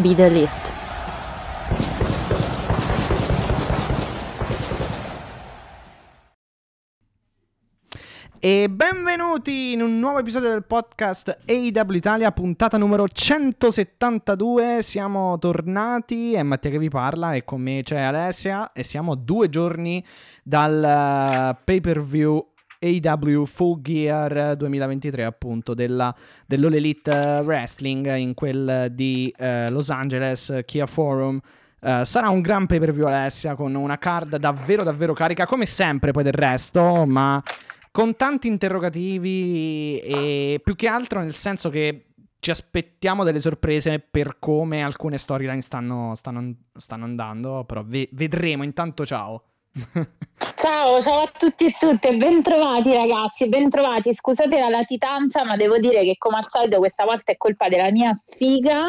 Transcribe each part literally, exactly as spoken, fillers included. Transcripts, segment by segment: Be the Elite. E benvenuti in un nuovo episodio del podcast A E W Italia, puntata numero centosettantadue. Siamo tornati, è Mattia che vi parla e con me c'è Alessia. E siamo due giorni dal pay per view A E W Full Gear duemilaventitré, appunto, della, dell'All Elite Wrestling in quel di eh, Los Angeles, Kia Forum. Uh, sarà un gran pay per view, Alessia, con una card davvero davvero carica, come sempre poi del resto, ma con tanti interrogativi e più che altro nel senso che ci aspettiamo delle sorprese per come alcune storyline stanno, stanno, stanno andando, però ve- vedremo. Intanto ciao. Ciao, ciao a tutti e tutte, bentrovati ragazzi, bentrovati, scusate la latitanza, ma devo dire che come al solito questa volta è colpa della mia sfiga,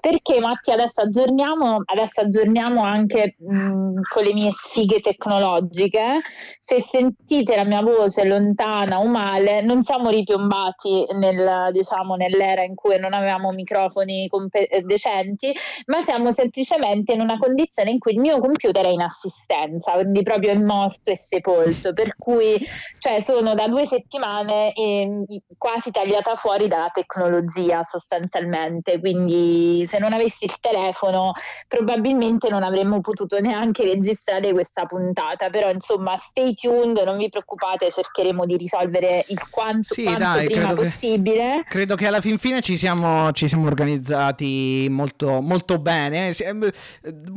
perché Matti adesso aggiorniamo, adesso aggiorniamo anche mh, con le mie sfighe tecnologiche. Se sentite la mia voce lontana o male, non siamo ripiombati nel, diciamo, nell'era in cui non avevamo microfoni comp- decenti, ma siamo semplicemente in una condizione in cui il mio computer è in assistenza, quindi proprio è morto e sepolto, per cui cioè, sono da due settimane eh, quasi tagliata fuori dalla tecnologia sostanzialmente, quindi se non avessi il telefono probabilmente non avremmo potuto neanche registrare questa puntata, però insomma stay tuned, non vi preoccupate, cercheremo di risolvere il quanto, sì, quanto dai, prima credo possibile che, credo che alla fin fine ci siamo, ci siamo organizzati molto, molto bene,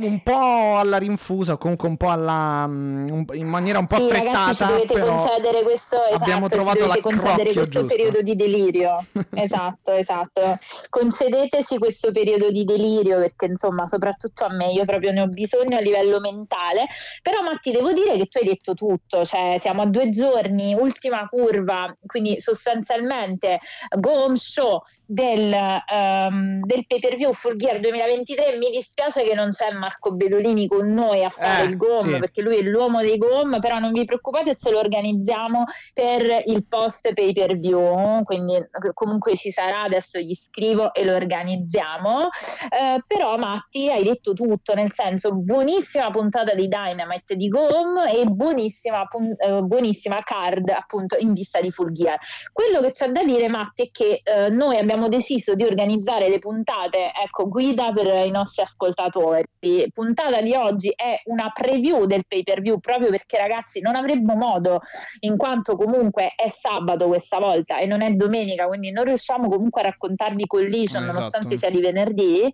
un po' alla rinfusa, comunque un po' alla in maniera un po' sì, affrettata, ragazzi, ci dovete concedere questo, esatto, abbiamo trovato l'accrocchio giusto. Periodo di delirio. Esatto, esatto. Concedeteci questo periodo di delirio, perché insomma, soprattutto a me, io proprio ne ho bisogno a livello mentale. Però Matti, devo dire che tu hai detto tutto, cioè siamo a due giorni, ultima curva, quindi sostanzialmente go home show del, um, del pay per view Full Gear duemilaventitré. Mi dispiace che non c'è Marco Bedolini con noi a fare eh, il gom, sì, perché lui è l'uomo dei gom, però non vi preoccupate, ce lo organizziamo per il post pay per view, quindi comunque ci sarà, adesso gli scrivo e lo organizziamo. Eh, però Matti hai detto tutto, nel senso buonissima puntata di Dynamite di gom e buonissima, pun- eh, buonissima card appunto in vista di Full Gear. Quello che c'è da dire, Matti, è che eh, noi abbiamo deciso di organizzare le puntate, ecco, guida per i nostri ascoltatori. Puntata di oggi è una preview del pay per view, proprio perché ragazzi non avremmo modo, in quanto comunque è sabato questa volta e non è domenica, quindi non riusciamo comunque a raccontarvi Collision, esatto, nonostante sia di venerdì.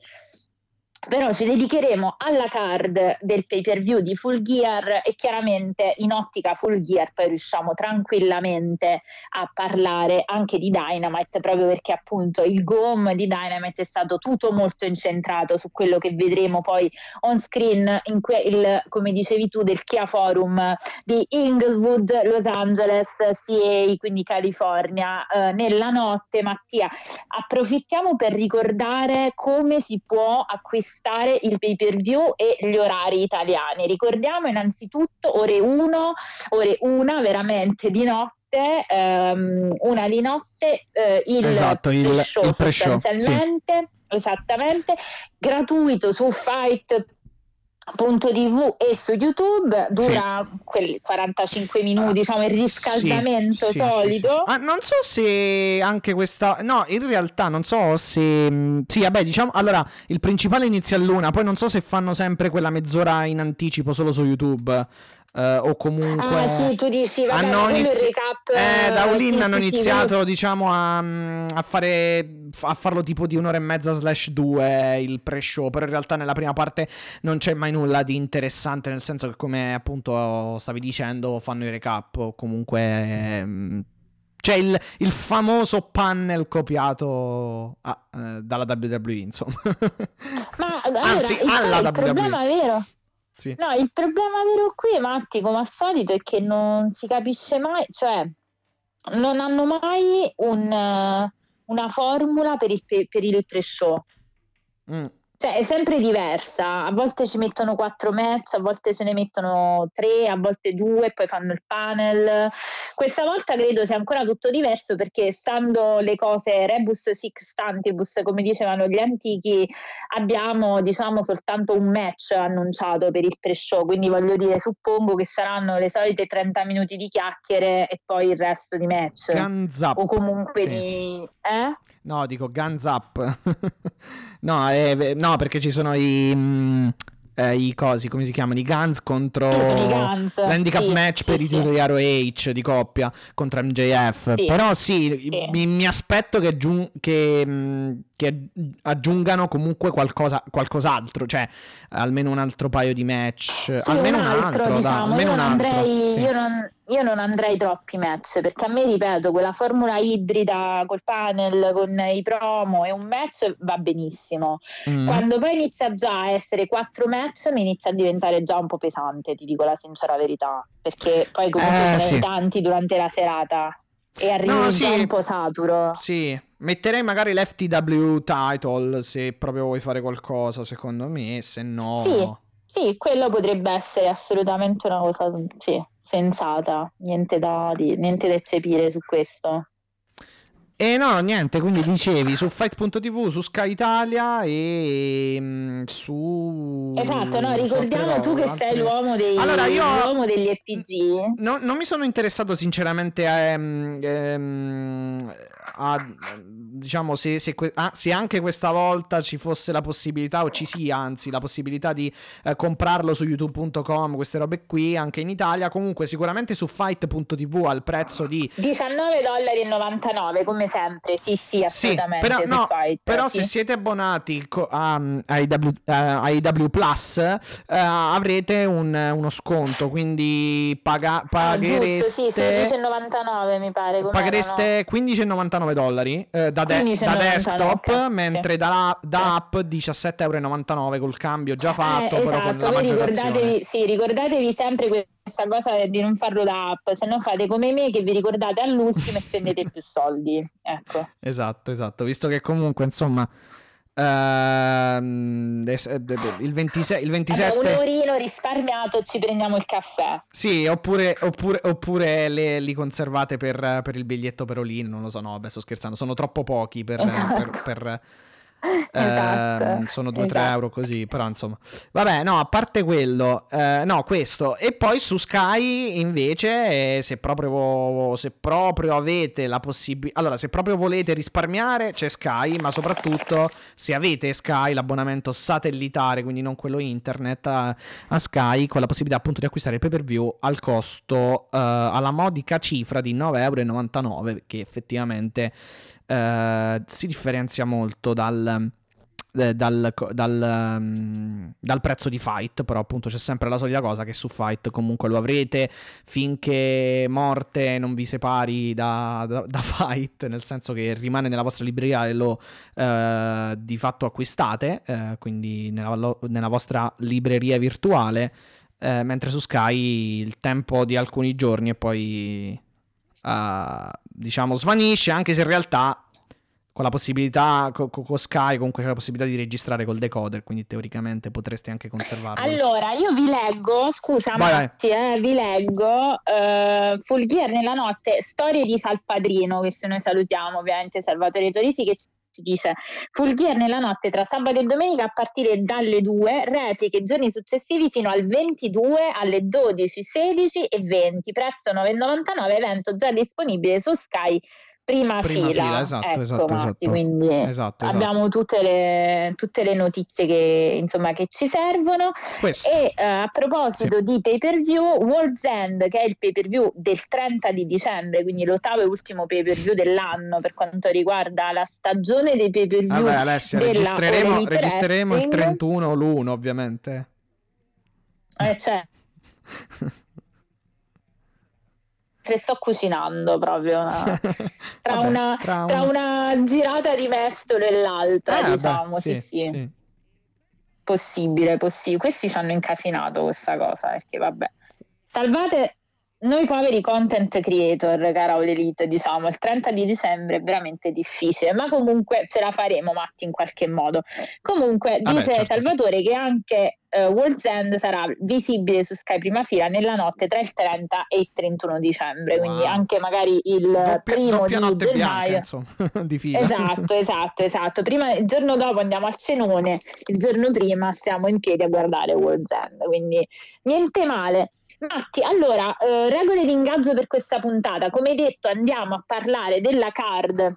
Però ci dedicheremo alla card del pay per view di Full Gear e chiaramente in ottica Full Gear poi riusciamo tranquillamente a parlare anche di Dynamite, proprio perché appunto il gom di Dynamite è stato tutto molto incentrato su quello che vedremo poi on screen in quel, come dicevi tu, del Kia Forum di Inglewood, Los Angeles, C A, quindi California, eh, nella notte. Mattia, approfittiamo per ricordare come si può acquistare il pay per view e gli orari italiani. Ricordiamo innanzitutto ore uno, ore una veramente di notte, ehm, una di notte, eh, il, esatto, il pre-show, il pre-show sostanzialmente, sì, esattamente, gratuito su Fight punto tv e su YouTube, dura sì, quelli quarantacinque minuti, uh, diciamo il riscaldamento, sì, sì, solito, sì, sì, sì. Ah, non so se anche questa, no, in realtà non so se sì, vabbè, diciamo, allora il principale inizia all'una, poi non so se fanno sempre quella mezz'ora in anticipo solo su YouTube. Uh, o comunque ah sì, tu dici, vabbè, hanno inizi- recap, eh, da Allin sì, hanno sì, iniziato sì, diciamo a, a fare a farlo tipo di un'ora e mezza slash due il pre-show, però in realtà nella prima parte non c'è mai nulla di interessante, nel senso che come appunto stavi dicendo fanno i recap o comunque Cioè il, il famoso panel copiato a, eh, dalla W W E, insomma. Ma allora, anzi, il, alla il W W E. Problema vero. Sì. No, il problema vero qui, Matti, come al solito, è che non si capisce mai, cioè non hanno mai un, una formula per il, per il pre-show. Mm. Cioè è sempre diversa, a volte ci mettono quattro match, a volte ce ne mettono tre, a volte due, poi fanno il panel. Questa volta credo sia ancora tutto diverso, perché stando le cose rebus sic stantibus, come dicevano gli antichi, abbiamo diciamo soltanto un match annunciato per il pre-show, quindi voglio dire, suppongo che saranno le solite trenta minuti di chiacchiere e poi il resto di match. Guns up. O comunque sì. di... Eh? No, dico guns up. No, eh, no, perché ci sono i, mh, eh, i cosi, come si chiamano, i Guns contro i Guns. L'handicap sì, match sì, per sì. i titoli R O H di coppia contro M J F. Sì, però sì, sì. Mi, mi aspetto che, aggiung- che, mh, che aggiungano comunque qualcosa, qualcos'altro, cioè almeno un altro paio di match, sì, almeno un altro, un altro diciamo, da, almeno io, un non altro, andrei, sì. io non io non andrei troppi match, perché a me, ripeto, quella formula ibrida col panel, con i promo e un match va benissimo. Mm. Quando poi inizia già a essere quattro match mi inizia a diventare già un po' pesante, ti dico la sincera verità, perché poi comunque eh, sì. tanti durante la serata e arriva no, sì. un po' saturo. Sì, metterei magari l'F T W title se proprio vuoi fare qualcosa, secondo me, se no... Sì. Sì, quello potrebbe essere assolutamente una cosa sì, sensata, niente da, niente da eccepire su questo. E no, niente, quindi dicevi su Fight punto T V, su Sky Italia e su... Esatto, no, ricordiamo tu che sei l'uomo, dei, allora, io l'uomo degli E P G. No, non mi sono interessato sinceramente a... a, a diciamo se, se, ah, se anche questa volta ci fosse la possibilità, o ci sia anzi la possibilità di eh, comprarlo su youtube punto com, queste robe qui, anche in Italia. Comunque sicuramente su Fight punto T V al prezzo di diciannove virgola novantanove dollari, come sempre, sì sì assolutamente sì, però, no, Fight, però sì. Se siete abbonati co- a A E W Plus eh, avrete un, uno sconto, quindi paga- paghereste ah, giusto, sì, sedici virgola novantanove mi pare, com'era, paghereste no? quindici virgola novantanove dollari eh, da, de- da desktop, okay, mentre sì. da, da app diciassette virgola novantanove con il cambio già fatto, eh, però esatto, con la ricordatevi, sì, ricordatevi sempre que- questa cosa di non farlo da app, se non fate come me che vi ricordate all'ultimo e spendete più soldi, ecco. Esatto, esatto, visto che comunque insomma ehm, il, ventisei, il ventisette allora, un orino risparmiato, ci prendiamo il caffè, sì, oppure, oppure, oppure le, li conservate per, per il biglietto per Olin, non lo so, no vabbè sto scherzando, sono troppo pochi per... Esatto. per, per Eh, esatto, sono due o tre esatto. euro così, però insomma vabbè, no, a parte quello eh, no questo e poi su Sky invece eh, se proprio se proprio avete la possibilità, allora se proprio volete risparmiare c'è Sky, ma soprattutto se avete Sky, l'abbonamento satellitare, quindi non quello internet, a, a Sky, con la possibilità appunto di acquistare il pay per view al costo eh, alla modica cifra di nove virgola novantanove euro, che effettivamente Uh, si differenzia molto dal eh, dal, dal, um, dal prezzo di Fight, però appunto c'è sempre la solita cosa che su Fight comunque lo avrete finché morte non vi separi da, da, da Fight, nel senso che rimane nella vostra libreria e lo uh, di fatto acquistate uh, quindi nella, lo, nella vostra libreria virtuale, uh, mentre su Sky il tempo di alcuni giorni e poi... Uh, diciamo svanisce, anche se in realtà con la possibilità con, con Sky comunque c'è la possibilità di registrare col decoder, quindi teoricamente potreste anche conservarlo. Allora io vi leggo, scusa Matti, eh, vi leggo uh, Full Gear nella notte, storie di Salpadrino, che se noi salutiamo ovviamente Salvatore Torisi, che ci dice: Full Gear nella notte tra sabato e domenica a partire dalle due, repliche giorni successivi fino al ventidue alle dodici, sedici e venti, prezzo nove virgola novantanove, evento già disponibile su Sky prima, prima fila. fila esatto, ecco, esatto, Matti, esatto. Quindi esatto, esatto. abbiamo tutte le, tutte le notizie che insomma che ci servono. Questo. E uh, a proposito sì. di pay per view, World's End, che è il pay per view del trenta di dicembre, quindi l'ottavo e ultimo pay per view dell'anno per quanto riguarda la stagione dei pay per view. Vabbè, Alessia, registreremo, registreremo il trentuno l'uno ovviamente. Eh, cioè. mentre sto cucinando proprio una... tra, Vabbè, una, tra, tra una... una girata di mestolo e l'altra, ah, diciamo, beh, sì, sì, sì. sì. Possibile, possibile. Questi ci hanno incasinato questa cosa, perché vabbè. Salvate noi poveri content creator, cara Olelite, diciamo, il trenta di dicembre è veramente difficile, ma comunque ce la faremo, Matti, in qualche modo. Comunque, vabbè, dice certo, Salvatore, sì, che anche uh, World's End sarà visibile su Sky Prima Fila nella notte tra il trenta e il trentuno dicembre, wow, quindi anche magari il doppia, primo doppia di notte gennaio. Bianca, di fila. Esatto, esatto, esatto. Prima, il giorno dopo andiamo al cenone, il giorno prima stiamo in piedi a guardare World's End, quindi niente male. Matti, allora, eh, regole di ingaggio per questa puntata. Come detto, andiamo a parlare della card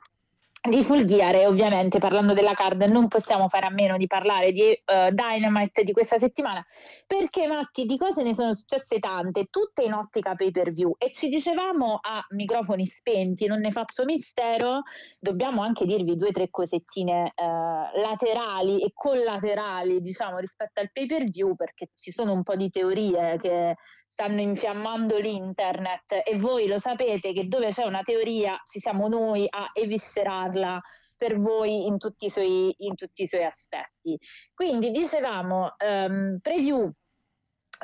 di Full Gear e ovviamente parlando della card non possiamo fare a meno di parlare di uh, Dynamite di questa settimana, perché Matti di cose ne sono successe tante, tutte in ottica pay per view, e ci dicevamo a microfoni spenti, non ne faccio mistero, dobbiamo anche dirvi due o tre cosettine uh, laterali e collaterali, diciamo, rispetto al pay per view, perché ci sono un po' di teorie che stanno infiammando l'internet e voi lo sapete che dove c'è una teoria ci siamo noi a eviscerarla per voi in tutti i suoi, in tutti i suoi aspetti. Quindi dicevamo um, preview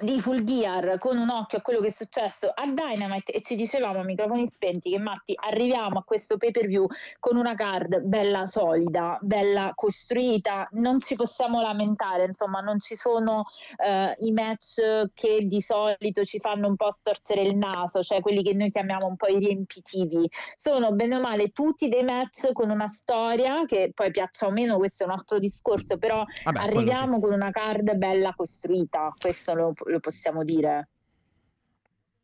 di Full Gear con un occhio a quello che è successo a Dynamite e ci dicevamo a microfoni spenti che, Matti, arriviamo a questo pay per view con una card bella solida, bella costruita, non ci possiamo lamentare, insomma non ci sono eh, i match che di solito ci fanno un po' storcere il naso, cioè quelli che noi chiamiamo un po' i riempitivi. Sono bene o male tutti dei match con una storia che poi piaccia o meno, questo è un altro discorso, però Vabbè, arriviamo sì. con una card bella costruita, questo lo lo possiamo dire.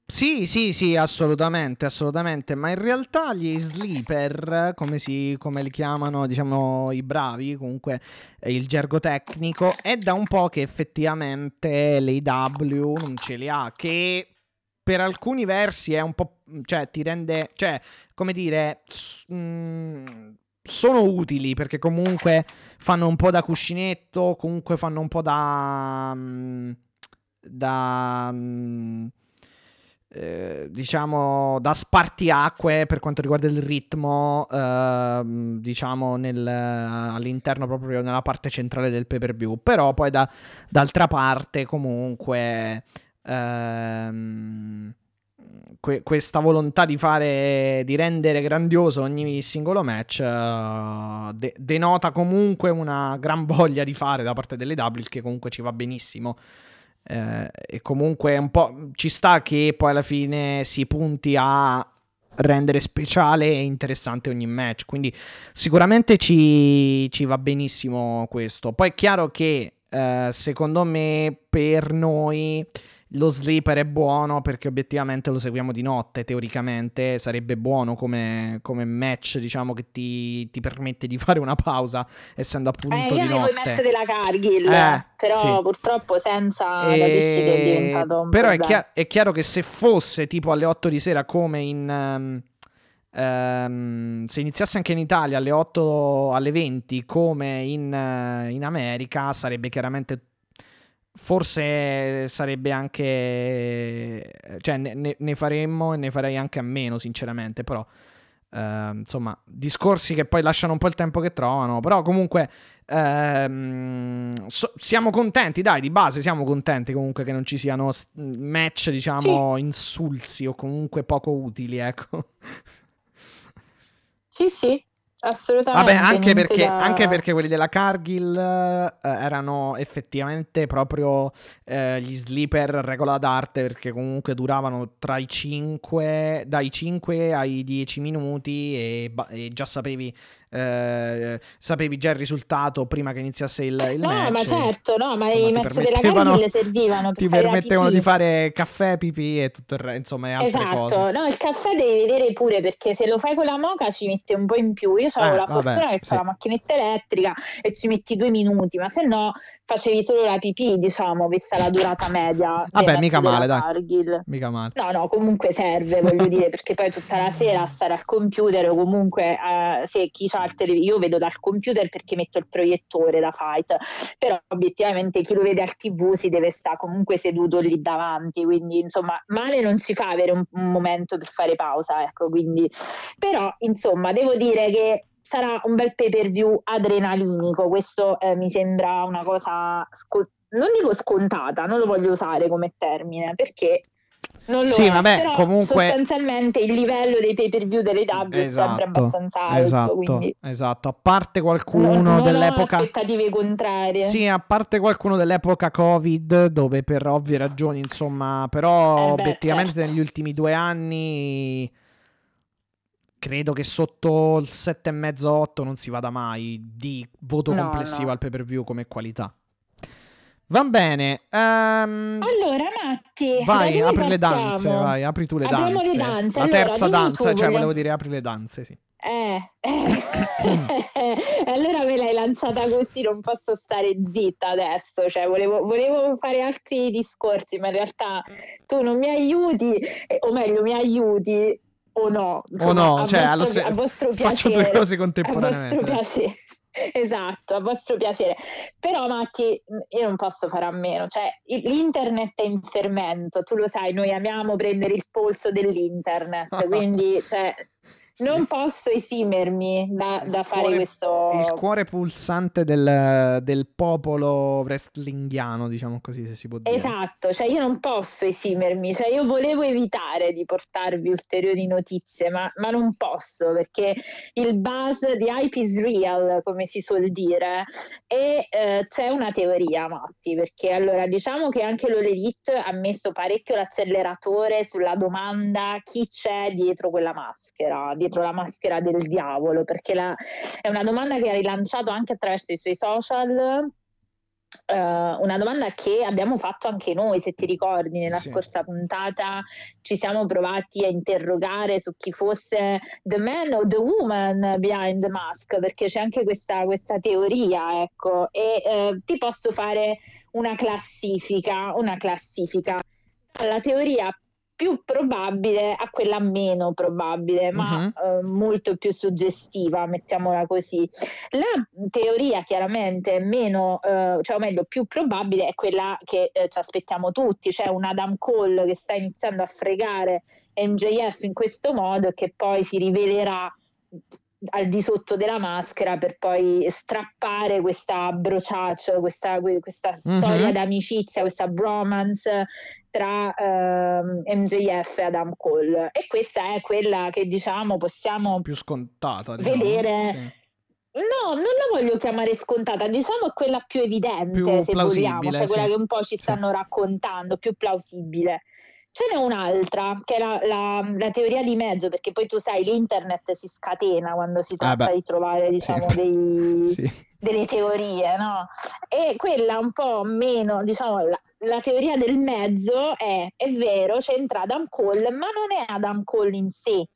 Sì, sì, sì, assolutamente, assolutamente, ma in realtà gli sleeper, come si come li chiamano, diciamo, i bravi, comunque il gergo tecnico, è da un po' che effettivamente l'A E W non ce li ha, che per alcuni versi è un po', cioè ti rende, cioè, come dire, mh, sono utili perché comunque fanno un po' da cuscinetto, comunque fanno un po' da mh, da eh, diciamo da spartiacque per quanto riguarda il ritmo, eh, diciamo nel, all'interno proprio nella parte centrale del pay per view, però poi da, d'altra parte comunque ehm, que- questa volontà di fare, di rendere grandioso ogni singolo match uh, de- denota comunque una gran voglia di fare da parte delle A E W, che comunque ci va benissimo. Eh, e comunque un po' ci sta che poi alla fine si punti a rendere speciale e interessante ogni match, quindi sicuramente ci, ci va benissimo questo. Poi è chiaro che eh, secondo me per noi lo sleeper è buono perché obiettivamente lo seguiamo di notte, teoricamente sarebbe buono come, come match, diciamo, che ti, ti permette di fare una pausa essendo appunto eh, di notte. Io avevo il match della Cargill, eh, però sì. purtroppo senza e... la D C che è diventato un però è, chiar- è chiaro che se fosse tipo alle otto di sera come in... Um, Um, se iniziasse anche in Italia alle otto alle venti come in, uh, in America, sarebbe chiaramente, forse sarebbe anche, cioè ne, ne faremmo e ne farei anche a meno sinceramente, però uh, insomma discorsi che poi lasciano un po' il tempo che trovano, però comunque uh, so, siamo contenti, dai, di base siamo contenti comunque che non ci siano match, diciamo, sì, insulsi o comunque poco utili, ecco. Sì, sì, assolutamente. Vabbè, anche perché, da... anche perché quelli della Cargill eh, erano effettivamente proprio eh, gli sleeper regola d'arte, perché comunque duravano tra i cinque, dai cinque ai dieci minuti e, e già sapevi eh, sapevi già il risultato prima che iniziasse il, il no, match. No, ma certo, no, ma insomma, i match della Cargill servivano per ti permettevano di fare caffè, pipì e tutto il re, insomma, e altre esatto. cose. Esatto, no, il caffè devi vedere pure, perché se lo fai con la moka ci mette un po' in più. Io avevo eh, la vabbè, fortuna che c'è sì. la macchinetta elettrica e ci metti due minuti, ma se no facevi solo la pipì, diciamo, vista la durata media. Vabbè, mica male, dai. Cargill. Mica male. No, no, comunque serve, voglio dire, perché poi tutta la sera stare al computer o comunque eh, se chi c'ha vista al tele- io vedo dal computer perché metto il proiettore da Fight, però obiettivamente chi lo vede al tv si deve stare comunque seduto lì davanti, quindi insomma male non si fa avere un, un momento per fare pausa, ecco, quindi però insomma devo dire che sarà un bel pay per view adrenalinico, questo eh, mi sembra una cosa sco- non dico scontata, non lo voglio usare come termine perché non lo sì, è, vabbè, però comunque... sostanzialmente il livello dei pay per view delle W esatto, è sempre abbastanza alto, esatto, quindi... esatto, a parte qualcuno non, dell'epoca non ho aspettative contrarie. Sì, a parte qualcuno dell'epoca Covid, dove per ovvie ragioni, insomma, però eh beh, obiettivamente certo. Negli ultimi due anni credo che sotto il sette e mezzo otto non si vada mai di voto no, complessivo no. al pay per view come qualità. Va bene. Um... Allora, Matti, vai, apri partiamo? le danze, vai, apri tu le Apriamo danze. Le danze. La allora, terza danza, tu, cioè vogliamo... volevo dire apri le danze, sì. Eh, eh. Allora me l'hai lanciata così, non posso stare zitta adesso, cioè volevo, volevo fare altri discorsi, ma in realtà tu non mi aiuti, eh, o meglio mi aiuti o no. Insomma, o no, cioè vostro, allo se... a vostro piacere. Faccio due cose contemporaneamente. A vostro piacere. Esatto, a vostro piacere. Però Matti, io non posso fare a meno, cioè l'internet è in fermento, tu lo sai, noi amiamo prendere il polso dell'internet, quindi cioè, sì. non posso esimermi da, da fare cuore, questo... Il cuore pulsante del, del popolo wrestlinghiano, diciamo così, se si può dire. Esatto, cioè io non posso esimermi, cioè io volevo evitare di portarvi ulteriori notizie, ma, ma non posso, perché il buzz di hype is real, come si suol dire, e eh, c'è una teoria, Matti, perché allora diciamo che anche l'Elite ha messo parecchio l'acceleratore sulla domanda chi c'è dietro quella maschera, dietro la maschera del diavolo, perché la, è una domanda che ha rilanciato anche attraverso i suoi social. Uh, una domanda che abbiamo fatto anche noi, se ti ricordi nella sì. scorsa puntata ci siamo provati a interrogare su chi fosse the man o the woman behind the mask, perché c'è anche questa, questa teoria, ecco, e uh, ti posso fare una classifica una classifica la teoria più probabile a quella meno probabile, ma uh-huh. eh, molto più suggestiva, mettiamola così. La teoria chiaramente meno, eh, cioè o meglio, più probabile è quella che eh, ci aspettiamo tutti, cioè un Adam Cole che sta iniziando a fregare M J F in questo modo, che poi si rivelerà al di sotto della maschera per poi strappare questa brociaccia, questa, questa mm-hmm. storia d'amicizia, questa bromance tra ehm, M J F e Adam Cole, e questa è quella che diciamo possiamo più scontata, diciamo, vedere sì. No, non la voglio chiamare scontata, diciamo è quella più evidente, più se vogliamo, cioè sì. quella che un po' ci stanno sì. raccontando, più plausibile. Ce n'è un'altra, che è la, la, la teoria di mezzo, perché poi tu sai, l'internet si scatena quando si tratta ah di trovare, diciamo, sì. dei, sì. delle teorie, no? E quella un po' meno, diciamo, la, la teoria del mezzo è, è vero, c'entra Adam Cole, ma non è Adam Cole in sé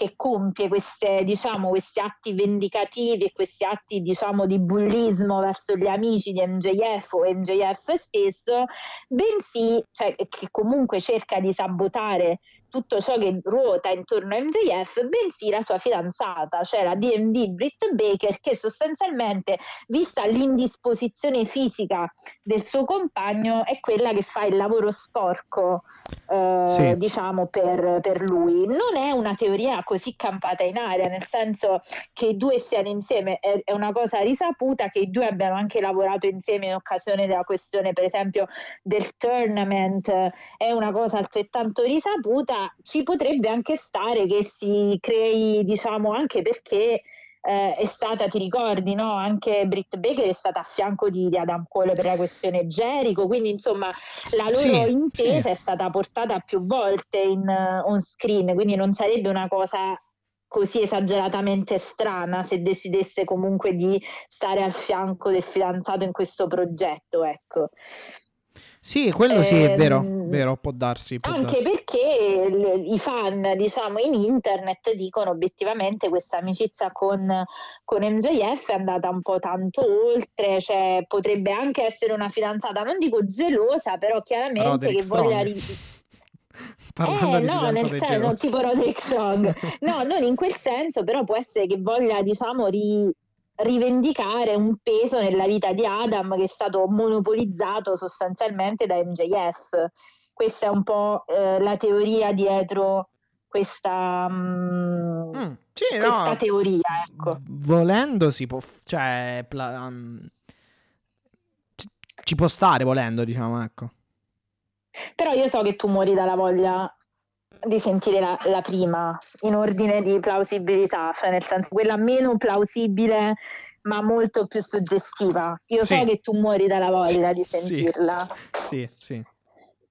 che compie queste, diciamo, questi atti vendicativi e questi atti, diciamo, di bullismo verso gli amici di M J F o M J F stesso, bensì, cioè, che comunque cerca di sabotare tutto ciò che ruota intorno a M J F, bensì la sua fidanzata, cioè la D M D Britt Baker, che sostanzialmente, vista l'indisposizione fisica del suo compagno, è quella che fa il lavoro sporco, eh, sì. diciamo, per, per lui. Non è una teoria così campata in aria, nel senso che i due siano insieme, è, è una cosa risaputa che i due abbiano anche lavorato insieme in occasione della questione, per esempio, del tournament, è una cosa altrettanto risaputa. Ci potrebbe anche stare che si crei, diciamo, anche perché eh, è stata, ti ricordi, no? Anche Britt Baker è stata a fianco di, di Adam Cole per la questione Jericho, quindi insomma la loro sì, intesa sì. è stata portata più volte in uh, on screen, quindi non sarebbe una cosa così esageratamente strana se decidesse comunque di stare al fianco del fidanzato in questo progetto, ecco. Sì, quello sì, è vero, eh, vero, può darsi. Può anche darsi. Perché le, i fan, diciamo, in internet dicono obiettivamente questa amicizia con, con M J F è andata un po' tanto oltre, cioè potrebbe anche essere una fidanzata, non dico gelosa, però chiaramente Roderick che Strong. voglia... Ri- parlando eh, di no, nel senso, tipo Roderick Strong. No, non in quel senso, però può essere che voglia, diciamo, ri... rivendicare un peso nella vita di Adam che è stato monopolizzato sostanzialmente da M J F. Questa è un po' eh, la teoria dietro questa, mh, mm, sì, questa no. teoria, ecco. Volendo si può, cioè pla- um, ci, ci può stare volendo, diciamo, ecco. Però io so che tu muori dalla voglia di sentire la, la prima in ordine di plausibilità, cioè nel senso quella meno plausibile ma molto più suggestiva. Io sì. so che tu muori dalla voglia sì, di sentirla. Sì, sì.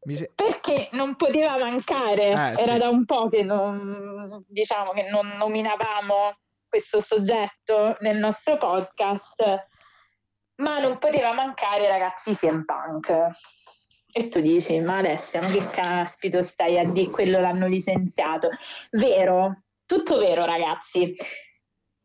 Mi se... Perché non poteva mancare, eh, era sì. da un po' che non, diciamo che non nominavamo questo soggetto nel nostro podcast, ma non poteva mancare, ragazzi, C M Punk. E tu dici, ma Alessia, ma che caspito stai a dire, quello l'hanno licenziato. Vero, tutto vero, ragazzi.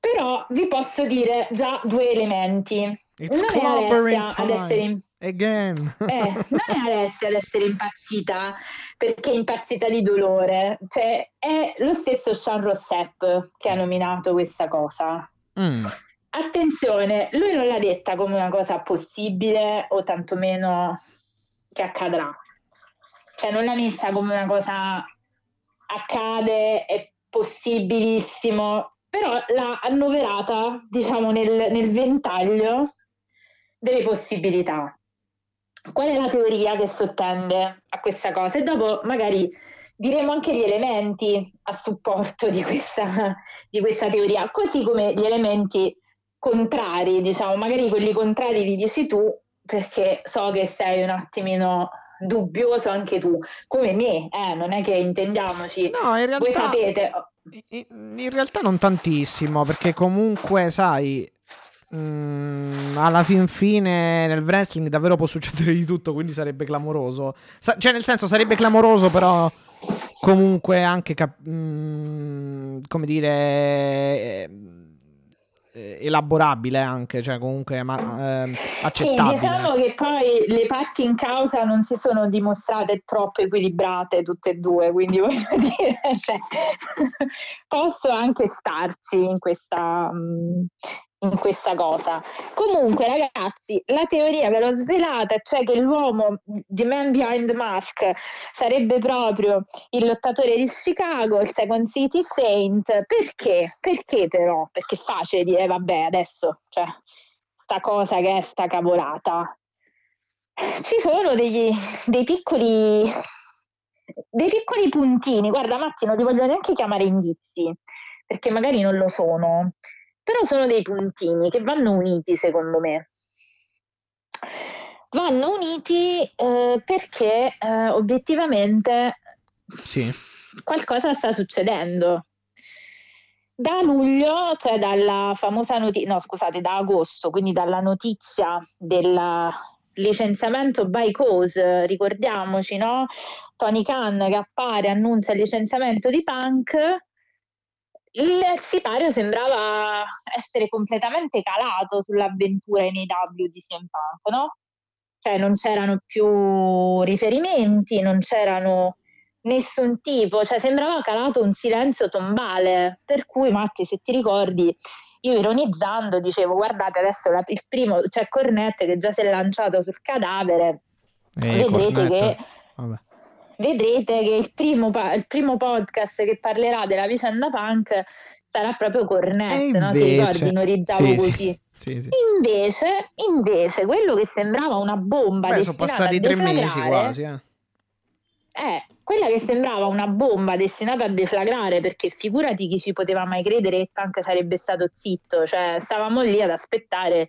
Però vi posso dire già due elementi. It's non è Alessia ad essere in... Again. eh, non è Alessia ad essere impazzita, perché è impazzita di dolore. Cioè, è lo stesso Sean Rossap che ha nominato questa cosa. Mm. Attenzione, lui non l'ha detta come una cosa possibile o tantomeno... che accadrà, cioè non l'ha messa come una cosa accade, è possibilissimo, però l'ha annoverata, diciamo, nel, nel ventaglio delle possibilità. Qual è la teoria che sottende a questa cosa? E dopo magari diremo anche gli elementi a supporto di questa, di questa teoria, così come gli elementi contrari, diciamo, magari quelli contrari li dici tu, perché so che sei un attimino dubbioso anche tu, come me, eh, non è che intendiamoci. No, in realtà, voi sapete. In, in realtà non tantissimo, perché comunque, sai, mh, alla fin fine nel wrestling davvero può succedere di tutto, quindi sarebbe clamoroso. Sa- cioè, nel senso, sarebbe clamoroso, però comunque anche, cap- mh, come dire... Eh, elaborabile anche, cioè comunque ma, eh, accettabile. Sì, diciamo che poi le parti in causa non si sono dimostrate troppo equilibrate tutte e due, quindi voglio dire, cioè, posso anche starci in questa, in questa cosa. Comunque, ragazzi, la teoria ve l'ho svelata, cioè che l'uomo di Man Behind Mask sarebbe proprio il lottatore di Chicago, il Second City Saint. Perché? Perché però? Perché è facile dire, vabbè, adesso, cioè, sta cosa che è sta cavolata. Ci sono degli, dei piccoli dei piccoli puntini, guarda Matti, non li voglio neanche chiamare indizi, perché magari non lo sono. Però sono dei puntini che vanno uniti, secondo me. Vanno uniti eh, perché eh, obiettivamente sì. qualcosa sta succedendo. Da luglio, cioè dalla famosa notizia, no scusate, da agosto, quindi dalla notizia del licenziamento by cause, ricordiamoci, no? Tony Khan che appare, annuncia il licenziamento di Punk. Il sipario sembrava essere completamente calato sull'avventura in A E W di C M Punk, no? Cioè non c'erano più riferimenti, non c'erano nessun tipo, cioè sembrava calato un silenzio tombale, per cui Matti, se ti ricordi, io ironizzando dicevo, guardate adesso la, il primo, cioè Cornette che già si è lanciato sul cadavere, Ehi, vedrete Cornette. che... Vabbè. Vedrete che il primo, pa- il primo podcast che parlerà della vicenda Punk sarà proprio Cornette, no? Ti ricordi? Inorizzavo sì, così. Sì, sì, sì. Invece, invece, quello che sembrava una bomba Beh, destinata sono passati a tre mesi quasi, eh. Eh, quella che sembrava una bomba destinata a deflagrare, perché figurati chi ci poteva mai credere che Punk sarebbe stato zitto, cioè stavamo lì ad aspettare,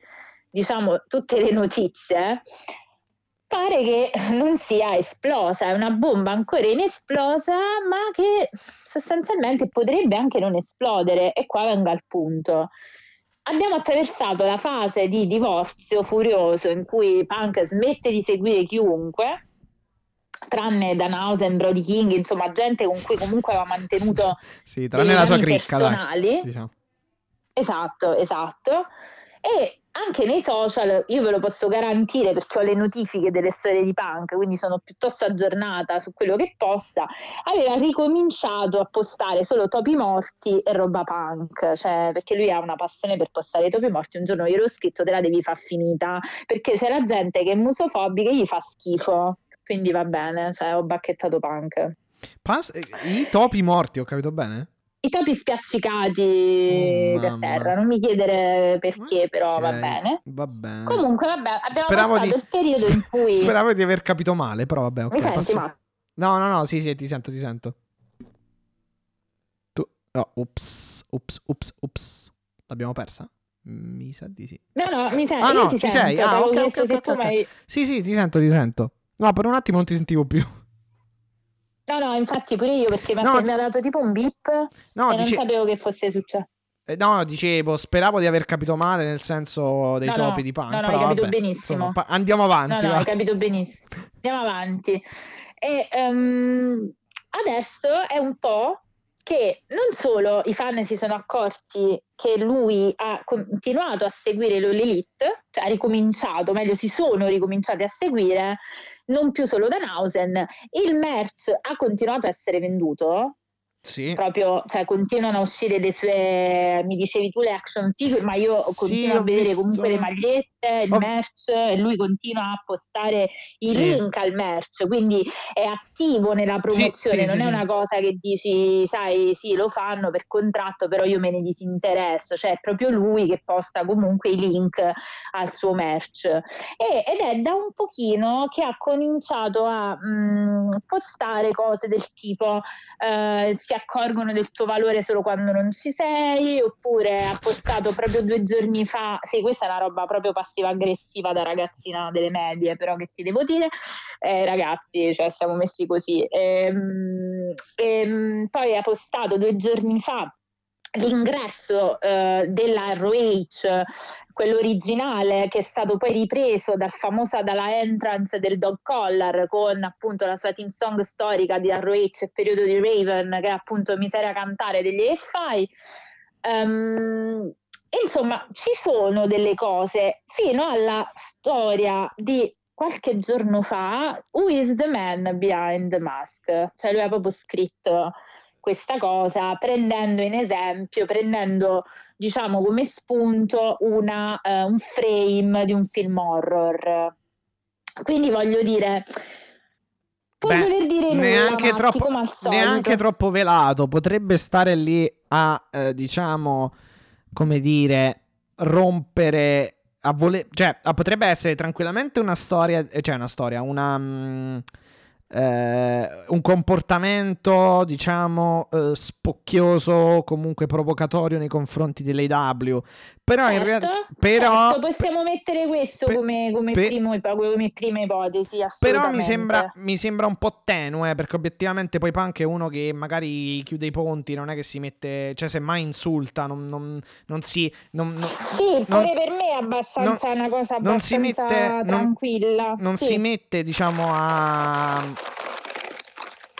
diciamo, tutte le notizie. Pare che non sia esplosa, è una bomba ancora inesplosa, ma che sostanzialmente potrebbe anche non esplodere, e qua vengo al punto. Abbiamo attraversato la fase di divorzio furioso in cui Punk smette di seguire chiunque, tranne Danhausen, Brody King, insomma gente con cui comunque aveva mantenuto sì, tranne la sua cricca, personali. Dai, diciamo. Esatto, esatto. e anche nei social io ve lo posso garantire perché ho le notifiche delle storie di Punk, quindi sono piuttosto aggiornata su quello che possa. Aveva ricominciato a postare solo topi morti e roba Punk, cioè perché lui ha una passione per postare i topi morti. Un giorno io l'ho scritto: te la devi far finita, perché c'era gente che è musofobica e gli fa schifo, quindi va bene, cioè ho bacchettato Punk. Pans- I topi morti, ho capito bene? I topi spiaccicati oh, da terra, non mi chiedere perché, okay, però va bene. Va bene. Comunque, vabbè, abbiamo speravo passato di... il periodo in cui... Speravo di aver capito male, però vabbè, ok. Mi senti, passo... ma... No, no, no, sì, sì, ti sento, ti sento. Tu... No, ups, ups, ups, ups. L'abbiamo persa? Mi sa di sì. No, no, mi senti, ah, no, ti ci sento. Sei? Ah, ok, ok, okay, okay. Mai... Sì, sì, ti sento, ti sento. No, per un attimo non ti sentivo più. No, no, infatti pure io, perché no, mi ha dato tipo un bip no, e dice... non sapevo che fosse successo. Eh, no, dicevo, speravo di aver capito male nel senso dei no, topi no, di Punk. No, no, però, hai capito vabbè, benissimo. Insomma, andiamo avanti. No, no, hai capito benissimo. Andiamo avanti. E um, adesso è un po' che non solo i fan si sono accorti che lui ha continuato a seguire l'Elite, cioè ha ricominciato, meglio si sono ricominciati a seguire, non più solo Danhausen, il merch ha continuato a essere venduto, sì, proprio, cioè continuano a uscire le sue, mi dicevi tu, le action figure, ma io sì, continuo a vedere visto... comunque le magliette, il ho... merch, e lui continua a postare i sì. link al merch, quindi è attivo nella promozione, sì, sì, non sì, è sì. una cosa che dici, sai, sì, lo fanno per contratto, però io me ne disinteresso, cioè è proprio lui che posta comunque i link al suo merch, e, ed è da un pochino che ha cominciato a mh, postare cose del tipo eh, si accorgono del tuo valore solo quando non ci sei, oppure ha postato proprio due giorni fa, sì, questa è una roba proprio passiva aggressiva da ragazzina delle medie, però che ti devo dire, eh, ragazzi, cioè siamo messi così, e, e, poi ha postato due giorni fa l'ingresso eh, della R O H, quello originale, che è stato poi ripreso dal famosa, dalla entrance del Dog Collar, con appunto la sua team song storica di R O H e periodo di Raven, che è appunto Miseria Cantare degli A F I. Um, insomma, ci sono delle cose, fino alla storia di qualche giorno fa, Who is the man behind the mask? Cioè lui ha proprio scritto questa cosa prendendo in esempio, prendendo diciamo come spunto una, eh, un frame di un film horror. Quindi voglio dire, può Beh, voler dire nulla, neanche, Matti, troppo, come al solito. Neanche troppo velato, potrebbe stare lì a eh, diciamo come dire rompere a voler, cioè a, potrebbe essere tranquillamente una storia, cioè una storia, una mh, Eh, un comportamento diciamo eh, spocchioso, comunque provocatorio nei confronti dell'A E W, però certo, in realtà però certo, possiamo per, mettere questo per, come, come, per, primo, come prima ipotesi, però mi sembra, mi sembra un po' tenue, perché obiettivamente poi Punk è uno che magari chiude i ponti, non è che si mette, cioè semmai insulta, non, non, non si non, non, sì, pure non, per me è abbastanza non, una cosa abbastanza non si mette, tranquilla non, non sì. si mette diciamo a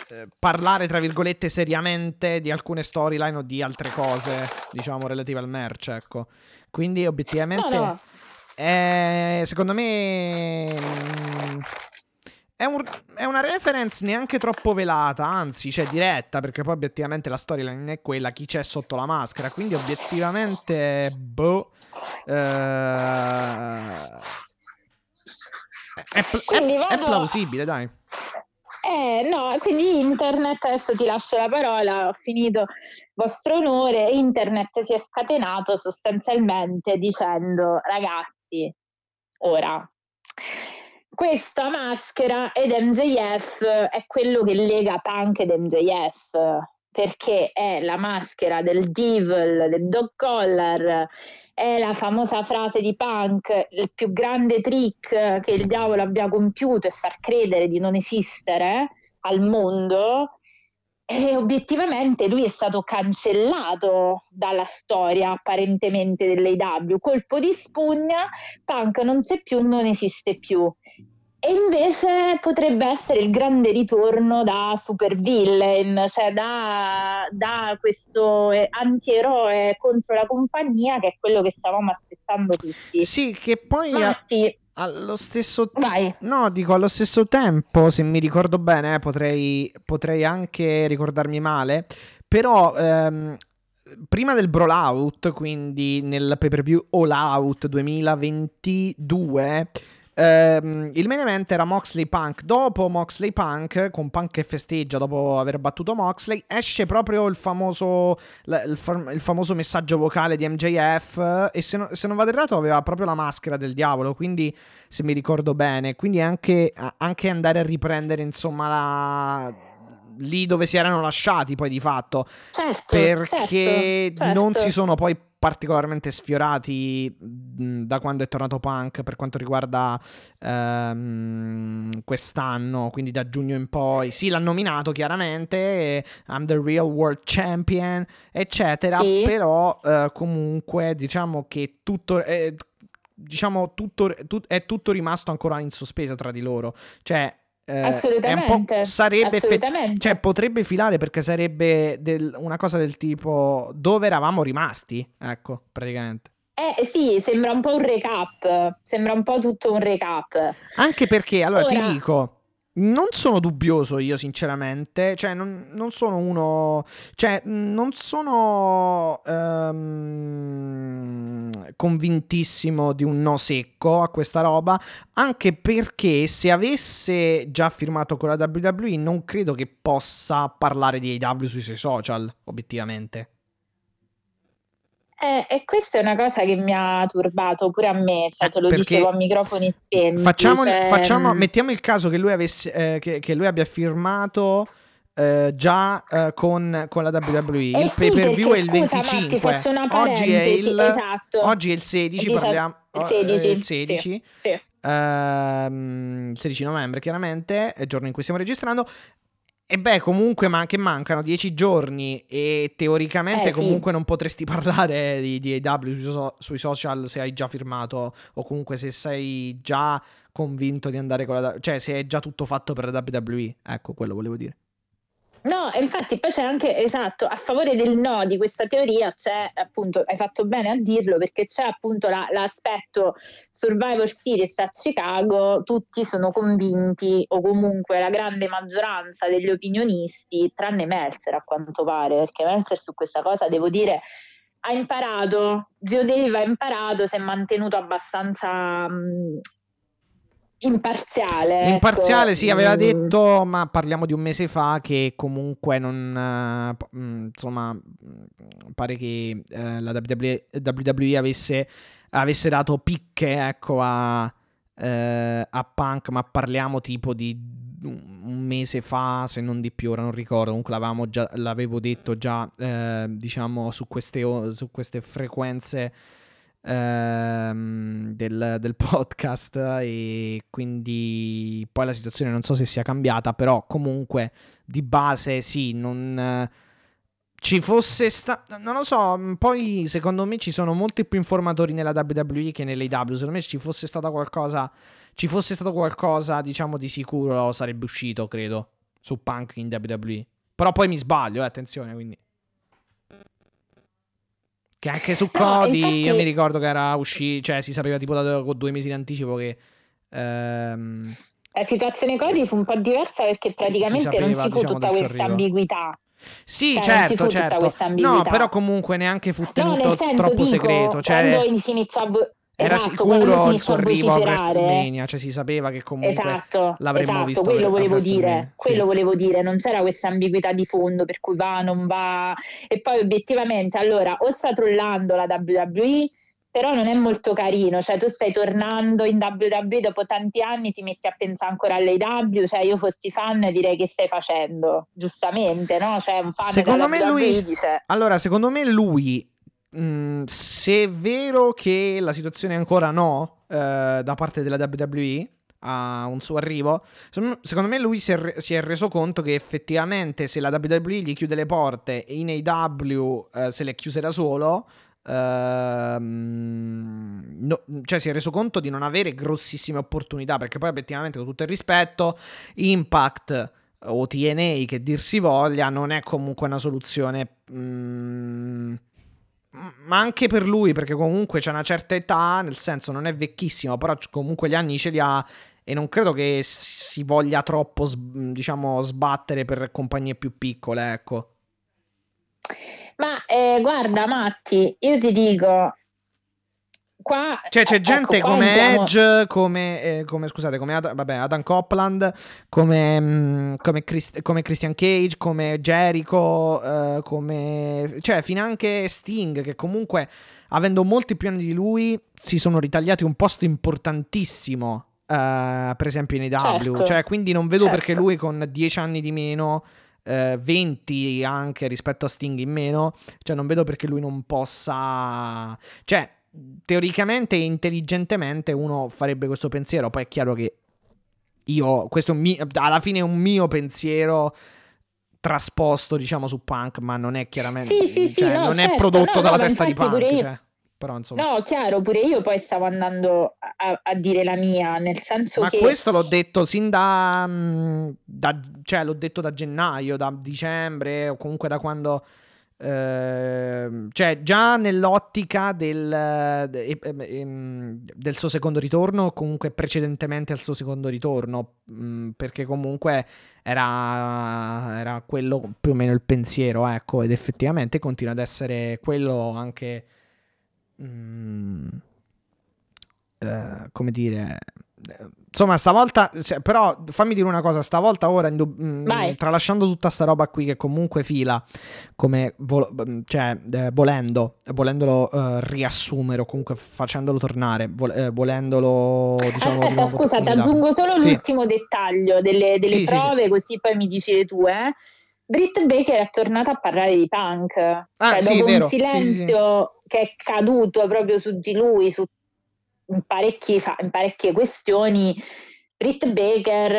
Eh, parlare tra virgolette seriamente di alcune storyline o di altre cose diciamo relative al merch, ecco, quindi obiettivamente no, no. È, secondo me è, un, è una reference neanche troppo velata, anzi c'è diretta, perché poi obiettivamente la storyline è quella, chi c'è sotto la maschera, quindi obiettivamente boh eh, è, è, è plausibile, dai. Eh, no, quindi internet, adesso ti lascio la parola, ho finito, vostro onore, internet si è scatenato sostanzialmente dicendo: ragazzi, ora, questa maschera ed M J F è quello che lega Punk ed M J F, perché è la maschera del devil, del dog collar, è la famosa frase di Punk: il più grande trick che il diavolo abbia compiuto è far credere di non esistere al mondo, e obiettivamente lui è stato cancellato dalla storia apparentemente dell'A E W, colpo di spugna, Punk non c'è più, non esiste più. E invece potrebbe essere il grande ritorno da super villain, cioè da, da questo antieroe contro la compagnia, che è quello che stavamo aspettando tutti. Sì, che poi Matti, a, allo stesso tempo, no, dico allo stesso tempo, se mi ricordo bene, eh, potrei, potrei anche ricordarmi male, però ehm, prima del Brawl Out, quindi nel pay-per-view All Out duemilaventidue, Um, il main event era Moxley Punk. Dopo Moxley Punk, con Punk che festeggia dopo aver battuto Moxley, esce proprio il famoso il, fam- il famoso messaggio vocale di M J F, e se, no- se non vado errato aveva proprio la maschera del diavolo, quindi se mi ricordo bene, quindi anche, anche andare a riprendere insomma la... lì dove si erano lasciati poi di fatto, certo, perché certo, non certo. si sono poi particolarmente sfiorati mh, da quando è tornato Punk per quanto riguarda ehm, quest'anno, quindi da giugno in poi. Sì, l'ha nominato chiaramente, eh, I'm the real world champion, eccetera, sì. Però eh, comunque diciamo che tutto... Eh, diciamo tutto tut, è tutto rimasto ancora in sospeso tra di loro, cioè... Eh, assolutamente, è un po', sarebbe assolutamente. Fe- cioè potrebbe filare, perché sarebbe del, una cosa del tipo dove eravamo rimasti, ecco, praticamente. Eh sì, sembra un po' un recap, sembra un po' tutto un recap, anche perché allora Ora... ti dico, non sono dubbioso io sinceramente, cioè non, non sono uno, cioè non sono um, convintissimo di un no secco a questa roba, anche perché se avesse già firmato con la W W E non credo che possa parlare di A E W sui suoi social, obiettivamente. Eh, e questa è una cosa che mi ha turbato pure a me, cioè te lo Perché dicevo a microfoni spenti. Facciamo, cioè... facciamo, mettiamo il caso che lui avesse, eh, che, che lui abbia firmato eh, già eh, con, con la W W E. Eh il sì, pay per view è il venticinque, Matti, oggi, è il, esatto. oggi è il sedici, parliamo il sedici, il sedici. Sì, sì. Ehm, il sedici novembre chiaramente, è il giorno in cui stiamo registrando. E beh, comunque man- che mancano dieci giorni e teoricamente eh, comunque sì. non potresti parlare di, di A E W so- sui social se hai già firmato, o comunque se sei già convinto di andare con la... cioè se è già tutto fatto per la W W E, ecco, quello volevo dire. No, infatti poi c'è anche, esatto, a favore del no di questa teoria c'è appunto, hai fatto bene a dirlo, perché c'è appunto la, l'aspetto Survivor Series a Chicago, tutti sono convinti, o comunque la grande maggioranza degli opinionisti, tranne Meltzer a quanto pare, perché Meltzer su questa cosa devo dire ha imparato, Zio Dave ha imparato, si è mantenuto abbastanza... Mh, imparziale imparziale ecco. Sì, aveva detto, ma parliamo di un mese fa, che comunque non uh, insomma pare che uh, la WWE, WWE avesse, avesse dato picche, ecco, a, uh, a Punk, ma parliamo tipo di un mese fa, se non di più, ora non ricordo, comunque l'avevamo già, l'avevo detto già uh, diciamo su queste, su queste frequenze Del, del podcast, e quindi poi la situazione non so se sia cambiata, però comunque di base sì, non ci fosse sta... non lo so, poi secondo me ci sono molti più informatori nella W W E che nell'A E W, secondo me se ci fosse stata qualcosa ci fosse stato qualcosa diciamo di sicuro sarebbe uscito, credo, su Punk in W W E, però poi mi sbaglio, eh, attenzione, quindi che anche su Cody, no, infatti... io mi ricordo che era uscito, cioè si sapeva tipo da due mesi in anticipo che ehm... la situazione Cody fu un po' diversa, perché praticamente si, si sapeva, non ci fu diciamo, tutta questa arrivo. ambiguità. Sì, cioè, certo, certo. No, però comunque neanche fu tenuto no, senso, troppo dico, segreto, cioè iniziavo... era esatto, sicuro il suo arrivo a WrestleMania, cioè si sapeva che comunque esatto, l'avremmo esatto, visto quello volevo dire, quello sì. volevo dire, non c'era questa ambiguità di fondo per cui va, non va, e poi obiettivamente allora o sta trollando la W W E, però non è molto carino, cioè tu stai tornando in W W E dopo tanti anni, ti metti a pensare ancora all'A E W, cioè io fossi fan direi che stai facendo, giustamente, no? Cioè un fan secondo me lui, dice... allora secondo me lui Mm, se è vero che la situazione è ancora no eh, da parte della W W E a un suo arrivo, secondo me lui si è, re- si è reso conto che effettivamente se la W W E gli chiude le porte in A E W eh, se le chiuse da solo, ehm, no, cioè si è reso conto di non avere grossissime opportunità, perché poi obiettivamente, con tutto il rispetto, Impact o T N A che dir si voglia non è comunque una soluzione, mh, ma anche per lui, perché comunque c'è una certa età, nel senso non è vecchissimo, però comunque gli anni ce li ha e non credo che si voglia troppo, diciamo, sbattere per compagnie più piccole, ecco. Ma eh, guarda Matti, io ti dico qua, cioè c'è eh, gente, ecco, come andiamo... Edge, come, eh, come scusate, come Ad- vabbè, Adam Copeland, come, mh, come, Christ- come Christian Cage, come Jericho, eh, come, cioè finanche Sting, che comunque avendo molti più anni di lui si sono ritagliati un posto importantissimo, eh, per esempio in A E W, certo, cioè, quindi non vedo, certo, perché lui con dieci anni di meno, eh, venti anche rispetto a Sting in meno, cioè non vedo perché lui non possa, cioè teoricamente e intelligentemente uno farebbe questo pensiero. Poi è chiaro che io, questo mi, alla fine è un mio pensiero trasposto, diciamo, su Punk, ma non è chiaramente, sì, sì, cioè, sì, no, non certo, è prodotto no, dalla no, testa di Punk, cioè, però insomma. No, chiaro, pure io poi stavo andando a, a dire la mia, nel senso ma che... Ma questo l'ho detto sin da, da, cioè l'ho detto da gennaio, da dicembre, o comunque da quando... Uh, cioè già nell'ottica del, de, de, de, del suo secondo ritorno, comunque precedentemente al suo secondo ritorno, mh, perché comunque era, era quello più o meno il pensiero, ecco, ed effettivamente continua ad essere quello anche, mh, uh, come dire, insomma stavolta, cioè, però fammi dire una cosa, stavolta ora indub- mh, tralasciando tutta sta roba qui che comunque fila come vo- cioè eh, volendo volendolo eh, riassumere, o comunque facendolo tornare, vol- eh, volendolo, diciamo, aspetta scusa, ti aggiungo solo sì. l'ultimo dettaglio delle, delle sì, prove sì, sì. così poi mi dici le tue. Britt Baker è tornata a parlare di Punk, ah, cioè, sì, dopo vero. un silenzio sì, sì. che è caduto proprio su di lui, su In parecchie, in parecchie questioni, Britt Baker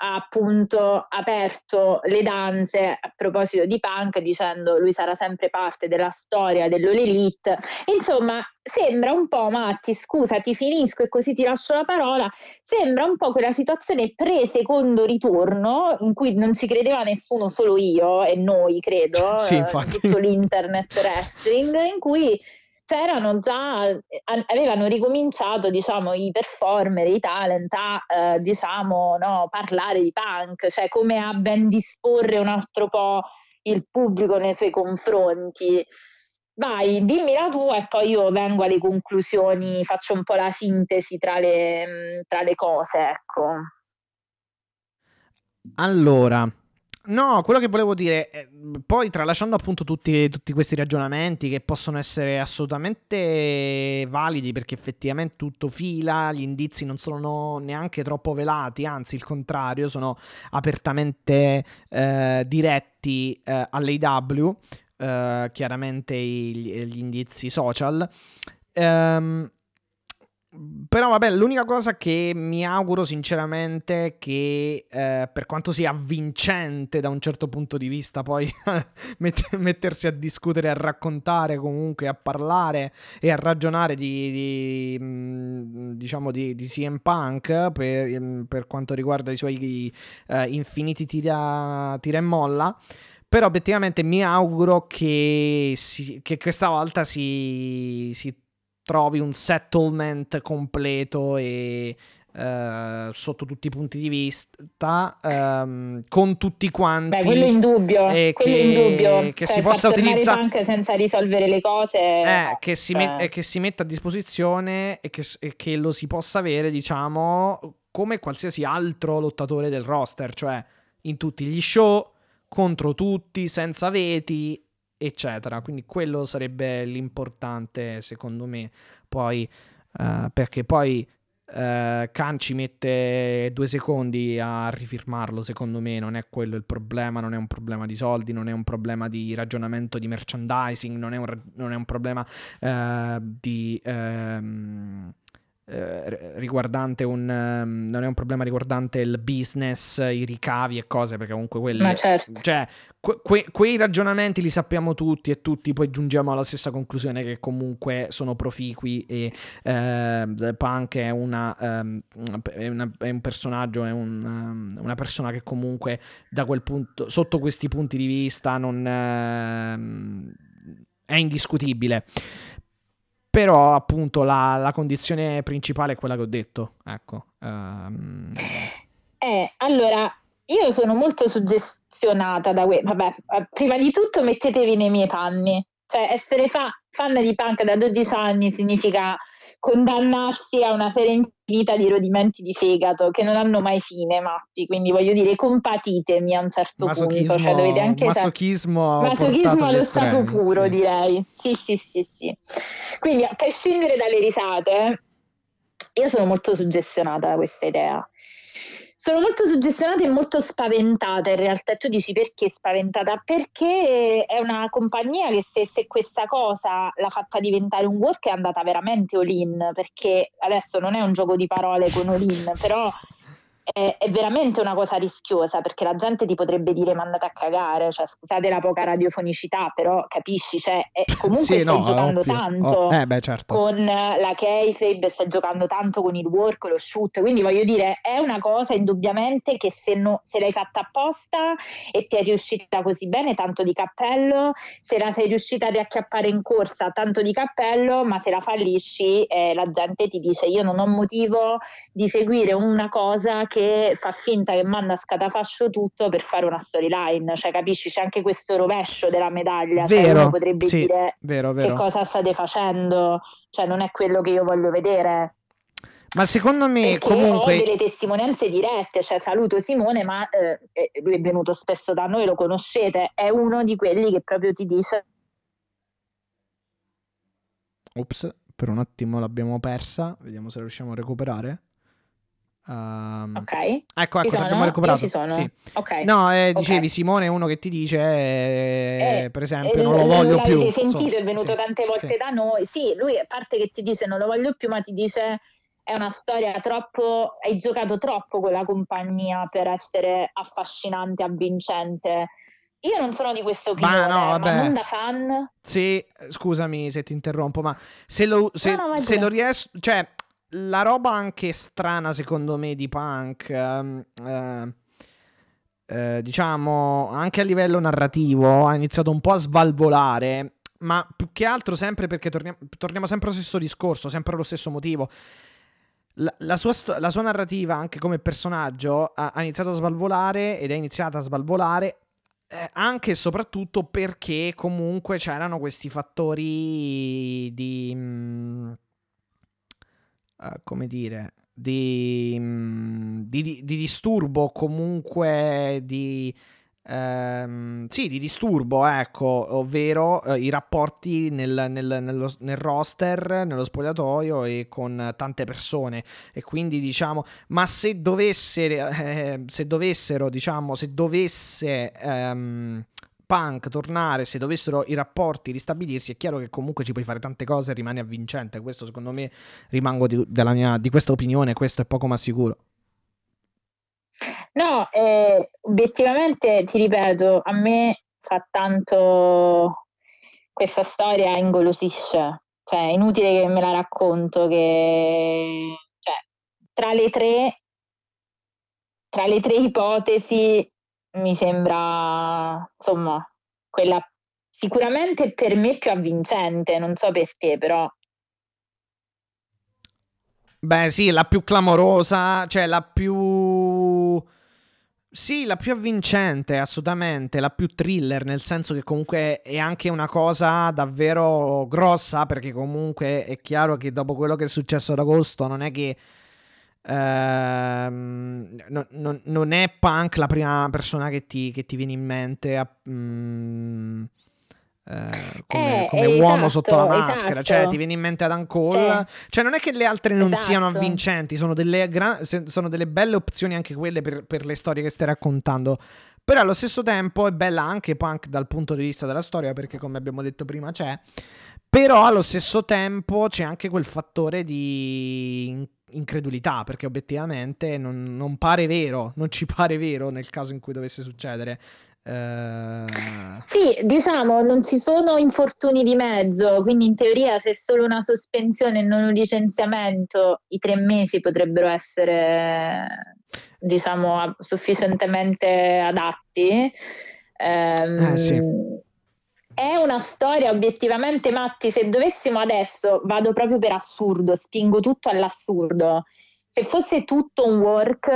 ha appunto aperto le danze a proposito di Punk, dicendo lui sarà sempre parte della storia dell'Elite. Insomma, sembra un po', Matti, scusa, ti finisco e così ti lascio la parola, sembra un po' quella situazione pre-secondo ritorno in cui non ci credeva nessuno, solo io e noi, credo, sì, infatti, tutto l'internet wrestling, in cui... c'erano già, avevano ricominciato, diciamo, i performer, i talent a eh, diciamo, no, parlare di Punk, cioè come a ben disporre un altro po' il pubblico nei suoi confronti. Vai, dimmi la tua e poi io vengo alle conclusioni, faccio un po' la sintesi tra le, tra le cose, ecco. Allora... No, quello che volevo dire, eh, poi tralasciando appunto tutti, tutti questi ragionamenti che possono essere assolutamente validi, perché effettivamente tutto fila, gli indizi non sono neanche troppo velati, anzi il contrario, sono apertamente eh, diretti eh, all'A E W, eh, chiaramente gli, gli indizi social. Ehm... Però vabbè, l'unica cosa che mi auguro sinceramente che eh, per quanto sia avvincente da un certo punto di vista poi met- mettersi a discutere, a raccontare, comunque a parlare e a ragionare di, di mh, diciamo di, di C M Punk per, mh, per quanto riguarda i suoi uh, infiniti tira, tira e molla, però obiettivamente mi auguro che, si, che questa volta si, si trovi un settlement completo e eh, sotto tutti i punti di vista, ehm, con tutti quanti. Beh, quello in dubbio, eh, quello che, in dubbio. Che cioè, si possa utilizzare anche senza risolvere le cose, eh, che, si met- eh. che si metta a disposizione e che, e che lo si possa avere, diciamo, come qualsiasi altro lottatore del roster, cioè in tutti gli show, contro tutti, senza veti, eccetera. Quindi quello sarebbe l'importante, secondo me, poi uh, perché poi uh, Khan ci mette due secondi a rifirmarlo, secondo me non è quello il problema, non è un problema di soldi, non è un problema di ragionamento di merchandising, non è un, non è un problema uh, di um, eh, riguardante un um, non è un problema riguardante il business, i ricavi e cose, perché comunque quelli, ma certo, cioè, que, que, quei ragionamenti li sappiamo tutti e tutti poi giungiamo alla stessa conclusione, che comunque sono proficui e eh, Punk è una, um, è una è un personaggio, è un, um, una persona che comunque da quel punto, sotto questi punti di vista non uh, è indiscutibile. Però appunto la, la condizione principale è quella che ho detto, ecco. Um... Eh, allora, io sono molto suggestionata da que- vabbè, prima di tutto mettetevi nei miei panni, cioè essere fa- fan di Punk da dodici anni significa condannarsi a una serie infinita di rodimenti di fegato che non hanno mai fine, Matti, quindi voglio dire, compatitemi a un certo masochismo, punto, cioè dovete anche masochismo, sa- masochismo allo stato puro, sì, direi, sì sì sì sì. Quindi a prescindere dalle risate, io sono molto suggestionata da questa idea, sono molto suggestionata e molto spaventata in realtà. Tu dici perché spaventata? Perché è una compagnia che se, se questa cosa l'ha fatta diventare un work è andata veramente all-in, perché adesso non è un gioco di parole con all-in, però è, è veramente una cosa rischiosa, perché la gente ti potrebbe dire ma andate a cagare, cioè scusate la poca radiofonicità, però capisci, cioè è, comunque sì, stai no, giocando ovvio. tanto oh, eh beh, certo. con la kayfabe, stai giocando tanto con il work, lo shoot, quindi voglio dire è una cosa indubbiamente che se, no, se l'hai fatta apposta e ti è riuscita così bene, tanto di cappello, se la sei riuscita a riacchiappare in corsa, tanto di cappello, ma se la fallisci eh, la gente ti dice io non ho motivo di seguire una cosa che che fa finta che manda a scatafascio tutto per fare una storyline, cioè capisci, c'è anche questo rovescio della medaglia, vero, cioè uno potrebbe sì, dire vero, vero. Che cosa state facendo, cioè non è quello che io voglio vedere. Ma secondo me perché comunque ho delle testimonianze dirette, cioè saluto Simone, ma eh, lui è venuto spesso da noi, lo conoscete, è uno di quelli che proprio ti dice ops, per un attimo l'abbiamo persa, vediamo se riusciamo a recuperare. Um, ok, ecco, ecco, abbiamo recuperato. Ci sono. Sì. Okay. No, eh, dicevi okay. Simone è uno che ti dice, eh, eh, per esempio, eh, non lo voglio l'avete più. L'avete sentito, so, è venuto sì, tante volte sì. da noi. Sì, lui a parte che ti dice non lo voglio più, ma ti dice è una storia troppo. Hai giocato troppo con la compagnia per essere affascinante, avvincente. Io non sono di questa opinione, ma, no, ma non da fan. Sì, scusami se ti interrompo, ma se lo, se, no, no, se lo riesco, cioè. La roba anche strana secondo me di Punk, eh, eh, eh, diciamo anche a livello narrativo, ha iniziato un po' a svalvolare, ma più che altro sempre perché torniamo, torniamo sempre allo stesso discorso, sempre allo stesso motivo. La, la, sua, la sua narrativa anche come personaggio ha, ha iniziato a svalvolare ed è iniziata a svalvolare eh, anche e soprattutto perché comunque c'erano questi fattori di... Mh, Uh, come dire di, di, di, di disturbo, comunque di ehm, sì di disturbo, ecco, ovvero eh, i rapporti nel, nel, nello, nel roster, nello spogliatoio e con tante persone, e quindi diciamo ma se dovessero eh, se dovessero diciamo se dovesse ehm, Punk tornare, se dovessero i rapporti ristabilirsi, è chiaro che comunque ci puoi fare tante cose e rimane avvincente. Questo secondo me rimango di, della mia, di questa opinione, questo è poco ma sicuro. No, eh, obiettivamente ti ripeto, a me fa tanto questa storia, ingolosisce, cioè è inutile che me la racconto, che cioè, tra le tre tra le tre ipotesi mi sembra, insomma, quella sicuramente per me più avvincente, non so per te, però. Beh, sì, la più clamorosa, cioè la più... Sì, la più avvincente, assolutamente, la più thriller, nel senso che comunque è anche una cosa davvero grossa, perché comunque è chiaro che dopo quello che è successo ad agosto non è che... Uh, no, no, non è Punk la prima persona che ti, che ti viene in mente a, mm, uh, eh, come, eh, come eh, uomo esatto, sotto la maschera, esatto. Cioè ti viene in mente Adam Cole, cioè, cioè non è che le altre non esatto. siano avvincenti, sono delle, gra- sono delle belle opzioni anche quelle per, per le storie che stai raccontando, però allo stesso tempo è bella anche Punk dal punto di vista della storia, perché come abbiamo detto prima c'è, però allo stesso tempo c'è anche quel fattore di incredulità, perché obiettivamente non, non pare vero, non ci pare vero nel caso in cui dovesse succedere. Uh... Sì, diciamo non ci sono infortuni di mezzo, quindi in teoria se è solo una sospensione e non un licenziamento, i tre mesi potrebbero essere diciamo sufficientemente adatti. Um, eh, sì. È una storia obiettivamente, Matti, se dovessimo adesso, vado proprio per assurdo, spingo tutto all'assurdo, se fosse tutto un work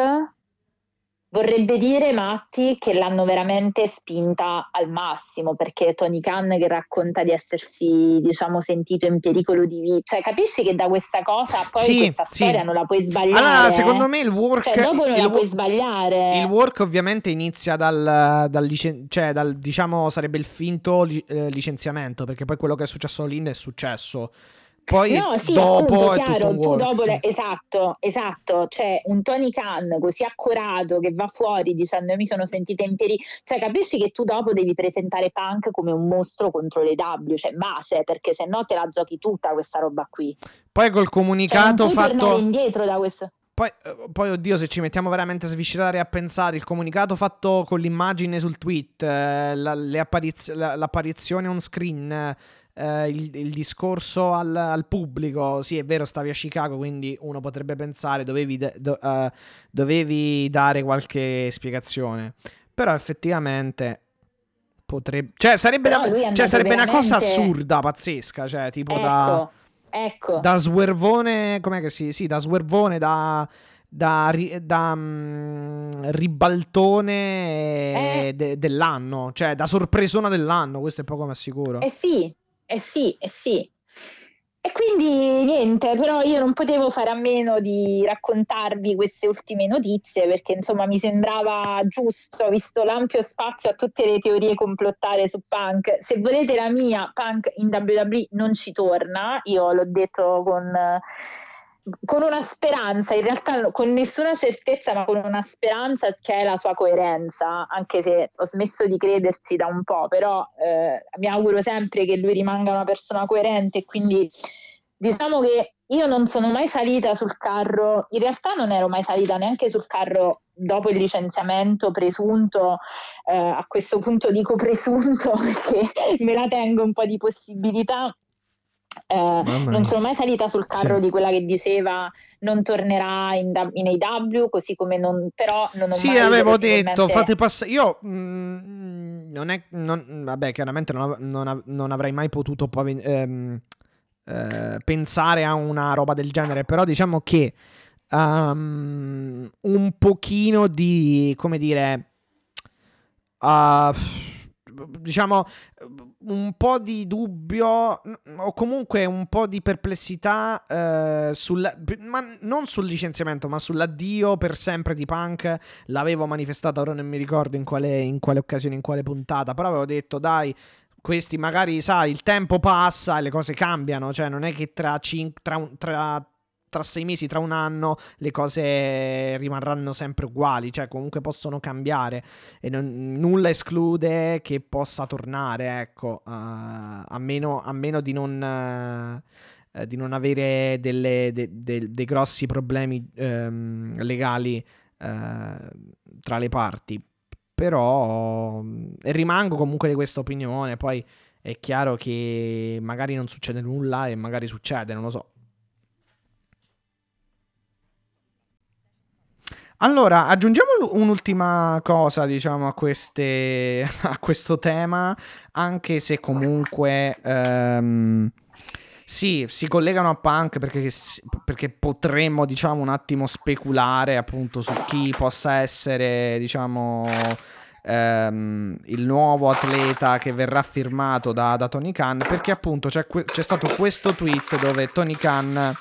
vorrebbe dire, Matti, che l'hanno veramente spinta al massimo, perché Tony Khan che racconta di essersi, diciamo, sentito in pericolo di vita, cioè capisci che da questa cosa poi sì, questa sì. storia non la puoi sbagliare. Allora, secondo me il work, cioè, dopo non la puoi sbagliare. Il work ovviamente inizia dal, dal licen- cioè dal, diciamo, sarebbe il finto li- eh, licenziamento, perché poi quello che è successo a Lynn è successo. Poi no, sì, dopo appunto, chiaro, tu work, dopo sì. le... esatto, esatto, cioè un Tony Khan così accorato che va fuori dicendo mi sono sentita in pericolo, cioè capisci che tu dopo devi presentare Punk come un mostro contro le W, cioè base, perché se no te la giochi tutta questa roba qui. Poi col comunicato cioè, non puoi fatto tornare indietro da questo. Poi, poi oddio, se ci mettiamo veramente a sviscerare e a pensare, il comunicato fatto con l'immagine sul tweet, eh, la, le appariz- la, l'apparizione on screen, eh, il, il discorso al, al pubblico, sì è vero stavi a Chicago quindi uno potrebbe pensare dovevi, de- do- uh, dovevi dare qualche spiegazione, però effettivamente potrebbe, cioè sarebbe, da... cioè, sarebbe veramente... una cosa assurda, pazzesca, cioè tipo ecco. da... Ecco. Da swervone, com'è che si? Sì, da swervone, da, da, da um, ribaltone eh. de, dell'anno, cioè da sorpresona dell'anno, questo è poco ma sicuro. Eh sì, eh sì, eh sì. E quindi niente, però io non potevo fare a meno di raccontarvi queste ultime notizie, perché insomma mi sembrava giusto, visto l'ampio spazio a tutte le teorie complottare su Punk. Se volete la mia, Punk in W W E non ci torna, io l'ho detto con, con una speranza, in realtà con nessuna certezza, ma con una speranza che è la sua coerenza, anche se ho smesso di credersi da un po', però eh, mi auguro sempre che lui rimanga una persona coerente, quindi diciamo che io non sono mai salita sul carro, in realtà non ero mai salita neanche sul carro dopo il licenziamento presunto, eh, a questo punto dico presunto perché me la tengo un po' di possibilità. Eh, non sono mai salita sul carro sì. di quella che diceva non tornerà in, in A E W, così come non, però non ho sì, mai avevo detto fate passare io mh, non è non, vabbè chiaramente non, av- non, av- non avrei mai potuto pav- ehm, eh, pensare a una roba del genere, però diciamo che um, un pochino di come dire uh, diciamo un po' di dubbio o comunque un po' di perplessità eh, sul, ma non sul licenziamento ma sull'addio per sempre di Punk, l'avevo manifestato, ora non mi ricordo in quale, in quale occasione, in quale puntata, però avevo detto dai questi magari sai il tempo passa e le cose cambiano, cioè non è che tra cin- tra, un, tra tra sei mesi, tra un anno, le cose rimarranno sempre uguali, cioè comunque possono cambiare e non, nulla esclude che possa tornare, ecco, uh, a meno, a meno di non, uh, di non avere delle, de, de, dei grossi problemi um, legali uh, tra le parti, però um, rimango comunque di questa opinione, poi è chiaro che magari non succede nulla e magari succede, non lo so. Allora, aggiungiamo un'ultima cosa, diciamo, a queste a questo tema, anche se comunque um, sì, si collegano a Punk perché, perché potremmo, diciamo, un attimo speculare appunto su chi possa essere, diciamo, um, il nuovo atleta che verrà firmato da, da Tony Khan, perché appunto c'è, c'è stato questo tweet dove Tony Khan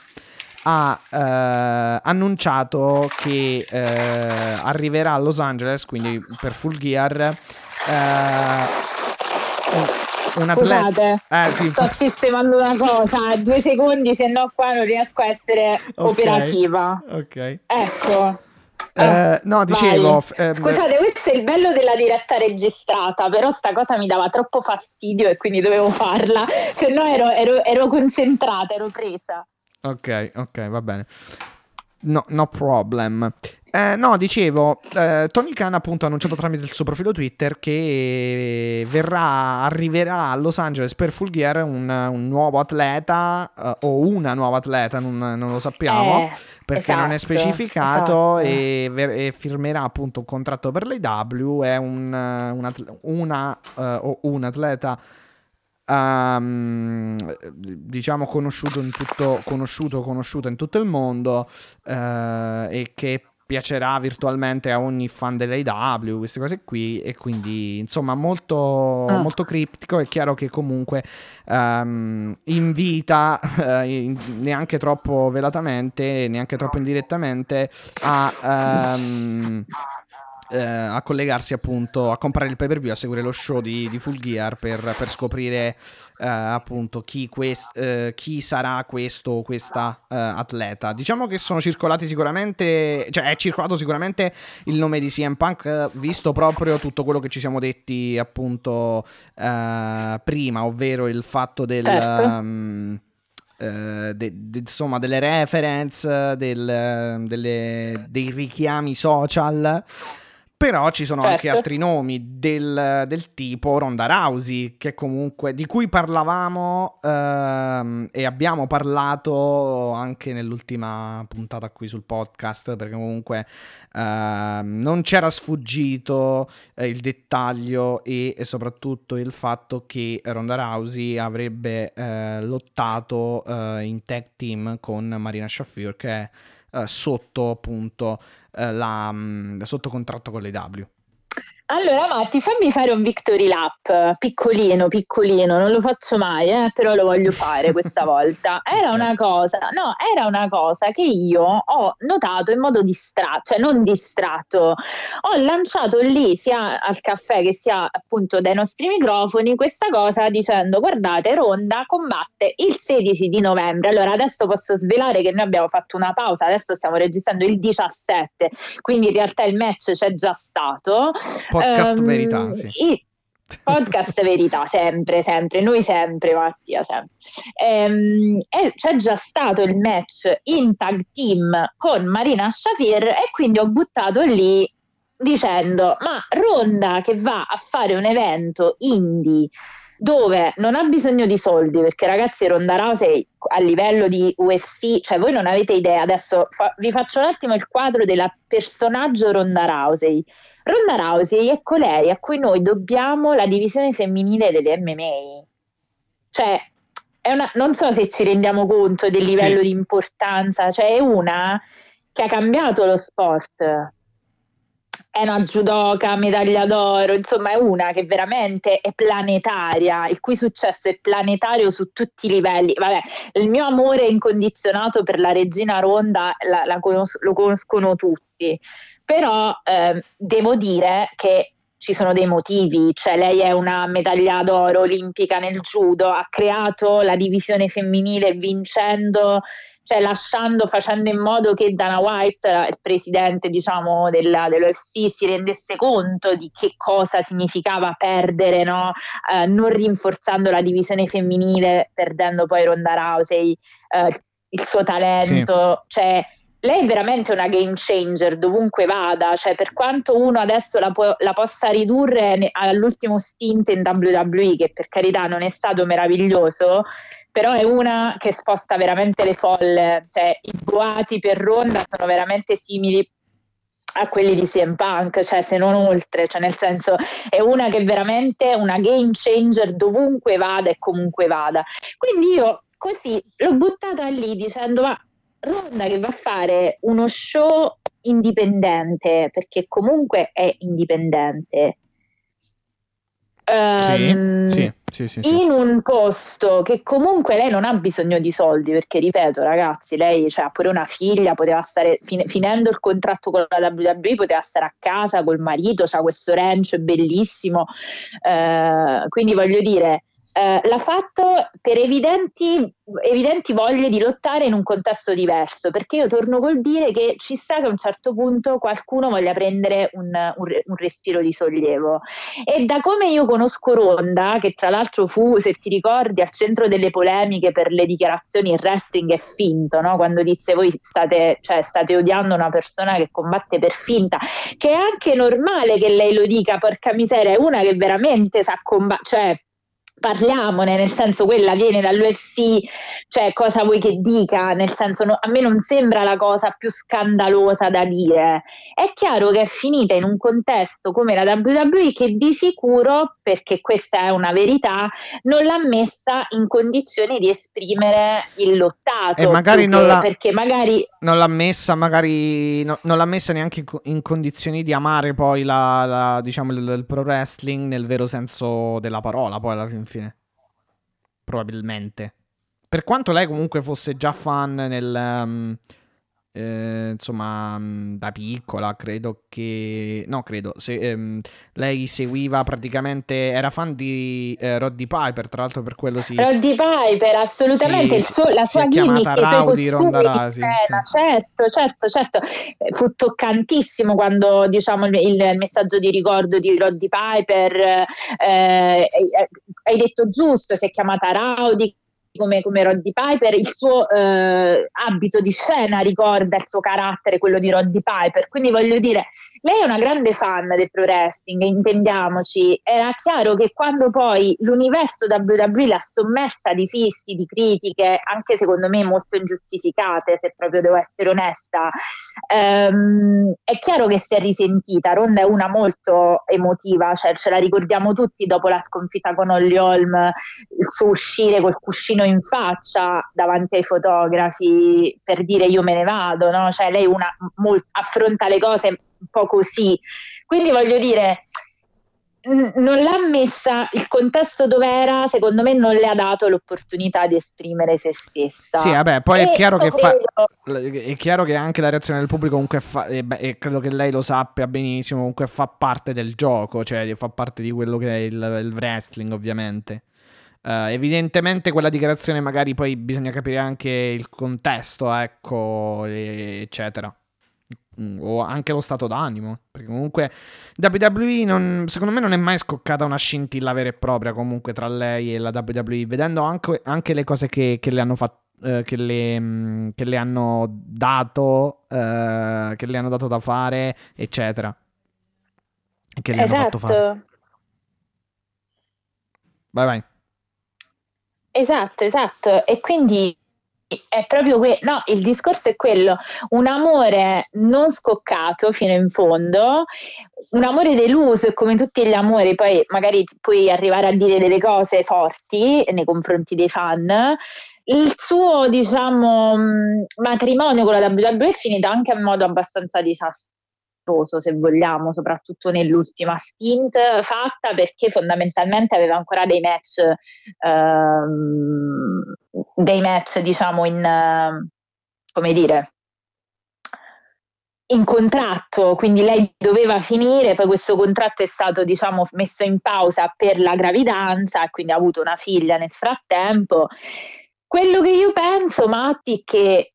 ha eh, annunciato che eh, arriverà a Los Angeles, quindi per Full Gear, eh, un atleta. Scusate, eh, sì. Sto sistemando una cosa, due secondi, se no qua non riesco a essere okay. operativa. Ok. Ecco. Eh, no, dicevo. Ehm... Scusate, questo è il bello della diretta registrata, però sta cosa mi dava troppo fastidio e quindi dovevo farla, se no ero, ero, ero concentrata, ero presa. Ok, ok, va bene. No, no problem. Eh, no, dicevo, eh, Tony Khan appunto ha annunciato tramite il suo profilo Twitter che verrà, arriverà a Los Angeles per Full Gear un, un nuovo atleta eh, o una nuova atleta, non, non lo sappiamo, eh, perché esatto, non è specificato, esatto. e, ver- e firmerà appunto un contratto per l'A E W, è un, un atleta, una uh, o un atleta Um, diciamo conosciuto in tutto conosciuto conosciuto in tutto il mondo uh, e che piacerà virtualmente a ogni fan dell'A E W, queste cose qui, e quindi insomma molto, oh. molto criptico. È chiaro che comunque um, invita uh, in, neanche troppo velatamente, neanche troppo indirettamente a um, a collegarsi appunto, a comprare il pay per view, a seguire lo show di, di Full Gear per, per scoprire uh, appunto chi, quest, uh, chi sarà questo o questa uh, atleta. Diciamo che sono circolati sicuramente, cioè è circolato sicuramente il nome di C M Punk, visto proprio tutto quello che ci siamo detti appunto uh, prima, ovvero il fatto del... Certo. Um, De, de, insomma delle reference del, delle, dei richiami social, però ci sono certo. anche altri nomi del, del tipo Ronda Rousey, che comunque di cui parlavamo ehm, e abbiamo parlato anche nell'ultima puntata qui sul podcast, perché comunque ehm, non c'era sfuggito eh, il dettaglio e, e soprattutto il fatto che Ronda Rousey avrebbe eh, lottato eh, in tag team con Marina Shafir, che è eh, sotto appunto La, sotto contratto con l'A E W. Allora Matti, fammi fare un victory lap piccolino piccolino, non lo faccio mai eh, però lo voglio fare questa volta. Era okay. una cosa, no, era una cosa che io ho notato in modo distratto, cioè non distratto, ho lanciato lì sia al caffè che sia appunto dai nostri microfoni questa cosa dicendo: guardate, Ronda combatte il sedici di novembre. Allora adesso posso svelare che noi abbiamo fatto una pausa, adesso stiamo registrando il diciassette, quindi in realtà il match c'è già stato. Poi Podcast um, verità, sì. Podcast verità, sempre, sempre, noi sempre, Mattia, sempre. Ehm, e c'è già stato il match in tag team con Marina Shafir, e quindi ho buttato lì dicendo: ma Ronda che va a fare un evento indie dove non ha bisogno di soldi, perché ragazzi Ronda Rousey a livello di U F C, cioè voi non avete idea, adesso fa- vi faccio un attimo il quadro della personaggio Ronda Rousey. Ronda Rousey è colei a cui noi dobbiamo la divisione femminile delle M M A, cioè è una, non so se ci rendiamo conto del livello sì. di importanza, cioè è una che ha cambiato lo sport, è una judoka, medaglia d'oro, insomma è una che veramente è planetaria, il cui successo è planetario su tutti i livelli. Vabbè, il mio amore incondizionato per la regina Ronda la, la conos- lo conoscono tutti. Però eh, devo dire che ci sono dei motivi, cioè lei è una medaglia d'oro olimpica nel judo, ha creato la divisione femminile vincendo, cioè lasciando, facendo in modo che Dana White, il presidente diciamo della, dell'U F C, si rendesse conto di che cosa significava perdere, no? eh, non rinforzando la divisione femminile, perdendo poi Ronda Rousey, eh, il suo talento, sì. cioè... Lei è veramente una game changer dovunque vada, cioè per quanto uno adesso la, po- la possa ridurre all'ultimo stint in W W E, che per carità non è stato meraviglioso, però è una che sposta veramente le folle, cioè i boati per Ronda sono veramente simili a quelli di C M Punk, cioè se non oltre, cioè nel senso è una che è veramente una game changer dovunque vada e comunque vada. Quindi io così l'ho buttata lì dicendo: ma Ronda che va a fare uno show indipendente, perché comunque è indipendente, um, sì, sì, sì, sì, sì. in un posto che comunque lei non ha bisogno di soldi, perché ripeto ragazzi, lei cioè, ha pure una figlia, poteva stare fin- finendo il contratto con la W W E, poteva stare a casa col marito, c'ha questo ranch bellissimo, uh, quindi voglio dire eh, l'ha fatto per evidenti, evidenti voglie di lottare in un contesto diverso, perché io torno col dire che ci sta che a un certo punto qualcuno voglia prendere un, un, un respiro di sollievo. E da come io conosco Ronda, che tra l'altro fu, se ti ricordi, al centro delle polemiche per le dichiarazioni "il wrestling è finto", no? Quando disse voi state, cioè, state odiando una persona che combatte per finta, che è anche normale che lei lo dica, porca miseria, è una che veramente sa combattere, cioè parliamone, nel senso quella viene dall'U F C, cioè cosa vuoi che dica, nel senso no, a me non sembra la cosa più scandalosa da dire. È chiaro che è finita in un contesto come la W W E, che di sicuro, perché questa è una verità, non l'ha messa in condizione di esprimere il lottato, e magari perché, non l'ha, perché magari non l'ha messa, magari no, non l'ha messa neanche in condizioni di amare poi la, la diciamo il, il pro wrestling nel vero senso della parola, poi alla fine Fine. Probabilmente, per quanto lei comunque fosse già fan nel um, eh, insomma um, da piccola, credo che no credo se, um, lei seguiva praticamente, era fan di eh, Roddy Piper, tra l'altro per quello si Roddy Piper assolutamente, si, suo, la sua gimmick, Rowdy, Ronda Rousey, sì. certo certo certo fu toccantissimo quando, diciamo, il, il messaggio di ricordo di Roddy Piper, eh, eh, hai detto giusto, si è chiamata Rowdy Come, come Roddy Piper, il suo eh, abito di scena ricorda il suo carattere, quello di Roddy Piper, quindi voglio dire, lei è una grande fan del pro wrestling, intendiamoci. Era chiaro che quando poi l'universo W W E l'ha sommessa di fischi, di critiche, anche secondo me molto ingiustificate, se proprio devo essere onesta, ehm, è chiaro che si è risentita. Ronda è una molto emotiva, cioè ce la ricordiamo tutti dopo la sconfitta con Holly Holm, il suo uscire col cuscino in faccia davanti ai fotografi per dire "io me ne vado", no? Cioè lei una, molt, affronta le cose un po' così, quindi voglio dire, n- non l'ha messa, il contesto dov'era secondo me non le ha dato l'opportunità di esprimere se stessa. Sì, vabbè, poi è chiaro, che credo... fa, è chiaro che anche la reazione del pubblico comunque fa, e, beh, e credo che lei lo sappia benissimo, comunque fa parte del gioco, cioè fa parte di quello che è il, il wrestling, ovviamente. Uh, evidentemente quella dichiarazione magari poi bisogna capire anche il contesto, ecco, eccetera, o anche lo stato d'animo, perché comunque W W E non, secondo me non è mai scoccata una scintilla vera e propria comunque tra lei e la W W E, vedendo anche, anche le cose che, che le hanno fatto, eh, che, le, mh, che le hanno dato, eh, che le hanno dato da fare, eccetera, che le esatto. hanno fatto fare. Vai vai. Esatto, esatto, e quindi è proprio que- no, il discorso è quello, un amore non scoccato fino in fondo, un amore deluso, e come tutti gli amori poi magari puoi arrivare a dire delle cose forti nei confronti dei fan. Il suo, diciamo, matrimonio con la W W E è finito anche in modo abbastanza disastroso, se vogliamo, soprattutto nell'ultima stint fatta, perché fondamentalmente aveva ancora dei match ehm, dei match diciamo in eh, come dire in contratto, quindi lei doveva finire, poi questo contratto è stato, diciamo, messo in pausa per la gravidanza, quindi ha avuto una figlia nel frattempo. Quello che io penso, Matti, che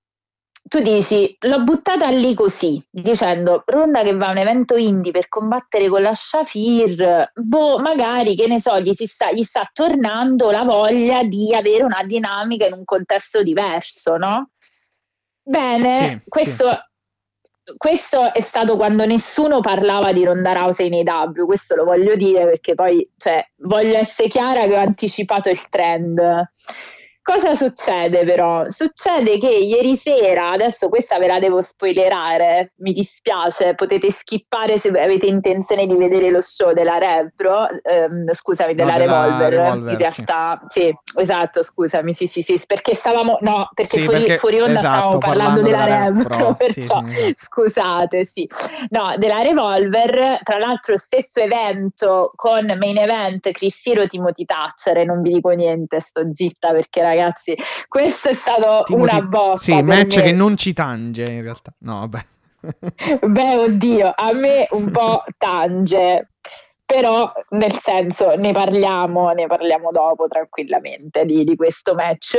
tu dici, l'ho buttata lì così, dicendo Ronda che va a un evento indie per combattere con la Shafir, boh, magari, che ne so, gli, si sta, gli sta tornando la voglia di avere una dinamica in un contesto diverso, no? Bene, sì, questo... Sì. Questo è stato quando nessuno parlava di Ronda Rousey nei W, questo lo voglio dire perché poi, cioè, voglio essere chiara che ho anticipato il trend. Cosa succede però? Succede che ieri sera, adesso questa ve la devo spoilerare, mi dispiace, potete skippare se avete intenzione di vedere lo show della Repro, ehm, scusami, no, della, della Revolver, Revolver, in realtà, sì. sì, esatto, scusami, sì, sì, sì, perché stavamo, no, perché sì, fuori, perché, fuori onda esatto, stavamo parlando, parlando della, della Repro, Repro perciò, sì, sì. scusate, sì, no, della Revolver, tra l'altro stesso evento con main event Chris Hero, Timothy Thatcher, e non vi dico niente, sto zitta perché era ragazzi, questo è stato Timothy, una botta. Sì, match me. Che non ci tange in realtà. No, vabbè. Beh, oddio, a me un po' tange. però nel senso ne parliamo, ne parliamo dopo tranquillamente di, di questo match.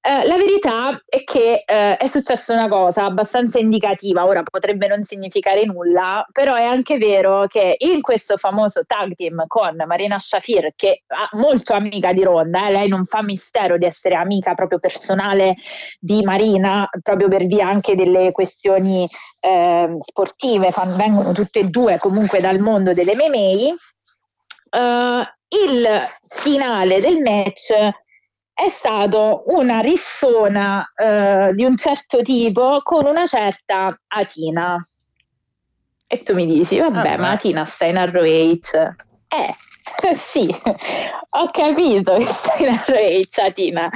Eh, la verità è che eh, è successa una cosa abbastanza indicativa, ora potrebbe non significare nulla, però è anche vero che in questo famoso tag team con Marina Shafir, che è molto amica di Ronda, eh, lei non fa mistero di essere amica proprio personale di Marina, proprio per via anche delle questioni eh, sportive, fan, vengono tutte e due comunque dal mondo delle M M A, eh, il finale del match è stato una rissona eh, di un certo tipo con una certa Atina. E tu mi dici, vabbè, ah, ma Atina sta in R O H. Eh, sì, ho capito che sta in R O H Atina.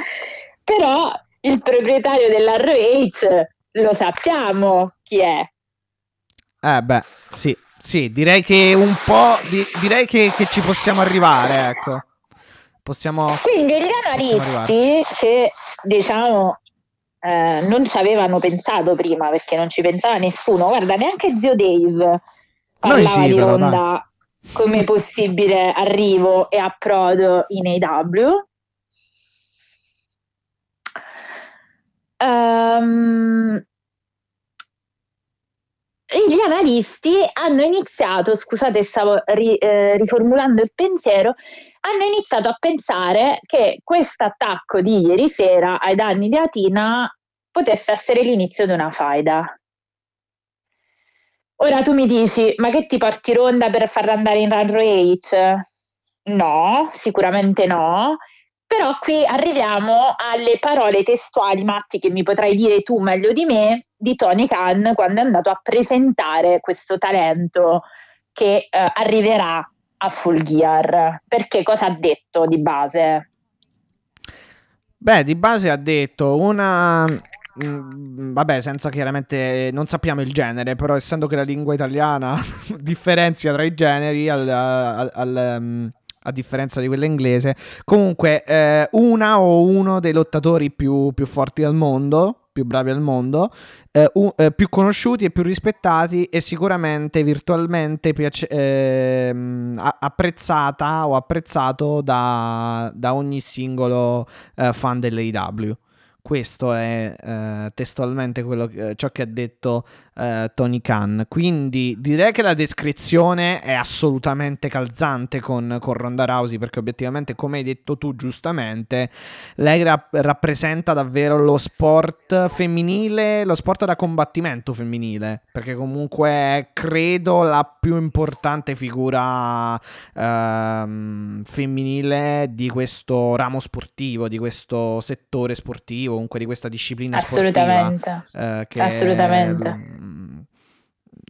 Però il proprietario dell'R O H lo sappiamo chi è. Eh beh, sì, sì, direi che un po', di, direi che, che ci possiamo arrivare, ecco. Possiamo, quindi gli analisti, se diciamo eh, non ci avevano pensato prima, perché non ci pensava nessuno, guarda, neanche zio Dave parlava sì, di Ronda però, come possibile arrivo e approdo in A E W. um, Gli analisti hanno iniziato, scusate, stavo ri, eh, riformulando il pensiero, hanno iniziato a pensare che questo attacco di ieri sera ai danni di Atina potesse essere l'inizio di una faida. Ora tu mi dici, ma che ti porti Ronda per farla andare in R O H? No, sicuramente no. Però qui arriviamo alle parole testuali, Matti, che mi potrai dire tu meglio di me, di Tony Khan quando è andato a presentare questo talento che eh, arriverà a Full Gear. Perché cosa ha detto di base? Beh, di base ha detto una... Mm, vabbè, senza chiaramente non sappiamo il genere, però essendo che la lingua italiana differenzia tra i generi al... al, al um... a differenza di quella inglese, comunque eh, una o uno dei lottatori più, più forti al mondo, più bravi al mondo, eh, un, eh, più conosciuti e più rispettati e sicuramente virtualmente piace- eh, apprezzata o apprezzato da, da ogni singolo eh, fan dell'A E W. Questo è eh, testualmente quello che, ciò che ha detto eh, Tony Khan. Quindi direi che la descrizione è assolutamente calzante con, con Ronda Rousey, perché obiettivamente, come hai detto tu giustamente, lei ra- rappresenta davvero lo sport femminile, lo sport da combattimento femminile, perché comunque è, credo, la più importante figura ehm, femminile di questo ramo sportivo, di questo settore sportivo, comunque di questa disciplina assolutamente sportiva, eh, che assolutamente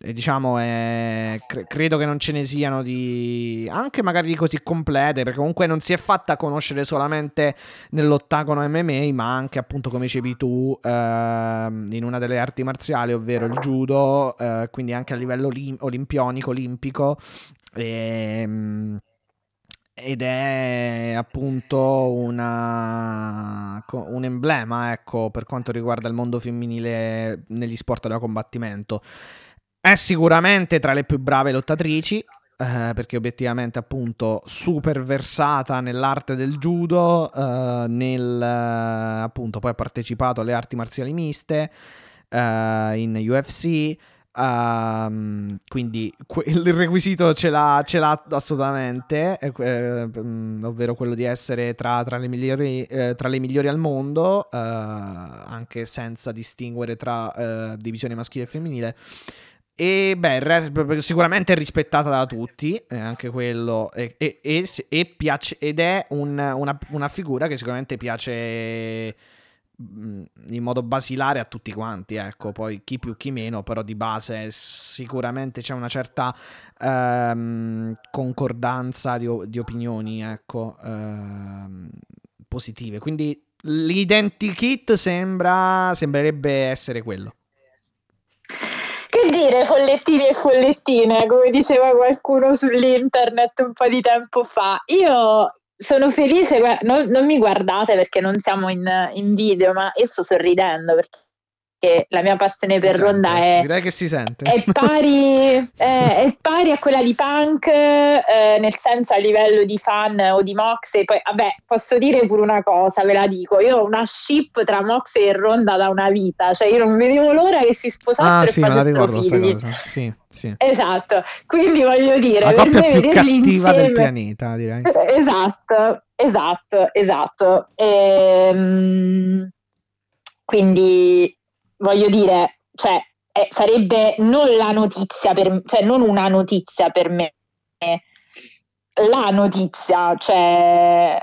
è, è, diciamo è, cre- credo che non ce ne siano di anche magari di così complete, perché comunque non si è fatta conoscere solamente nell'ottagono M M A, ma anche appunto come dicevi tu eh, in una delle arti marziali, ovvero il judo, eh, quindi anche a livello lim- olimpionico olimpico e, ed è appunto una, un emblema, ecco, per quanto riguarda il mondo femminile negli sport da combattimento. È sicuramente tra le più brave lottatrici, eh, perché obiettivamente appunto super versata nell'arte del judo, eh, nel appunto poi ha partecipato alle arti marziali miste, eh, in U F C. Um, quindi que- il requisito ce l'ha, ce l'ha assolutamente, eh, eh, ovvero quello di essere tra, tra, le, migliori, eh, tra le migliori al mondo, eh, anche senza distinguere tra eh, divisione maschile e femminile. E beh, re- sicuramente è rispettata da tutti, eh, anche quello, e, e, e, e piace, ed è un, una, una figura che sicuramente piace in modo basilare a tutti quanti, ecco, poi chi più chi meno, però di base sicuramente c'è una certa ehm, concordanza di, di opinioni, ecco, ehm, positive, quindi l'identikit sembra sembrerebbe essere quello. Che dire, follettini e follettine, come diceva qualcuno sull'internet un po' di tempo fa. Io sono felice, non, non mi guardate perché non siamo in, in video, ma io sto sorridendo perché perché la mia passione si per sente. Ronda è, direi che si sente. È, pari, eh, è pari a quella di Punk, eh, nel senso a livello di fan o di Moxley. Poi vabbè, posso dire pure una cosa, ve la dico, io ho una ship tra Moxley e Ronda da una vita, cioè io non vedevo l'ora che si sposassero. Ah, e sì, me la ricordo questa cosa. Sì, sì. Esatto, quindi voglio dire, la per me più cattiva insieme... del pianeta, direi. Esatto, esatto, esatto. Ehm... Quindi voglio dire, cioè, eh, sarebbe non la notizia per, cioè non una notizia per me, la notizia, cioè.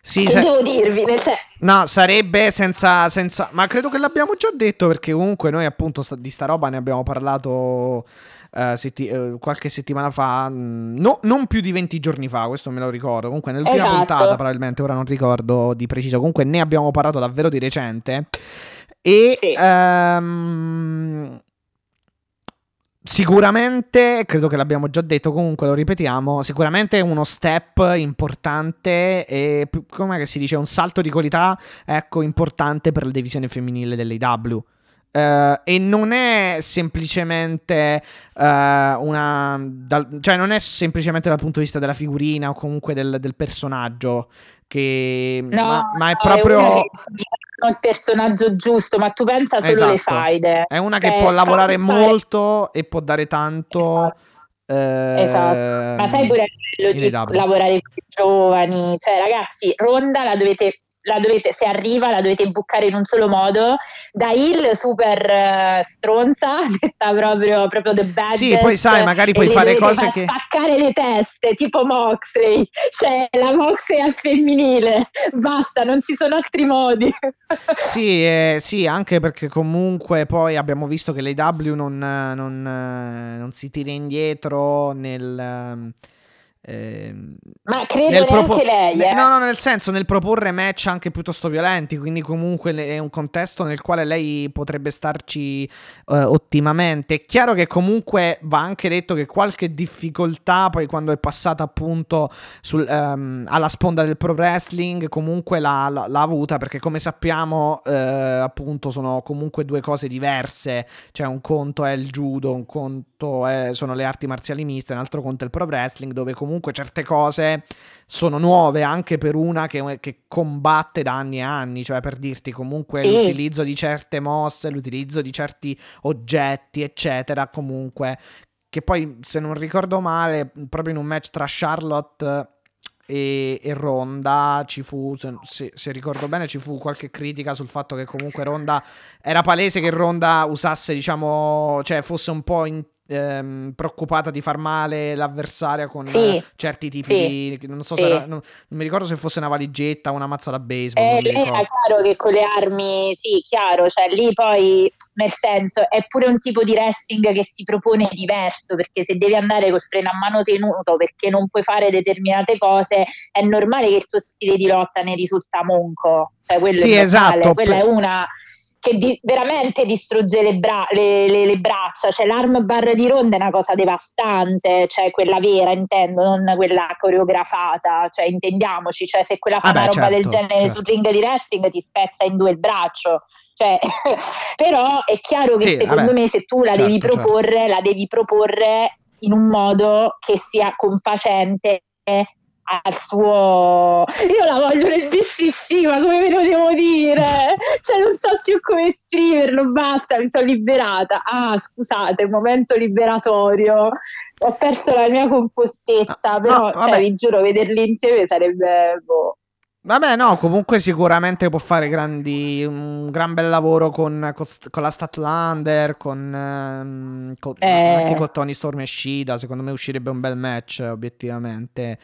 Sì, che se... devo dirvi? Nel senso... No, sarebbe senza, senza. Ma credo che l'abbiamo già detto, perché comunque noi appunto sta, di sta roba ne abbiamo parlato uh, setti- uh, qualche settimana fa. No, non più di venti giorni fa, questo me lo ricordo. Comunque nell'ultima esatto. puntata, probabilmente, ora non ricordo di preciso. Comunque ne abbiamo parlato davvero di recente. E sì. um, sicuramente, credo che l'abbiamo già detto, comunque lo ripetiamo, sicuramente uno step importante e, come che si dice, un salto di qualità, ecco, importante per la divisione femminile dell'A E W. Uh, e non è semplicemente uh, una da, cioè non è semplicemente dal punto di vista della figurina o comunque del, del personaggio che no, ma, ma è no, proprio è il personaggio giusto, ma tu pensa solo esatto. le faide, è una che eh, può lavorare molto fare... e può dare tanto esatto. Eh, esatto. Ma sai pure quello di A E W. Lavorare con i giovani, cioè ragazzi, Ronda la dovete La dovete, se arriva la dovete bucare in un solo modo, da heel super uh, stronza, detta proprio, proprio the baddest. Sì, poi sai, magari puoi fare cose che spaccare le teste, tipo Moxley, cioè la Moxley al femminile, basta, non ci sono altri modi. Sì, eh, sì, anche perché comunque poi abbiamo visto che l'A E W non, non, non si tira indietro nel... Eh, ma credo propo- anche lei eh? no no nel senso nel proporre match anche piuttosto violenti, quindi comunque è un contesto nel quale lei potrebbe starci eh, ottimamente. È chiaro che comunque va anche detto che qualche difficoltà poi quando è passata appunto sul, ehm, alla sponda del pro wrestling comunque l'ha, l'ha, l'ha avuta, perché come sappiamo eh, appunto sono comunque due cose diverse, cioè un conto è il judo, un conto è, sono le arti marziali miste, un altro conto è il pro wrestling, dove comunque comunque certe cose sono nuove anche per una che, che combatte da anni e anni, cioè per dirti comunque sì. l'utilizzo di certe mosse, l'utilizzo di certi oggetti eccetera, comunque che poi se non ricordo male proprio in un match tra Charlotte e, e Ronda ci fu, se, se ricordo bene ci fu qualche critica sul fatto che comunque Ronda, era palese che Ronda usasse, diciamo, cioè fosse un po' in Ehm, preoccupata di far male l'avversaria con sì, eh, certi tipi sì, di non so sì. se era, non, non mi ricordo se fosse una valigetta o una mazza da baseball, eh, lei era chiaro che con le armi sì chiaro, cioè lì poi nel senso è pure un tipo di wrestling che si propone diverso, perché se devi andare col freno a mano tenuto perché non puoi fare determinate cose è normale che il tuo stile di lotta ne risulta monco, cioè quello sì, è normale, esatto, quella per... è una che di, veramente distrugge le, bra- le, le, le braccia, cioè l'arm bar di Ronda è una cosa devastante, cioè quella vera intendo, non quella coreografata, cioè intendiamoci, cioè se quella fa ah beh, una roba certo, del genere certo. sul ring di wrestling ti spezza in due il braccio, cioè però è chiaro che sì, secondo vabbè, me se tu la certo, devi proporre certo. la devi proporre in un modo che sia confacente al suo, io la voglio nel B C C, ma come ve lo devo dire, cioè non so più come scriverlo, basta, mi sono liberata, ah scusate, momento liberatorio, ho perso la mia compostezza, però no, cioè, vi giuro vederli insieme sarebbe boh. Vabbè no, comunque sicuramente può fare grandi, un gran bel lavoro con, con, con la Statlander, con, con eh. anche con Tony Storm e Shida, secondo me uscirebbe un bel match obiettivamente.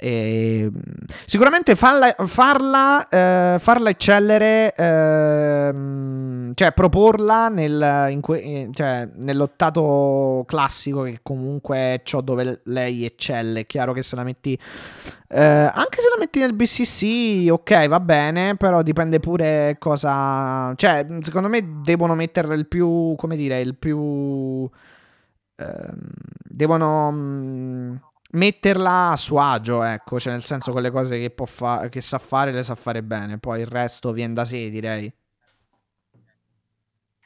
E sicuramente farla, farla, eh, farla eccellere, eh, cioè proporla nel, in que, cioè, nell'ottato classico, che comunque è ciò dove lei eccelle. È chiaro che se la metti eh, anche se la metti nel B C C, ok, va bene, però dipende pure cosa, cioè secondo me devono metterla il più, come dire, il più eh, devono mh, metterla a suo agio, ecco, cioè nel senso quelle cose che può fa- che sa fare le sa fare bene, poi il resto viene da sé, direi.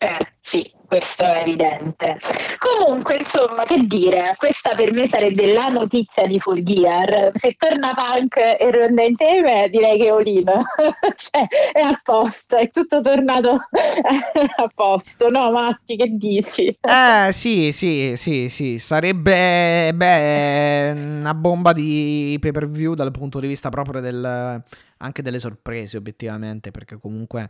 Eh, sì, questo è evidente. Comunque, insomma, che dire, questa per me sarebbe la notizia di Full Gear. Se torna Punk e Ronda insieme, direi che è Olino. Cioè, è a posto, è tutto tornato a posto. No, Matti, che dici? Eh, sì, sì, sì, sì. Sarebbe, beh, una bomba di pay-per-view dal punto di vista proprio del, anche delle sorprese, obiettivamente, perché comunque...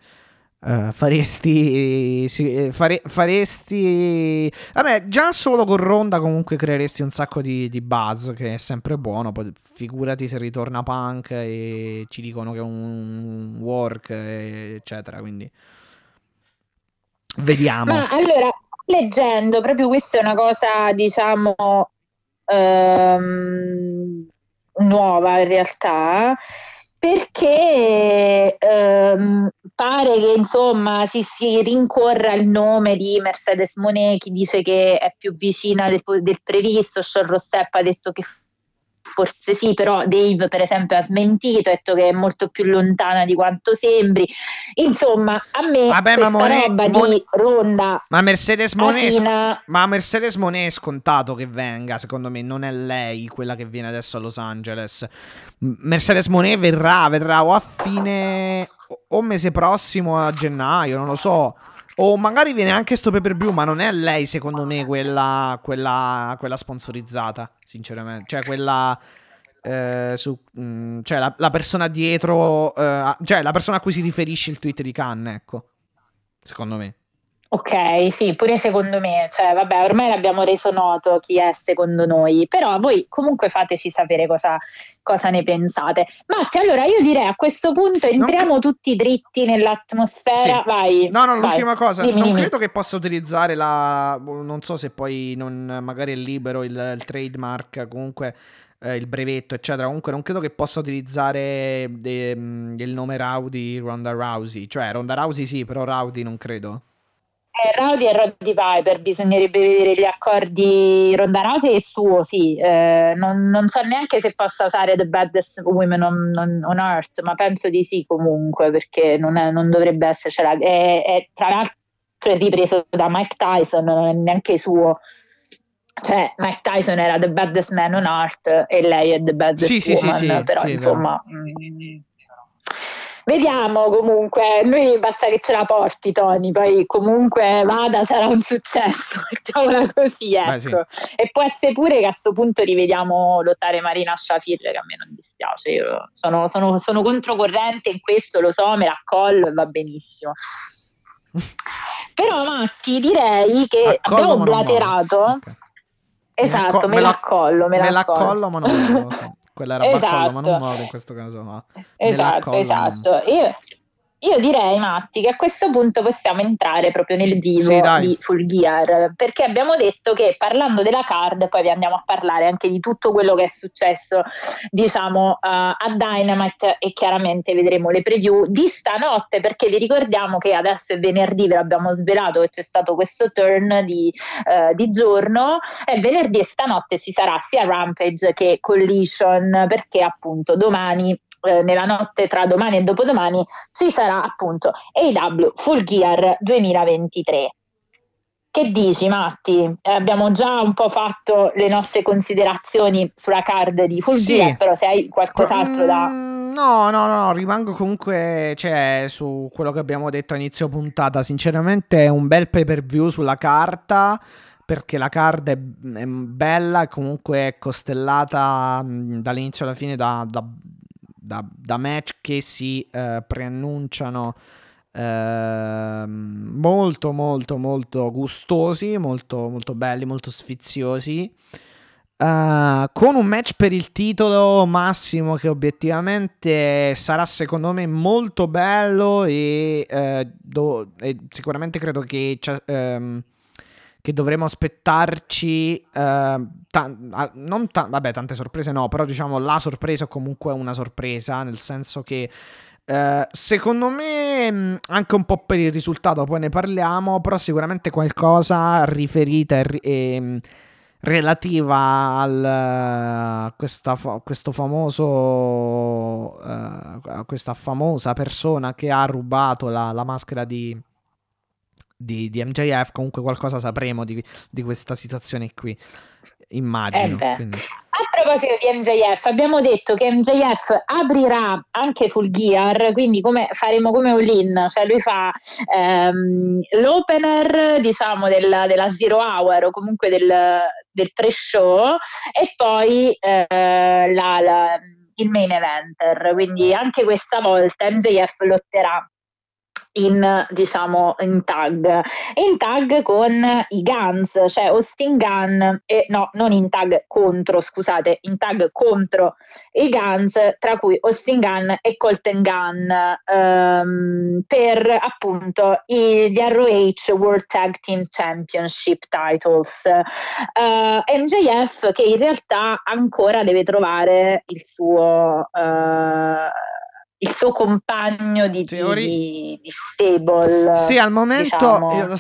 Uh, faresti sì, fare, faresti vabbè, già solo con Ronda comunque creeresti un sacco di, di buzz, che è sempre buono. Poi figurati se ritorna Punk e ci dicono che è un work, eccetera, quindi vediamo. Ma allora, leggendo proprio, questa è una cosa, diciamo, ehm, nuova in realtà, perché ehm, pare che, insomma, si, si rincorra il nome di Mercedes Moné, chi dice che è più vicina del, del previsto. Sean Rossap ha detto che forse sì, però Dave, per esempio, ha smentito, ha detto che è molto più lontana di quanto sembri. Insomma, a me Vabbè, questa ma Monet, roba Monet, di Ronda, ma Mercedes Moné Atina... ma Mercedes Moné è scontato che venga, secondo me. Non è lei quella che viene adesso a Los Angeles. Mercedes Moné verrà, verrà o a fine o mese prossimo a gennaio, non lo so. O magari viene anche sto pay per view, ma non è lei, secondo me, quella quella, quella sponsorizzata, sinceramente. Cioè, quella eh, su, mh, cioè la, la persona dietro, eh, cioè la persona a cui si riferisce il tweet di Khan, ecco, secondo me. Ok, sì, pure secondo me. Cioè, vabbè, ormai l'abbiamo reso noto chi è secondo noi, però voi comunque fateci sapere cosa, cosa ne pensate. Matti, allora io direi a questo punto entriamo non... tutti dritti nell'atmosfera. Sì. Vai. No, no, vai. L'ultima cosa, dimmi, non dimmi. Credo che possa utilizzare la... non so se poi non, magari è libero il, il trademark, comunque eh, il brevetto, eccetera. Comunque non credo che possa utilizzare de... il nome Rowdy Ronda Rousey. Cioè, Ronda Rousey sì, però Rowdy non credo. Eh, Rowdy e Roddy Piper, bisognerebbe vedere gli accordi. Ronda Rousey è suo, sì, eh, non, non so neanche se possa usare The Baddest Women on, on, on Earth, ma penso di sì comunque, perché non, è, non dovrebbe essercela. È, è, tra l'altro è ripreso da Mike Tyson, non è neanche suo. Cioè, Mike Tyson era The Baddest Man on Earth e lei è The Baddest sì, Woman, sì, sì, sì, però sì, insomma... Però. Vediamo, comunque, noi basta che ce la porti, Tony, poi comunque vada, sarà un successo, mettiamola così, ecco. Beh, sì. E può essere pure che a sto punto rivediamo lottare Marina Shafir, che a me non dispiace, io sono, sono, sono controcorrente in questo, lo so, me la accollo e va benissimo. Però Matti, direi che accollo, abbiamo blaterato, okay. Esatto, me, me, me l'accollo, me, me l'accollo, l'accollo ma non lo so. Quella era esatto. Barcollo, ma non muore in questo caso, ma esatto, esatto. Io, io direi, Matti, che a questo punto possiamo entrare proprio nel vivo sì, di Full Gear, perché abbiamo detto che, parlando della card, poi vi andiamo a parlare anche di tutto quello che è successo, diciamo, uh, a Dynamite, e chiaramente vedremo le preview di stanotte, perché vi ricordiamo che adesso è venerdì, ve l'abbiamo svelato che c'è stato questo turn di, uh, di giorno, e venerdì e stanotte ci sarà sia Rampage che Collision, perché appunto domani, nella notte tra domani e dopodomani, ci sarà appunto A E W Full Gear duemilaventitré. Che dici, Matti? Eh, abbiamo già un po' fatto le nostre considerazioni sulla card di Full sì. Gear, però se hai qualcos'altro mm, da... No, no, no, rimango comunque, cioè, su quello che abbiamo detto a inizio puntata. Sinceramente è un bel pay per view sulla carta, perché la card è, è bella, comunque è costellata dall'inizio alla fine da... da Da, da match che si eh, preannunciano eh, molto molto molto gustosi, molto molto belli, molto sfiziosi, eh, con un match per il titolo massimo che obiettivamente sarà, secondo me, molto bello e, eh, do, e sicuramente credo che ehm, che dovremo aspettarci eh, ta- non ta- vabbè tante sorprese no, però diciamo la sorpresa, o comunque una sorpresa, nel senso che eh, secondo me, anche un po' per il risultato, poi ne parliamo, però sicuramente qualcosa riferita e, e relativa al, a questa, questo famoso uh, a questa famosa persona che ha rubato la, la maschera di di, di M J F, comunque qualcosa sapremo di, di questa situazione qui, immagino. Eh a proposito di M J F, abbiamo detto che M J F aprirà anche Full Gear, quindi come, faremo come All-In, cioè lui fa ehm, l'opener, diciamo, della, della Zero Hour o comunque del, del pre-show, e poi eh, la, la, il main eventer, quindi anche questa volta M J F lotterà in, diciamo, in tag in tag con i Guns, cioè Austin Gunn e no, non in tag contro, scusate, in tag contro i Guns, tra cui Austin Gunn e Colt and Gunn, ehm, per appunto i, gli R O H World Tag Team Championship Titles. eh, M J F che in realtà ancora deve trovare il suo eh, il suo compagno di, di, di stable, sì, al momento, diciamo, io, di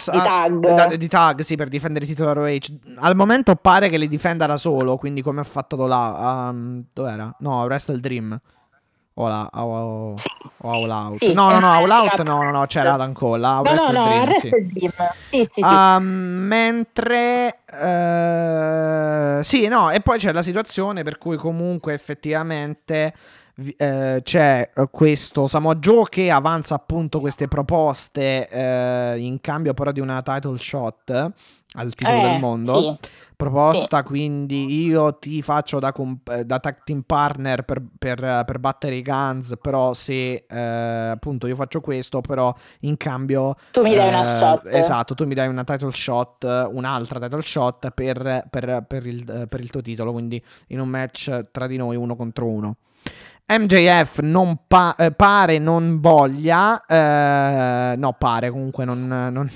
tag di tag sì, per difendere il titolo R O H. Al momento pare che li difenda da solo, quindi come ha fatto là, um, dov'era? No, Wrestle Dream o la o, o, o All Out. Sì, no, no, no, All Out no, no, no, c'era Adam Cole, no, Wrestle no, Dream, Wrestle sì. Dream. Sì, sì, um, sì. Mentre uh, sì, no, e poi c'è la situazione per cui comunque effettivamente Eh, c'è questo Samoa Joe che avanza appunto queste proposte eh, in cambio però di una title shot al titolo eh, del mondo, sì, proposta, sì. Quindi io ti faccio da, comp- da tag team partner per, per, per battere i Guns, però se eh, appunto io faccio questo, però in cambio tu mi dai eh, una shot, esatto, tu mi dai una title shot, un'altra title shot per, per, per, il, per il tuo titolo, quindi in un match tra di noi uno contro uno. M J F non pa- pare non voglia eh, no pare comunque non, non,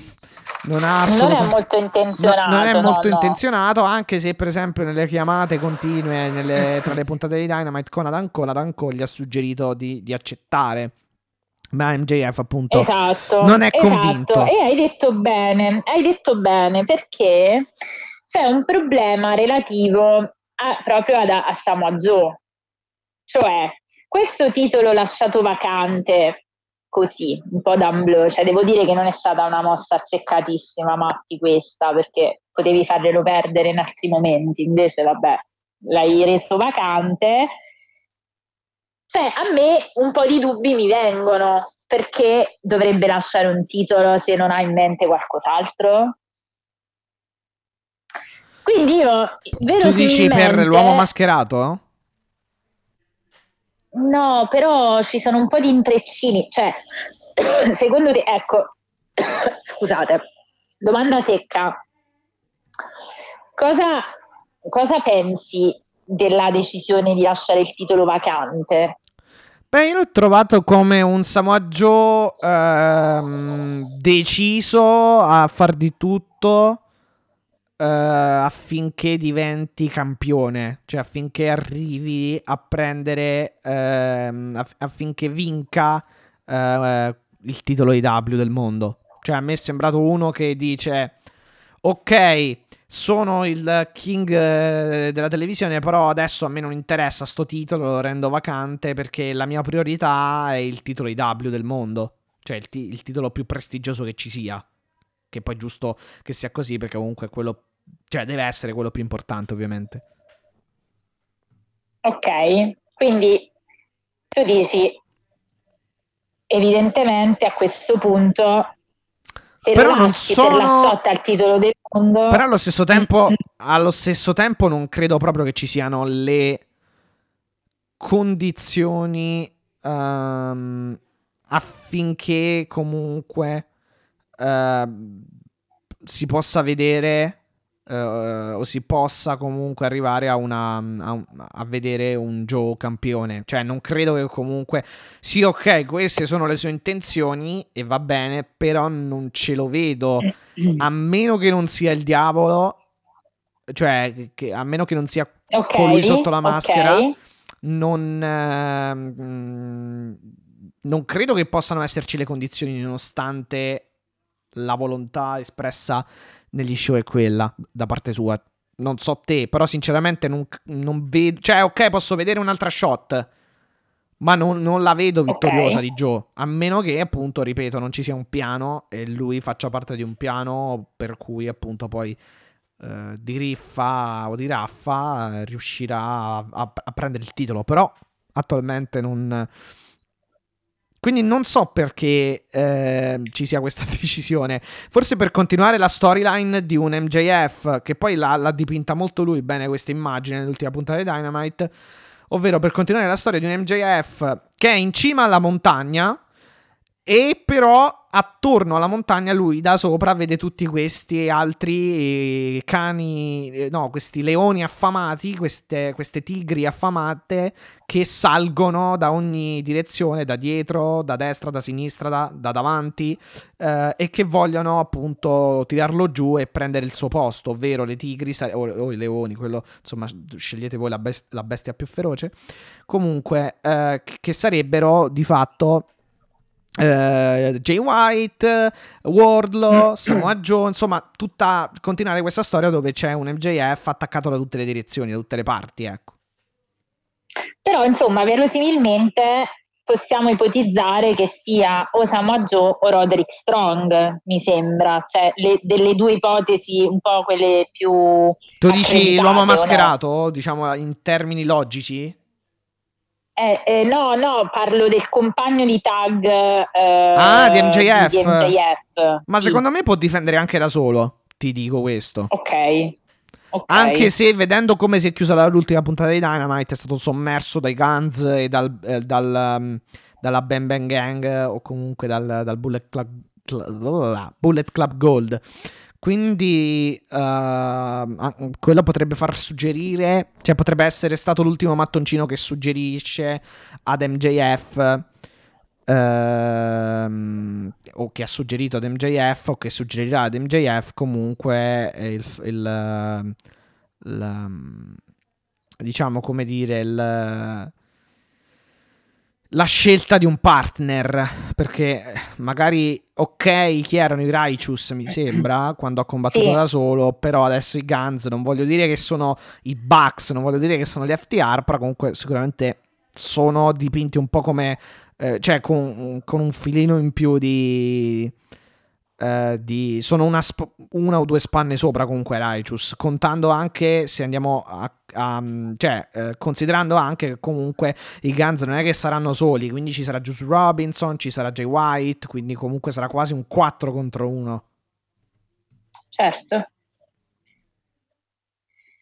non ha assolutamente, non è molto intenzionato no, non è no, molto no. intenzionato, anche se per esempio nelle chiamate continue nelle, tra le puntate di Dynamite con Adam Cole, Adam Cole gli ha suggerito di, di accettare, ma M J F appunto esatto, non è esatto. convinto. E hai detto bene, hai detto bene, perché c'è un problema relativo a, proprio ad, a Samoa Joe. Cioè, questo titolo lasciato vacante, così, un po' d'amblò, cioè devo dire che non è stata una mossa azzeccatissima, Matti, questa, perché potevi farglielo perdere in altri momenti, invece vabbè, l'hai reso vacante. Cioè, a me un po' di dubbi mi vengono, perché dovrebbe lasciare un titolo se non ha in mente qualcos'altro? Quindi io, verosimilmente... Tu dici per l'uomo mascherato? No, però ci sono un po' di intreccini, cioè, secondo te, ecco, scusate, domanda secca, cosa, cosa pensi della decisione di lasciare il titolo vacante? Beh, io l'ho trovato come un Samoa Joe ehm, deciso a far di tutto Uh, affinché diventi campione, cioè affinché arrivi a prendere uh, aff- affinché vinca uh, uh, il titolo A E W del mondo. Cioè a me è sembrato uno che dice ok, sono il king uh, della televisione, però adesso a me non interessa sto titolo, lo rendo vacante perché la mia priorità è il titolo A E W del mondo, cioè il, ti- il titolo più prestigioso che ci sia. Che poi è giusto che sia così, perché comunque quello, cioè deve essere quello più importante, ovviamente. Ok, quindi tu dici evidentemente a questo punto se però lo non sono... per la shot al titolo del mondo, però allo stesso tempo allo stesso tempo non credo proprio che ci siano le condizioni um, affinché comunque Uh, si possa vedere uh, o si possa comunque arrivare a una a, un, a vedere un Joe campione. Cioè non credo che comunque sì, ok, queste sono le sue intenzioni e va bene, però non ce lo vedo, a meno che non sia il diavolo, cioè che, a meno che non sia okay, colui sotto la maschera, okay. non uh, mh, non credo che possano esserci le condizioni, nonostante la volontà espressa negli show è quella da parte sua. Non so te, però sinceramente non, non vedo... Cioè, ok, posso vedere un'altra shot, Ma non, non la vedo vittoriosa, okay, di Joe, a meno che, appunto, ripeto, non ci sia un piano e lui faccia parte di un piano per cui, appunto, poi eh, di riffa o di raffa eh, riuscirà a, a, a prendere il titolo. Però attualmente non... Quindi non so perché eh, ci sia questa decisione. Forse per continuare la storyline di un M J F, che poi l'ha, l'ha dipinta molto lui bene questa immagine nell'ultima puntata di Dynamite, ovvero per continuare la storia di un M J F che è in cima alla montagna e però attorno alla montagna lui da sopra vede tutti questi altri cani, no, questi leoni affamati, queste, queste tigri affamate che salgono da ogni direzione, da dietro, da destra, da sinistra, da, da davanti eh, e che vogliono, appunto, tirarlo giù e prendere il suo posto, ovvero le tigri o, o i leoni, quello, insomma, scegliete voi la, best- la bestia più feroce, comunque eh, che sarebbero di fatto Uh, Jay White, Wardlow, Samoa Joe, insomma, tutta continuare questa storia dove c'è un M J F attaccato da tutte le direzioni, da tutte le parti, ecco. Però, insomma, verosimilmente possiamo ipotizzare che sia o Samoa Joe o Roderick Strong, mi sembra, cioè le, delle due ipotesi un po' quelle più... Tu dici l'uomo mascherato, no? Diciamo in termini logici? Eh, eh, no, no, parlo del compagno di tag eh, ah, di M J F. Di M J F. Ma sì, secondo me può difendere anche da solo, ti dico questo. Okay. ok. Anche se, vedendo come si è chiusa l'ultima puntata di Dynamite, è stato sommerso dai Guns e dal, eh, dal um, dalla Bang Bang Gang o comunque dal, dal Bullet Club, Club Bullet Club Gold. Quindi uh, quello potrebbe far suggerire, cioè potrebbe essere stato l'ultimo mattoncino che suggerisce ad M J F uh, o che ha suggerito ad M J F o che suggerirà ad M J F comunque il, il, il diciamo come dire il la scelta di un partner, perché magari, ok, chi erano i Righteous, mi sembra, quando ha combattuto sì. da solo, però adesso i Guns, non voglio dire che sono i Bucks, non voglio dire che sono gli F T R, però comunque sicuramente sono dipinti un po' come, eh, cioè con, con un filino in più di... Eh, di sono una, sp- una o due spanne sopra comunque Righteous, contando anche se andiamo a, a cioè eh, considerando anche che comunque i Guns non è che saranno soli, quindi ci sarà Juice Robinson, ci sarà Jay White, quindi comunque sarà quasi un quattro contro uno. Certo,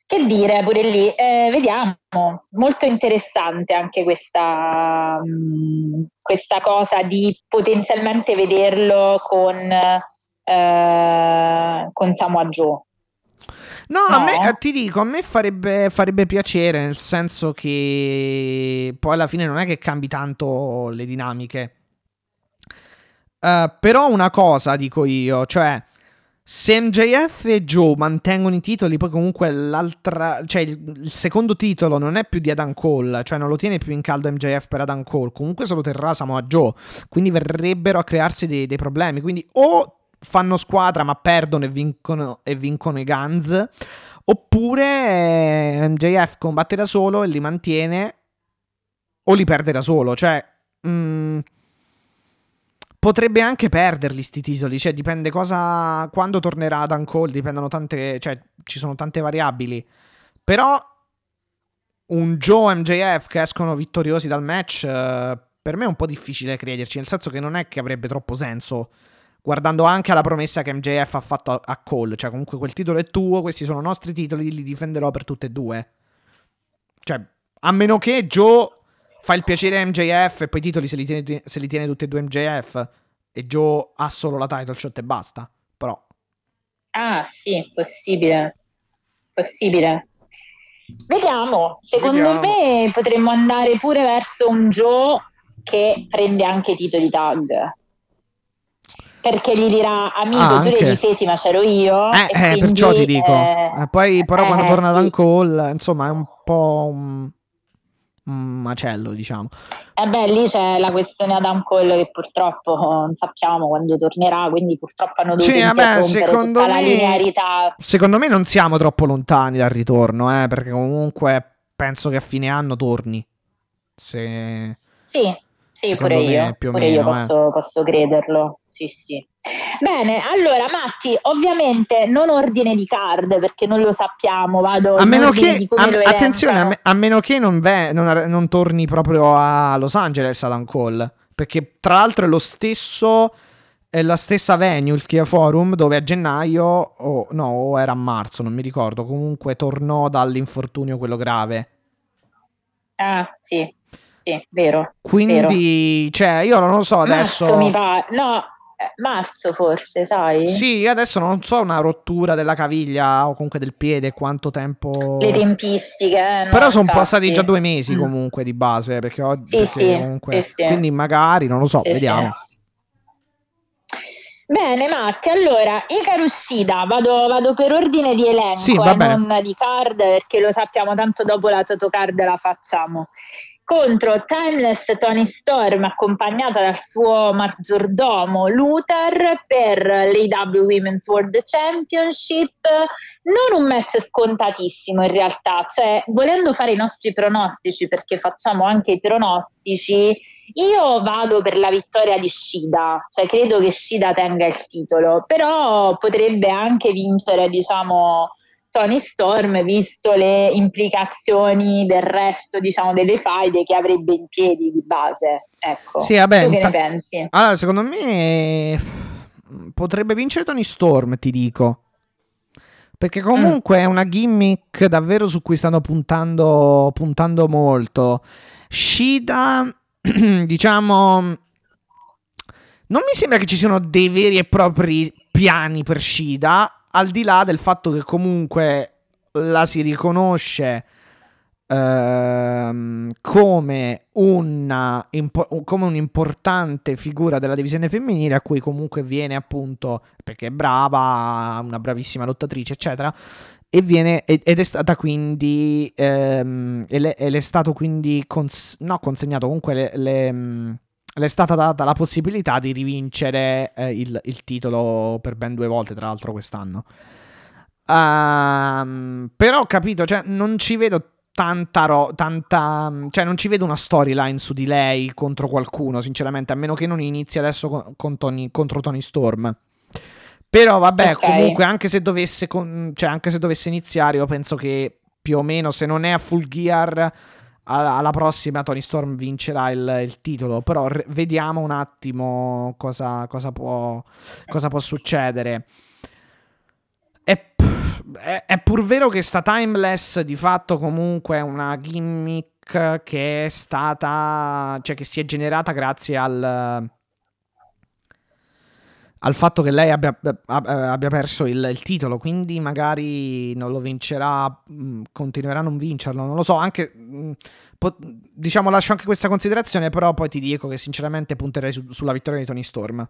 che dire pure lì, eh, vediamo, molto interessante anche questa mh, questa cosa di potenzialmente vederlo con eh, con Samoa Joe. No, no, a me, ti dico, a me farebbe, farebbe piacere, nel senso che poi alla fine non è che cambi tanto le dinamiche, uh, però una cosa dico io, cioè se M J F e Joe mantengono i titoli, poi comunque l'altra, cioè il, il secondo titolo non è più di Adam Cole, cioè non lo tiene più in caldo M J F per Adam Cole, comunque se lo terrà Samoa Joe, quindi verrebbero a crearsi dei, dei problemi, quindi o fanno squadra ma perdono e vincono, e vincono i Guns, oppure M J F combatte da solo e li mantiene o li perde da solo, cioè... Mh, potrebbe anche perderli sti titoli, cioè dipende cosa, quando tornerà Adam Cole, dipendono tante, cioè ci sono tante variabili, però un Joe e M J F che escono vittoriosi dal match eh, per me è un po' difficile crederci, nel senso che non è che avrebbe troppo senso, guardando anche alla promessa che M J F ha fatto a, a Cole, cioè comunque quel titolo è tuo, questi sono i nostri titoli, li difenderò per tutte e due, cioè a meno che Joe... fa il piacere a M J F e poi i titoli se li tiene, se li tiene tutti e due M J F e Joe ha solo la title shot e basta, però. Ah, sì, possibile. Possibile. Vediamo, secondo Vediamo. me potremmo andare pure verso un Joe che prende anche i titoli tag. Perché gli dirà, amico, ah, tu le difesi ma c'ero io. Eh, e eh quindi, perciò ti dico. Eh, poi però eh, quando torna sì. Dan Cole, insomma, è un po'... Un... macello, diciamo. Eh beh, lì c'è la questione Adam Cole che purtroppo non sappiamo quando tornerà, quindi purtroppo hanno dovuto sì, vabbè, secondo tutta me, la linearità. Secondo me non siamo troppo lontani dal ritorno, eh, perché comunque penso che a fine anno torni. Se... Sì, sì, pure io, pure meno, io posso, eh. posso crederlo, sì sì. Bene, allora Matti, ovviamente non ordine di card perché non lo sappiamo, vado a meno che, a, attenzione, a, me, a meno che non, ve, non, non torni proprio a Los Angeles Adam Cole, perché tra l'altro è lo stesso, è la stessa venue, il Kia Forum, dove a gennaio, o no, o era a marzo, non mi ricordo, comunque tornò dall'infortunio quello grave. Ah, sì, sì, vero. Quindi, vero. Cioè, io non lo so adesso... Marzo mi pare, no, marzo forse, sai? Sì, adesso non so una rottura della caviglia o comunque del piede, quanto tempo... Le tempistiche, eh, no, però sono passati già due mesi comunque di base, perché oggi... Sì, sì, comunque... sì, sì. Quindi magari, non lo so, sì, vediamo. Sì. Bene Matti, allora Hikaru Shida, vado, vado per ordine di elenco, sì, e non di card perché lo sappiamo, tanto dopo la Totocard la facciamo. Contro Timeless Tony Storm, accompagnata dal suo maggiordomo Luther, per l'A E W Women's World Championship. Non un match scontatissimo in realtà, cioè volendo fare i nostri pronostici, perché facciamo anche i pronostici, io vado per la vittoria di Shida, cioè credo che Shida tenga il titolo, però potrebbe anche vincere, diciamo... Tony Storm, visto le implicazioni del resto, diciamo, delle faide che avrebbe in piedi di base, ecco. Sì, vabbè, tu che ta- ne pensi? Allora, secondo me potrebbe vincere Tony Storm, ti dico, perché comunque mm. è una gimmick davvero su cui stanno puntando puntando molto. Shida, diciamo, non mi sembra che ci siano dei veri e propri piani per Shida, al di là del fatto che comunque la si riconosce ehm, come, una, impo- come un'importante figura della divisione femminile, a cui comunque viene appunto, perché è brava, una bravissima lottatrice, eccetera, e viene, ed, ed è stata quindi, ehm, e le, e le è stato quindi, cons- no consegnato, comunque le... le Le è stata data la possibilità di rivincere eh, il, il titolo per ben due volte, tra l'altro, quest'anno. Um, però ho capito, cioè, non ci vedo tanta, ro- tanta. Cioè, non ci vedo una storyline su di lei contro qualcuno, sinceramente, a meno che non inizi adesso con, con Tony, contro Tony Storm. Però, vabbè, okay. Comunque, anche se dovesse, con- cioè, anche se dovesse iniziare, io penso che più o meno, se non è a Full Gear, alla prossima Tony Storm vincerà il, il titolo. Però re- vediamo un attimo cosa, cosa, può, cosa può succedere. È, p- è, è pur vero che sta Timeless di fatto comunque è una gimmick che è stata, cioè che si è generata grazie al al fatto che lei abbia, abbia perso il, il titolo, quindi magari non lo vincerà, continuerà a non vincerlo, non lo so, anche po- diciamo lascio anche questa considerazione, però poi ti dico che sinceramente punterei su- sulla vittoria di Tony Storm.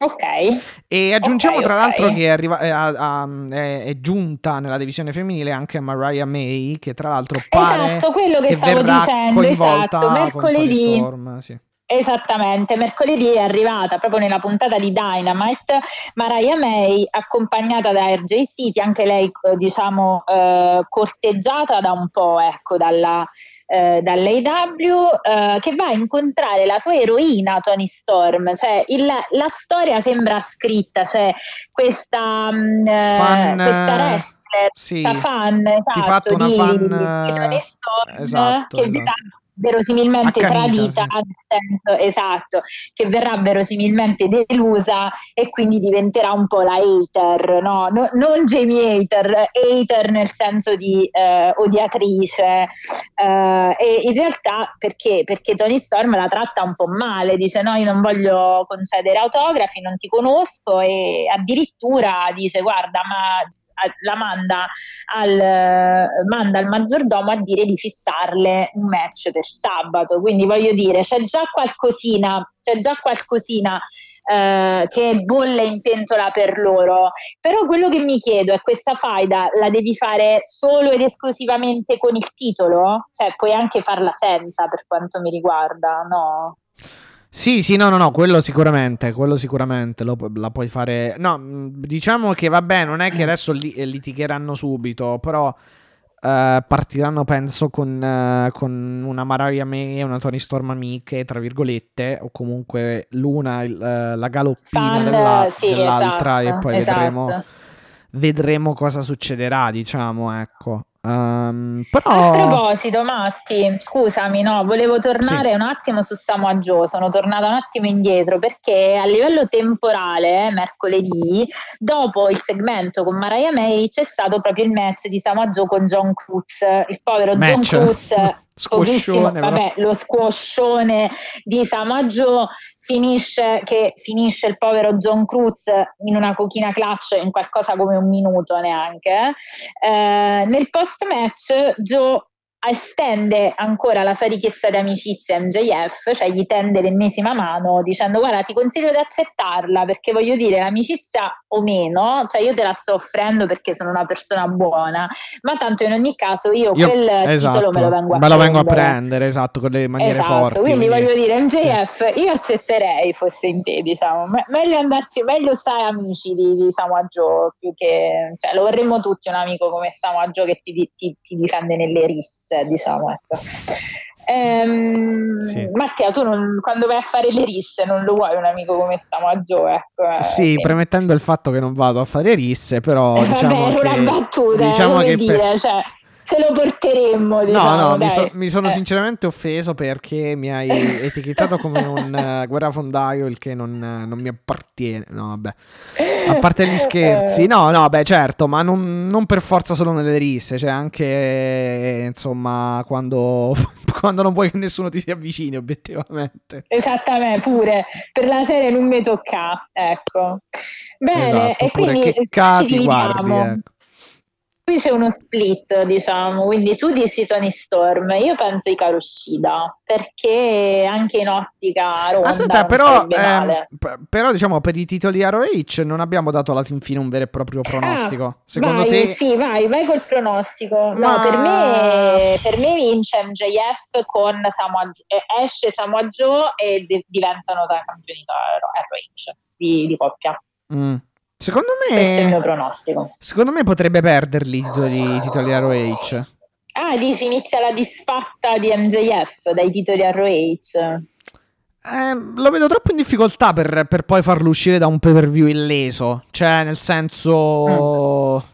Ok. E aggiungiamo okay, tra okay. l'altro che è, arriva- è, è, è giunta nella divisione femminile anche Mariah May, che tra l'altro pare esatto, quello che, che stavo verrà dicendo, coinvolta esatto, mercoledì. Con Tony Storm, sì. Esattamente, mercoledì è arrivata proprio nella puntata di Dynamite Mariah May, accompagnata da R J City, anche lei diciamo eh, corteggiata da un po', ecco, dalla eh, dall'A E W, eh, che va a incontrare la sua eroina Tony Storm, cioè il, la storia sembra scritta, cioè questa eh, fan, questa resta sì, questa fan esatto di, fan, di, di Tony Storm esatto, che esatto. Verrà verosimilmente accanita, tradita sì. Esatto, che verrà verosimilmente delusa e quindi diventerà un po' la hater, no? No, non Jamie hater, hater nel senso di eh, odiatrice eh, e in realtà perché? Perché Tony Storm la tratta un po' male, dice no, io non voglio concedere autografi, non ti conosco, e addirittura dice guarda ma la manda al, manda al maggiordomo a dire di fissarle un match per sabato, quindi voglio dire c'è già qualcosina c'è già qualcosina eh, che bolle in pentola per loro. Però quello che mi chiedo è questa faida la devi fare solo ed esclusivamente con il titolo? Cioè puoi anche farla senza, per quanto mi riguarda, no? Sì, sì, no, no, no, quello sicuramente, quello sicuramente lo, la puoi fare. No, diciamo che vabbè, non è che adesso li, litigheranno subito, però Uh, partiranno penso con, uh, con una Mariah May e una Tony Storm amiche tra virgolette, o comunque l'una il, uh, la galoppina San, della, sì, dell'altra, esatto, e poi esatto. vedremo vedremo cosa succederà, diciamo, ecco. Um, però... A proposito, Matti, scusami, no, volevo tornare sì. un attimo su Samoa Joe. Sono tornata un attimo indietro perché a livello temporale, mercoledì, dopo il segmento con Mariah May, c'è stato proprio il match di Samoa Joe con John Cruz, il povero match. John Cruz, pochissimo, vabbè, lo squoscione di Samoa Joe. Finisce che finisce il povero John Cruz in una cochina clutch in qualcosa come un minuto neanche. Eh, nel post match Joe estende ancora la sua richiesta di amicizia a M J F, cioè gli tende l'ennesima mano dicendo: guarda, ti consiglio di accettarla perché, voglio dire, l'amicizia o meno, cioè io te la sto offrendo perché sono una persona buona, ma tanto in ogni caso io, io quel esatto, titolo me lo vengo a me prendere. Me lo vengo a prendere, esatto, con le maniere esatto, forti. Quindi, quindi voglio dire, M J F, sì. io accetterei fosse in te, diciamo, me- meglio andarci, meglio stare amici di, di Samoa Joe, più che, cioè, lo vorremmo tutti un amico come Samoa Joe che ti, ti, ti difende nelle risse. Diciamo, ecco. ehm, sì. Mattia, tu non, quando vai a fare le risse non lo vuoi un amico come Samoa Joe, ecco, eh, sì, sì, premettendo il fatto che non vado a fare risse, però eh, diciamo vabbè, che, una battuta, diciamo che dire, per... cioè, ce lo porteremmo, diciamo, no no mi, so, mi sono eh. sinceramente offeso perché mi hai etichettato come un uh, guerrafondaio, il che non, uh, non mi appartiene, no vabbè, a parte gli scherzi, no no beh certo, ma non, non per forza solo nelle risse, cioè anche eh, insomma quando, quando non vuoi che nessuno ti si avvicini, obiettivamente, esattamente, pure per la serie non mi tocca, ecco, bene, esatto, e quindi che ca- ci guardi, ecco. Qui c'è uno split, diciamo, quindi tu dici Tony Storm, io penso i Karushida, perché anche in ottica Ronda. Aspetta, però, eh, però diciamo per i titoli R O H non abbiamo dato alla fin fine un vero e proprio pronostico. Ah, secondo vai, te? Sì, vai, vai col pronostico. Ma... No, per me, per me vince M J F con Samoa Joe, esce Samoa Joe e de- diventano da campioni R O H di, di coppia. Mm. Secondo me, questo è il mio pronostico. Secondo me potrebbe perderli i titoli, titoli R O H. Ah, dici inizia la disfatta di M J F dai titoli R O H. Eh, lo vedo troppo in difficoltà per, per poi farlo uscire da un pay-per-view illeso. Cioè, nel senso... Mm.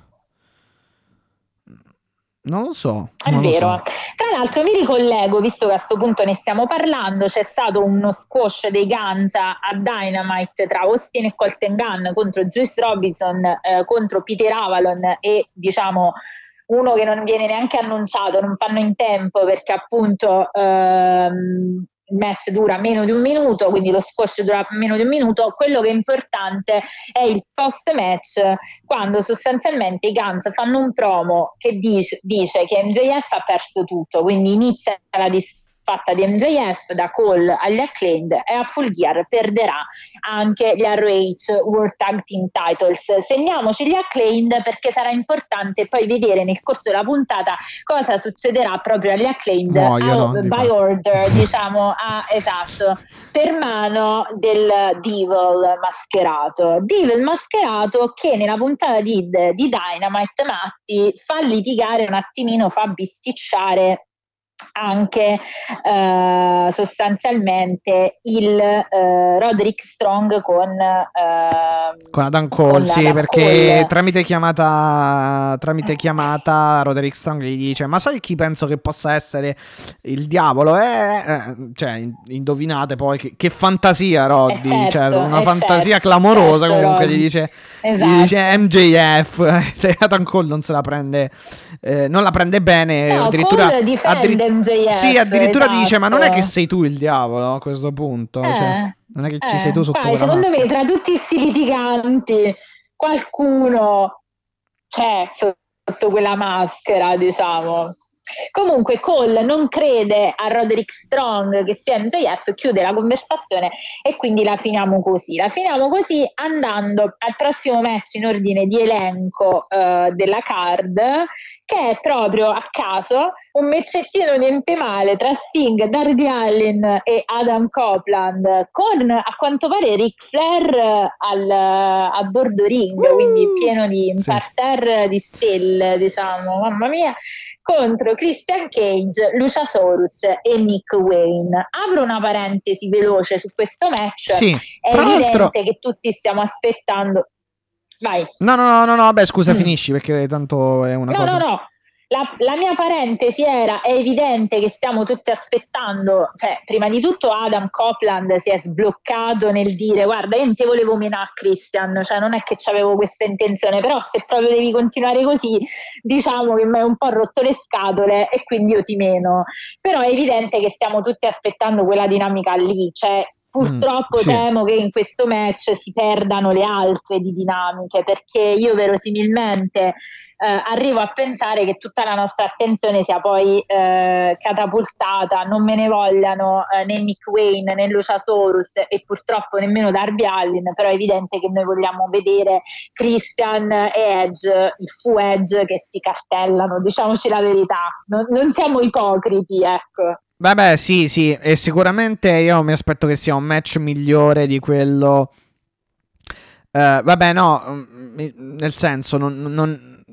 Non lo so. È non vero. Lo so. Tra l'altro mi ricollego, visto che a sto punto ne stiamo parlando, c'è stato uno squash dei Guns a Dynamite tra Austin e Colt and Gunn contro Juice Robinson, eh, contro Peter Avalon e, diciamo, uno che non viene neanche annunciato, non fanno in tempo perché appunto ehm, il match dura meno di un minuto, quindi lo squash dura meno di un minuto. Quello che è importante è il post match, quando sostanzialmente i Guns fanno un promo che dice, dice che M J F ha perso tutto, quindi inizia la disfatta di M J F da Cole agli Acclaimed e a Full Gear perderà anche gli R O H World Tag Team Titles. Segniamoci gli Acclaimed perché sarà importante poi vedere nel corso della puntata cosa succederà proprio agli Acclaimed, no, a, by order diciamo, a, esatto, per mano del Devil mascherato Devil mascherato che nella puntata di, di Dynamite, Matti, fa litigare un attimino, fa bisticciare anche eh, sostanzialmente il eh, Roderick Strong con eh, con Adam Cole, con sì, Adam perché Cole. tramite chiamata tramite chiamata Roderick Strong gli dice: ma sai chi penso che possa essere il diavolo? Eh, eh, cioè, indovinate poi che, che fantasia, Roddy, certo, cioè, una fantasia certo, clamorosa, certo, comunque Roddy. Gli dice, esatto. Gli dice M J F Adam Cole non se la prende eh, non la prende bene, no, addirittura addir- M J F, sì, addirittura esatto. Dice: ma non è che sei tu il diavolo a questo punto, eh, cioè, non è che eh, ci sei tu sotto quella maschera. Secondo me tra tutti questi litiganti qualcuno c'è sotto quella maschera, diciamo. Comunque Cole non crede a Roderick Strong che sia M J F, chiude la conversazione e quindi la finiamo così la finiamo così andando al prossimo match in ordine di elenco eh, della card, che è proprio a caso un meccettino niente male tra Sting, Darby Allin e Adam Copeland, con a quanto pare Ric Flair al, a bordo ring, uh, quindi pieno di un sì. parterre di stelle, diciamo, mamma mia, contro Christian Cage, Luciasaurus e Nick Wayne. Apro una parentesi veloce su questo match, sì, è evidente l'altro... che tutti stiamo aspettando. Vai. No, no, no, no, no, beh, scusa, mm. finisci, perché tanto è una no, cosa... No, no, no. La, la mia parentesi era, è evidente che stiamo tutti aspettando, cioè prima di tutto Adam Copeland si è sbloccato nel dire guarda io non ti volevo menare Christian, cioè non è che c'avevo questa intenzione, però se proprio devi continuare così diciamo che mi hai un po' rotto le scatole e quindi io ti meno, però è evidente che stiamo tutti aspettando quella dinamica lì, cioè purtroppo mm, sì. temo che in questo match si perdano le altre di dinamiche, perché io verosimilmente eh, arrivo a pensare che tutta la nostra attenzione sia poi eh, catapultata, non me ne vogliano eh, né Nick Wayne né Luciasaurus e purtroppo nemmeno Darby Allin, però è evidente che noi vogliamo vedere Christian e Edge, il Fu Edge che si cartellano, diciamoci la verità, non, non siamo ipocriti, ecco. Vabbè, sì, sì, e sicuramente io mi aspetto che sia un match migliore di quello. Uh, vabbè, no, nel senso, non, non,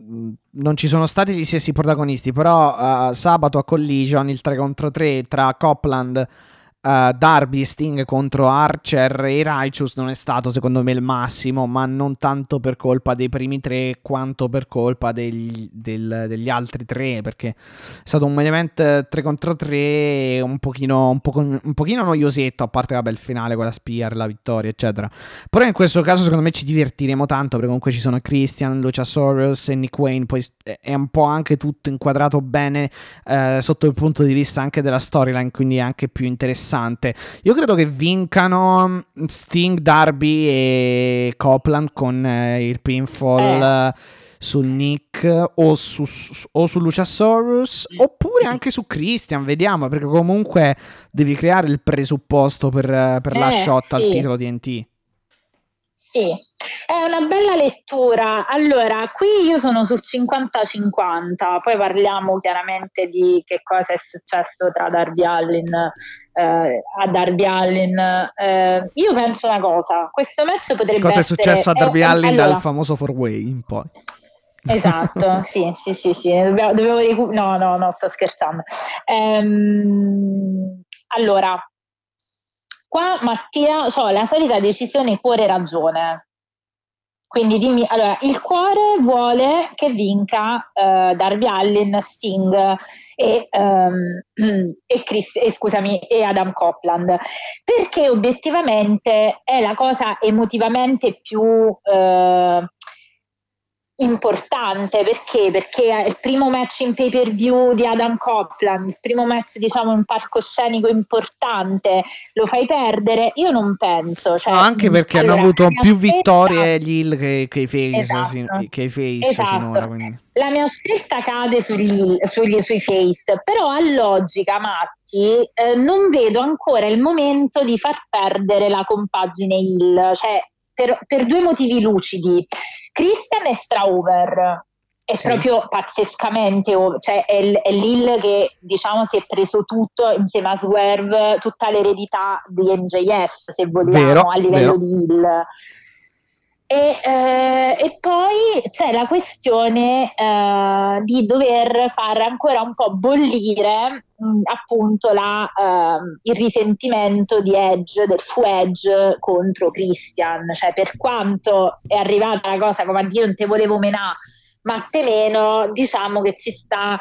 non ci sono stati gli stessi protagonisti. Però uh, sabato a Collision il tre contro tre tra Copeland, uh, Darby, Sting contro Archer e Righteous non è stato secondo me il massimo, ma non tanto per colpa dei primi tre quanto per colpa degli, del, degli altri tre, perché è stato un element tre contro tre un pochino, un po', un pochino noiosetto, a parte vabbè il finale con la spear, la vittoria eccetera, però in questo caso secondo me ci divertiremo tanto perché comunque ci sono Christian, Luciasaurus e Nick Wayne, poi è un po' anche tutto inquadrato bene eh, sotto il punto di vista anche della storyline, quindi è anche più interessante. Io credo che vincano Sting, Darby e Copeland con eh, il pinfall eh. su Nick o su, su, o su Luciasaurus oppure anche su Christian, vediamo, perché comunque devi creare il presupposto per, per eh, la shot sì. al titolo T N T. Sì, è una bella lettura. Allora, qui io sono sul cinquanta cinquanta, poi parliamo chiaramente di che cosa è successo tra Darby Allin eh, a Darby Allin. Eh, io penso una cosa, questo match potrebbe cosa essere... Cosa è successo a Darby eh, Allin allora... dal famoso four way in poi? Esatto, sì, sì, sì, sì, dovevo, dovevo ricu- no, no, no, sto scherzando. Ehm, allora... Qua Mattia, cioè, la solita decisione cuore-ragione, quindi dimmi, allora, il cuore vuole che vinca eh, Darby Allin, Sting e, ehm, e, Chris, e, scusami, e Adam Copeland, perché obiettivamente è la cosa emotivamente più... Eh, importante, perché? Perché è il primo match in pay per view di Adam Copeland, il primo match diciamo in palcoscenico importante, lo fai perdere? Io non penso, cioè, no, anche perché allora, hanno avuto più scelta... vittorie gli heel che, che i face, esatto. sin, che face esatto. sinora, quindi. La mia scelta cade sugli, sugli, sui face, però a logica Matti eh, non vedo ancora il momento di far perdere la compagine heel, cioè per, per due motivi lucidi. Christian è stra-over, è sì. proprio pazzescamente over, cioè è, l- è l'Hill che diciamo si è preso tutto insieme a Swerve, tutta l'eredità di M J F se vogliamo, vero, a livello vero. di Hill. E, eh, e poi c'è la questione eh, di dover far ancora un po' bollire mh, appunto la, eh, il risentimento di Edge, del Fu Edge contro Christian, cioè per quanto è arrivata la cosa come a dire non te volevo menà ma te meno, diciamo che ci sta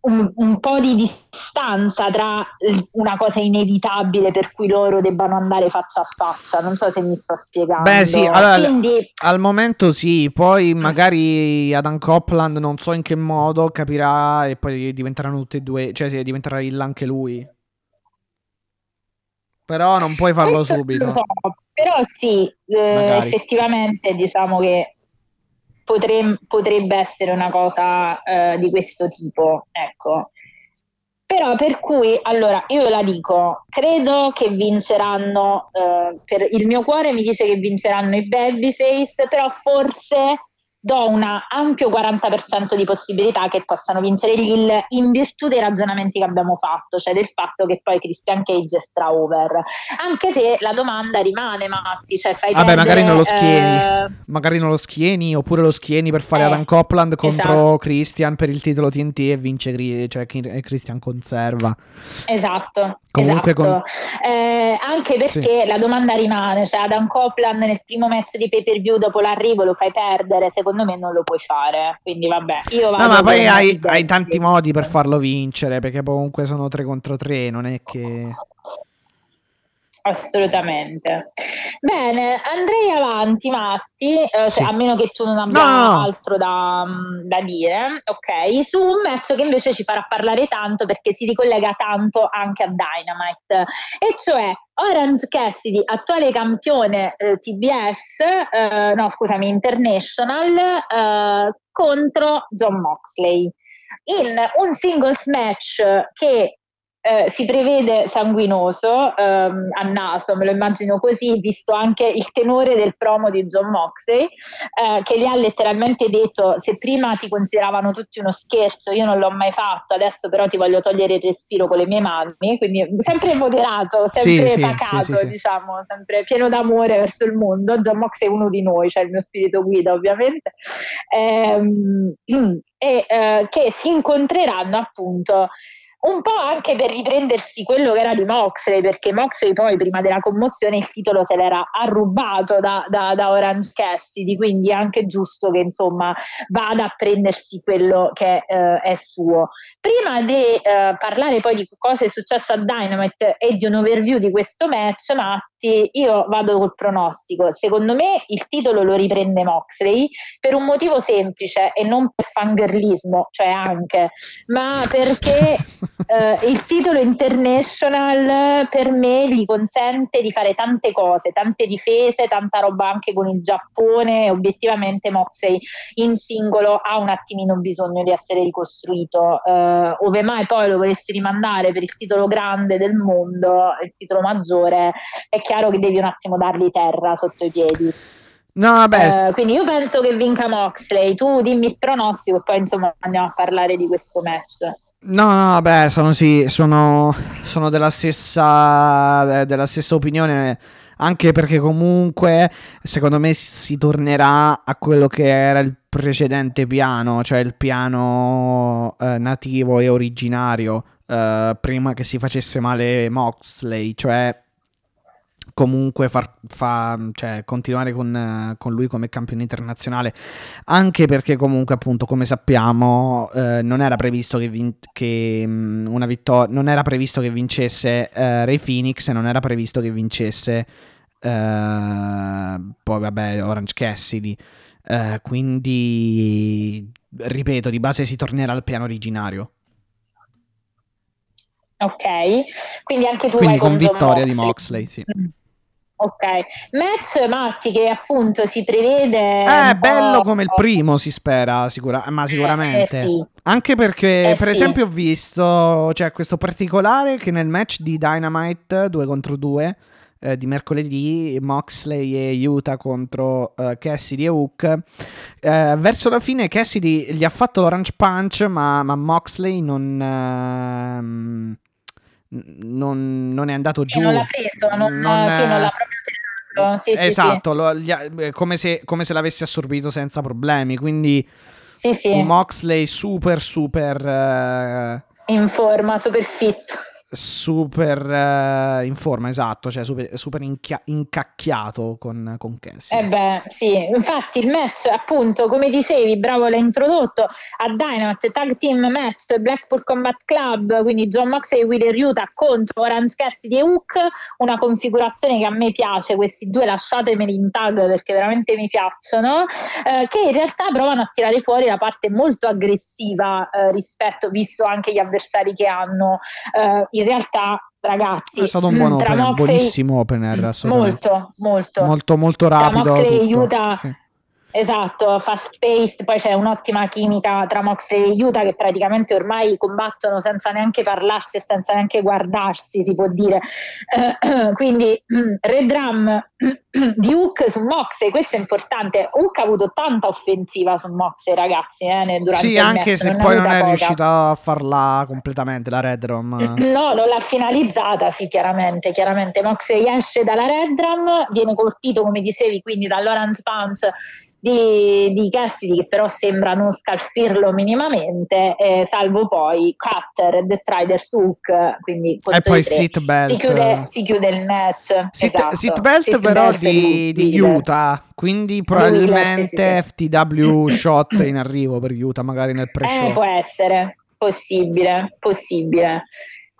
Un, un po' di distanza tra una cosa inevitabile per cui loro debbano andare faccia a faccia, non so se mi sto spiegando. Beh sì, allora, quindi... al momento sì, poi magari Adam Copeland non so in che modo capirà e poi diventeranno tutti e due, cioè sì, diventerà il anche lui, però non puoi farlo questo subito, lo so, però sì eh, effettivamente diciamo che potrebbe essere una cosa eh, di questo tipo, ecco. Però per cui, allora, io la dico, credo che vinceranno, eh, per il mio cuore mi dice che vinceranno i babyface, però forse do un ampio quaranta per cento di possibilità che possano vincere gli Hill in virtù dei ragionamenti che abbiamo fatto, cioè del fatto che poi Christian Cage è stra-over. Anche se la domanda rimane, Matti, cioè fai vabbè, magari non lo schieni, eh... magari non lo schieni, oppure lo schieni per fare eh, Adam Copeland contro esatto. Christian per il titolo T N T e vince, cioè Christian conserva. Esatto. Comunque esatto. Con... Eh, anche perché sì. la domanda rimane, cioè Adam Copeland nel primo match di pay per view dopo l'arrivo lo fai perdere, secondo me non lo puoi fare, quindi vabbè, io vado. No, ma poi hai, hai tanti modi per farlo vincere, perché comunque sono tre contro tre, non è che... Assolutamente. Bene, andrei avanti, Matti, eh, sì. a meno che tu non abbia no. altro da, da dire, ok, su un match che invece ci farà parlare tanto perché si ricollega tanto anche a Dynamite, e cioè Orange Cassidy, attuale campione eh, T B S, eh, no scusami, International, eh, contro Jon Moxley, in un singles match che Eh, si prevede sanguinoso, ehm, a naso, me lo immagino così, visto anche il tenore del promo di Jon Moxley, eh, che gli ha letteralmente detto: se prima ti consideravano tutti uno scherzo, io non l'ho mai fatto, adesso però ti voglio togliere il respiro con le mie mani, quindi sempre moderato, sempre sì, pacato, sì, sì, sì, diciamo, sempre pieno d'amore verso il mondo. Jon Moxley è uno di noi, cioè il mio spirito guida ovviamente, ehm, e eh, che si incontreranno appunto un po' anche per riprendersi quello che era di Moxley, perché Moxley poi prima della commozione il titolo se l'era arrubato da, da, da Orange Cassidy, quindi è anche giusto che insomma vada a prendersi quello che eh, è suo. Prima di eh, parlare poi di cosa è successo a Dynamite e di un overview di questo match, Matti, io vado col pronostico. Secondo me il titolo lo riprende Moxley per un motivo semplice, e non per fangirlismo, cioè anche, ma perché Uh, il titolo International per me gli consente di fare tante cose, tante difese, tanta roba anche con il Giappone. Obiettivamente Moxley in singolo ha un attimino bisogno di essere ricostruito, uh, ove mai poi lo volessi rimandare per il titolo grande del mondo, il titolo maggiore, è chiaro che devi un attimo dargli terra sotto i piedi. No, beh. Uh, quindi io penso che vinca Moxley. Tu dimmi il pronostico e poi insomma andiamo a parlare di questo match. No, no, beh, sono sì, sono, sono della stessa della stessa opinione, anche perché comunque secondo me si tornerà a quello che era il precedente piano, cioè il piano eh, nativo e originario, eh, prima che si facesse male Moxley, cioè comunque far, fa, cioè, continuare con, con lui come campione internazionale, anche perché comunque appunto come sappiamo eh, non era previsto che, vin- che mh, una vittor- non era previsto che vincesse eh, Rey Phoenix, e non era previsto che vincesse eh, poi vabbè Orange Cassidy, eh, quindi ripeto, di base si tornerà al piano originario. Ok, quindi anche tu quindi vai con, con vittoria Moxley. Di Moxley, sì. Ok, match, Matti, che appunto si prevede è eh, bello come il primo, si spera, sicura- ma sicuramente eh, eh, sì. Anche perché eh, per sì. esempio ho visto, cioè, questo particolare che nel match di Dynamite due contro due eh, di mercoledì, Moxley e Utah contro eh, Cassidy e Hook, eh, verso la fine Cassidy gli ha fatto l'orange punch, ma, ma Moxley non... Eh, Non, non è andato giù, non l'ha preso, non, non, sì, non l'ha proprio segnato. Sì, esatto, sì, lo, gli, come, se, come se l'avesse assorbito senza problemi. Quindi sì, sì. Moxley super super uh, in forma, super fit, super uh, in forma, esatto, cioè super, super inchia- incacchiato con, con Cassidy. Eh beh, sì, infatti il match, appunto, come dicevi, bravo, l'hai introdotto, a Dynamite Tag Team Match Blackpool Combat Club, quindi Jon Moxley e Wheeler Yuta contro Orange Cassidy e Hook, una configurazione che a me piace, questi due lasciatemeli in tag perché veramente mi piacciono, eh, che in realtà provano a tirare fuori la parte molto aggressiva eh, rispetto, visto anche gli avversari che hanno. eh, In realtà, ragazzi, è stato un buon opener, Moxley, buonissimo opener, molto, molto, molto, molto rapido. Tra Moxley tutto, aiuta, sì. Esatto, fast paced, poi c'è un'ottima chimica tra Moxley e Utah che praticamente ormai combattono senza neanche parlarsi e senza neanche guardarsi, si può dire. Eh, quindi Red Drum di Hook su Moxley, questo è importante. Hook ha avuto tanta offensiva su Moxley, ragazzi, eh, nel, durante sì, il anche match, se non poi non è riuscita a farla completamente la Red Room. No, non l'ha finalizzata, sì, chiaramente, chiaramente. Moxley esce dalla Red Room, viene colpito, come dicevi, quindi dall'Orange Punch di, di Cassidy, che però sembra non scalfirlo minimamente, eh, salvo poi Cutter e Death Rider su Hook, quindi e poi sit belt. Si chiude, si chiude il match, sit, esatto. sit belt sit però belt di, di Utah, quindi probabilmente sì, sì, sì. F T W shot in arrivo per Utah, magari nel pre-show, eh, può essere possibile, possibile.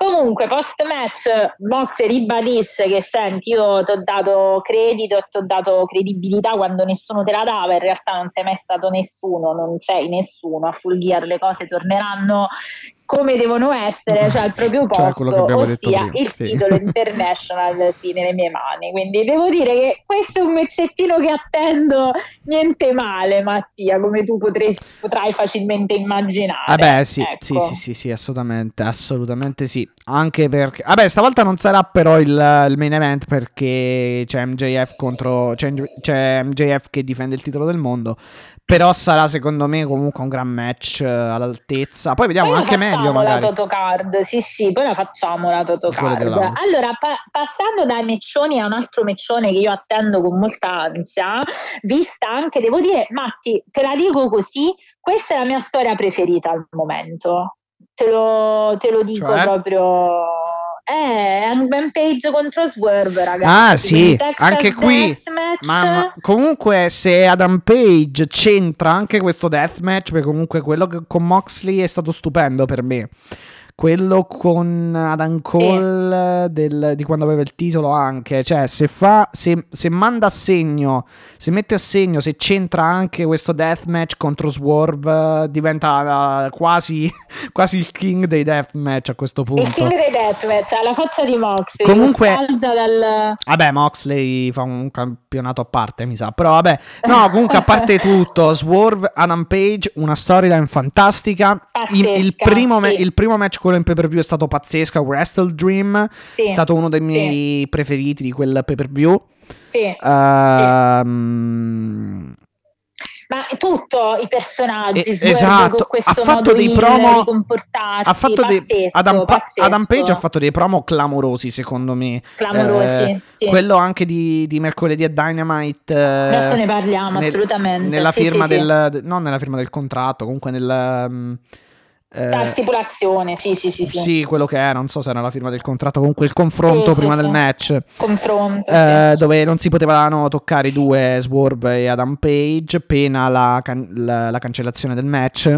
Comunque, post match, Mox ribadisce che senti, io ti ho dato credito, ti ho dato credibilità quando nessuno te la dava, in realtà non sei mai stato nessuno, non sei nessuno, a Full Gear le cose torneranno come devono essere, cioè al proprio posto, cioè, ossia il sì. titolo international sì, nelle mie mani. Quindi devo dire che questo è un meccettino che attendo niente male, Mattia, come tu potresti, potrai facilmente immaginare. Vabbè, sì, ecco. sì, sì, sì, sì, assolutamente, assolutamente sì. Anche perché, vabbè, stavolta non sarà però il, il main event, perché c'è M J F contro, c'è, c'è M J F che difende il titolo del mondo, però sarà secondo me comunque un gran match all'altezza. Poi vediamo poi anche me. La Totocard, sì sì, poi la facciamo la Totocard. Allora, pa- passando dai meccioni a un altro meccione che io attendo con molta ansia, vista anche, devo dire, Matti, te la dico così, questa è la mia storia preferita al momento, te lo, te lo dico cioè? proprio... Eh, Hangman Page contro Swerve, ragazzi. Ah sì, anche qui mamma. Comunque se Adam Page c'entra anche questo deathmatch, perché comunque quello che con Moxley è stato stupendo per me, quello con Adam Cole sì. del, di quando aveva il titolo anche, cioè se fa, se, se manda a segno, se mette a segno, se c'entra anche questo deathmatch contro Swerve, diventa uh, quasi, quasi il king dei deathmatch a questo punto. Il king dei deathmatch, alla faccia di Moxley. Comunque, dal... vabbè, Moxley fa un campionato a parte, mi sa, però vabbè, no, comunque a parte tutto, Swerve, Adam Page, una storyline fantastica. Pazzesca, il, il, primo, sì. il primo match quello in pay per view è stato pazzesco, Wrestle Dream sì, è stato uno dei miei sì. preferiti di quel pay per view sì, uh, sì. Ma tutto i personaggi eh, esatto, ha fatto dei promo ha fatto pazzesco, dei, Adam, pazzesco. Adam Page ha fatto dei promo clamorosi, secondo me clamorosi, eh, sì. quello anche di, di mercoledì a Dynamite, eh, adesso ne parliamo nel, assolutamente nella sì, firma sì, del sì. non nella firma del contratto, comunque nel um, la stipulazione, sì, sì, sì, sì. Sì, quello che è, non so se era la firma del contratto, comunque il confronto sì, prima sì, del sì. match. Confronto, eh, sì. dove non si potevano toccare i due, Swerve e Adam Page, pena la, can- la, la cancellazione del match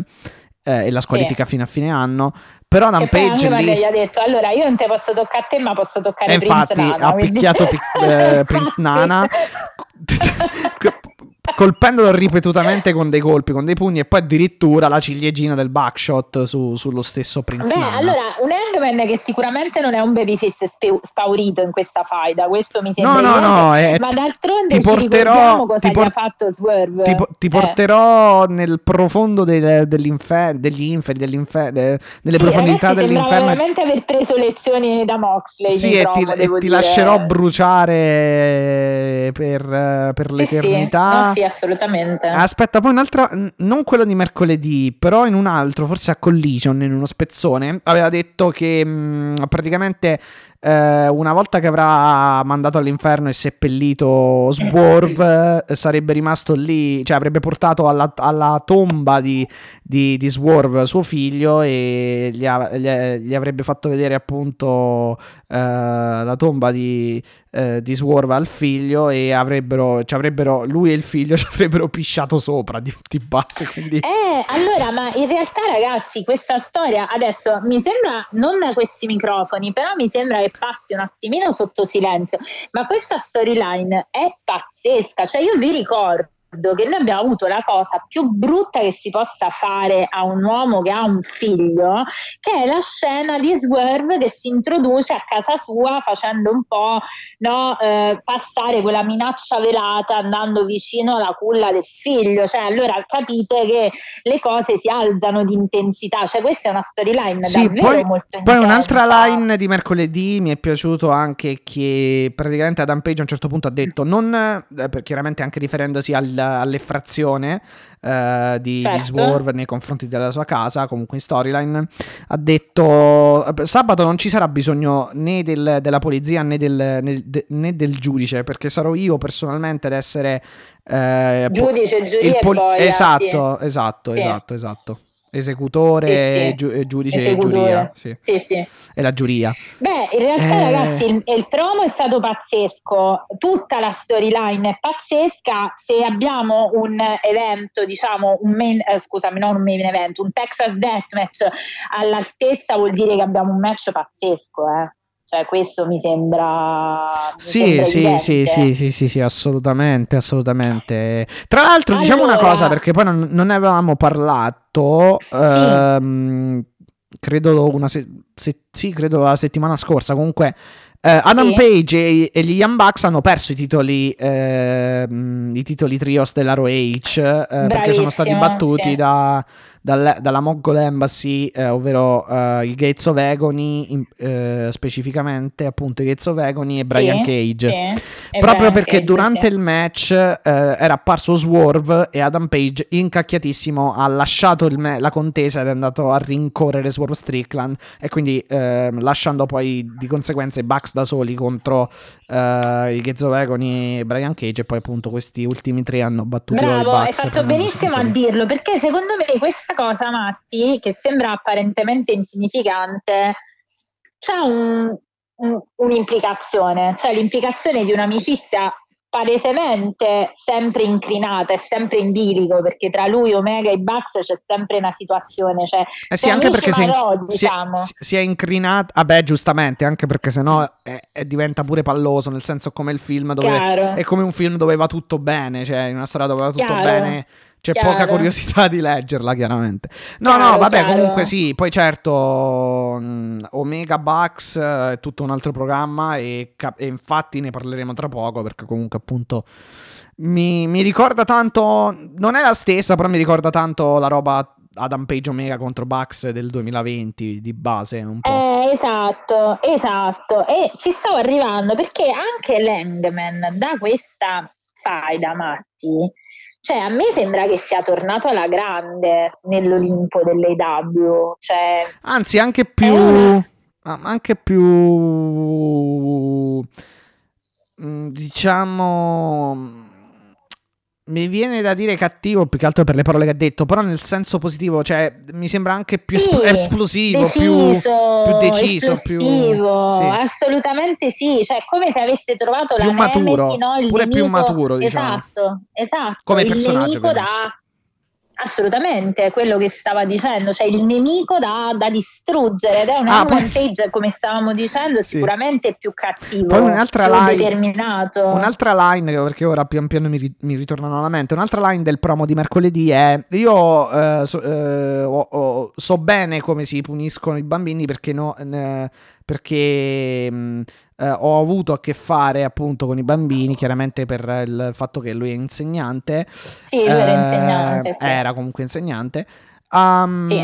eh, e la squalifica sì. fino a fine anno. Però Adam Page lì... gli ha detto allora io non te posso toccare a te, ma posso toccare Prince infatti, Nana. Ha quindi... picchiato pic- eh, Prince Nana. Colpendolo ripetutamente con dei colpi, con dei pugni, e poi addirittura la ciliegina del backshot su, sullo stesso Prince Nana. Beh, allora, un Hangman che sicuramente non è un babyface spe- spaurito in questa faida, questo mi sembra. No, no, no, eh, ma d'altronde ti ci porterò, ricordiamo cosa ti por- gli ha fatto Swerve. Ti, po- ti porterò eh. nel profondo del, dell'infer- degli inferi, dell'infer- de- nelle sì, profondità ragazzi, dell'inferno. Ma veramente aver preso lezioni da Moxley. Sì, e, promo, ti, e ti lascerò bruciare per, per sì, l'eternità. Sì. No, sì, assolutamente. Aspetta, poi un'altra, non quello di mercoledì, però in un altro, forse a Collision, in uno spezzone, aveva detto che mh, praticamente eh, una volta che avrà mandato all'inferno e seppellito Swerve, sarebbe rimasto lì, cioè avrebbe portato alla, alla tomba di, di, di Swerve suo figlio e gli, av- gli, gli avrebbe fatto vedere appunto eh, la tomba di... Eh, di Swerve al figlio e avrebbero, ci avrebbero, lui e il figlio ci avrebbero pisciato sopra di, di base, quindi. Eh, allora, ma in realtà ragazzi questa storia, adesso mi sembra non da questi microfoni, però mi sembra che passi un attimino sotto silenzio, ma questa storyline è pazzesca, cioè io vi ricordo che noi abbiamo avuto la cosa più brutta che si possa fare a un uomo che ha un figlio, che è la scena di Swerve che si introduce a casa sua facendo un po', no, eh, passare quella minaccia velata andando vicino alla culla del figlio. Cioè, allora capite che le cose si alzano di intensità, cioè questa è una storyline sì, davvero poi, molto intensa. Poi un'altra line di mercoledì mi è piaciuto anche, che praticamente Adam Page a un certo punto ha detto non, eh, chiaramente anche riferendosi al all'effrazione uh, di, certo. di Swerve nei confronti della sua casa, comunque in storyline ha detto sabato non ci sarà bisogno né del, della polizia né del, né, de, né del giudice, perché sarò io personalmente ad essere eh, giudice, po- giuria poli- e poi esatto, sì. esatto, sì. esatto, esatto esecutore, sì, sì. Giu- giudice esecutore. E giuria sì. Sì, sì. E la giuria. Beh, in realtà eh... ragazzi il, il promo è stato pazzesco, tutta la storyline è pazzesca. Se abbiamo un evento, diciamo un main, eh, scusami non un main event, un Texas Deathmatch all'altezza, vuol dire che abbiamo un match pazzesco, eh cioè questo mi sembra mi sì, sembra sì, sì sì sì sì sì assolutamente assolutamente tra l'altro allora... diciamo una cosa, perché poi non, non ne avevamo parlato sì. ehm, credo una se- se- sì credo la settimana scorsa comunque eh, Adam sì. Page e, e gli Young Bucks hanno perso i titoli eh, i titoli trios della R O H eh, perché sono stati battuti sì. da Dalla, dalla Mogol Embassy, eh, ovvero eh, i Gates of Agony, in, eh, specificamente appunto i Gates of Agony e Brian sì, Cage sì. proprio Brian perché Cage, durante sì. il match eh, era apparso Swerve e Adam Page incacchiatissimo ha lasciato il me- la contesa ed è andato a rincorrere Swerve Strickland e quindi eh, lasciando poi di conseguenza i Bucks da soli contro eh, i Gates of Agony e Brian Cage, e poi appunto questi ultimi tre hanno battuto Bravo, i Bucks. Bravo, hai fatto benissimo a dirlo, perché secondo me questo cosa, Matti, che sembra apparentemente insignificante, c'è un, un, un'implicazione, cioè l'implicazione di un'amicizia palesemente sempre incrinata e sempre in bilico, perché tra lui, Omega e Bucks c'è sempre una situazione, cioè eh sì, anche perché si, Marò, si, diciamo. si, si è incrinata, vabbè ah giustamente, anche perché sennò è, è diventa pure palloso, nel senso come il film dove, è come un film dove va tutto bene, cioè in una storia dove va tutto Chiaro. bene c'è chiaro. poca curiosità di leggerla, chiaramente. No, chiaro, no, vabbè, chiaro. comunque sì. Poi certo, Omega Bucks è tutto un altro programma e, e infatti ne parleremo tra poco, perché comunque appunto mi, mi ricorda tanto, non è la stessa, però mi ricorda tanto la roba Adam Page Omega contro Bucks del duemilaventi di base un po'. Eh, esatto, esatto. E ci stavo arrivando, perché anche Hangman da questa faida, Matti, cioè a me sembra che sia tornato alla grande nell'Olimpo dell'A E W, cioè anzi anche più una... anche più diciamo mi viene da dire cattivo, più che altro per le parole che ha detto, però nel senso positivo, cioè mi sembra anche più sì, espl- esplosivo, deciso, più, più deciso, esplosivo, più sì. assolutamente sì, cioè come se avesse trovato più la maturo, nemesi, no? Il pure nemico, più maturo, diciamo. Esatto, esatto, come il personaggio da assolutamente quello che stava dicendo, cioè il nemico da, da distruggere, ed è un ah, Rampage poi... come stavamo dicendo sì. sicuramente più cattivo, poi un'altra più line, determinato un'altra line, perché ora pian piano mi, mi ritornano alla mente, un'altra line del promo di mercoledì è io eh, so, eh, oh, oh, so bene come si puniscono i bambini, perché no eh, perché mh, Uh, ho avuto a che fare appunto con i bambini, chiaramente per il fatto che lui è insegnante. Sì, lui uh, era insegnante. Sì. Era comunque insegnante. Um, sì.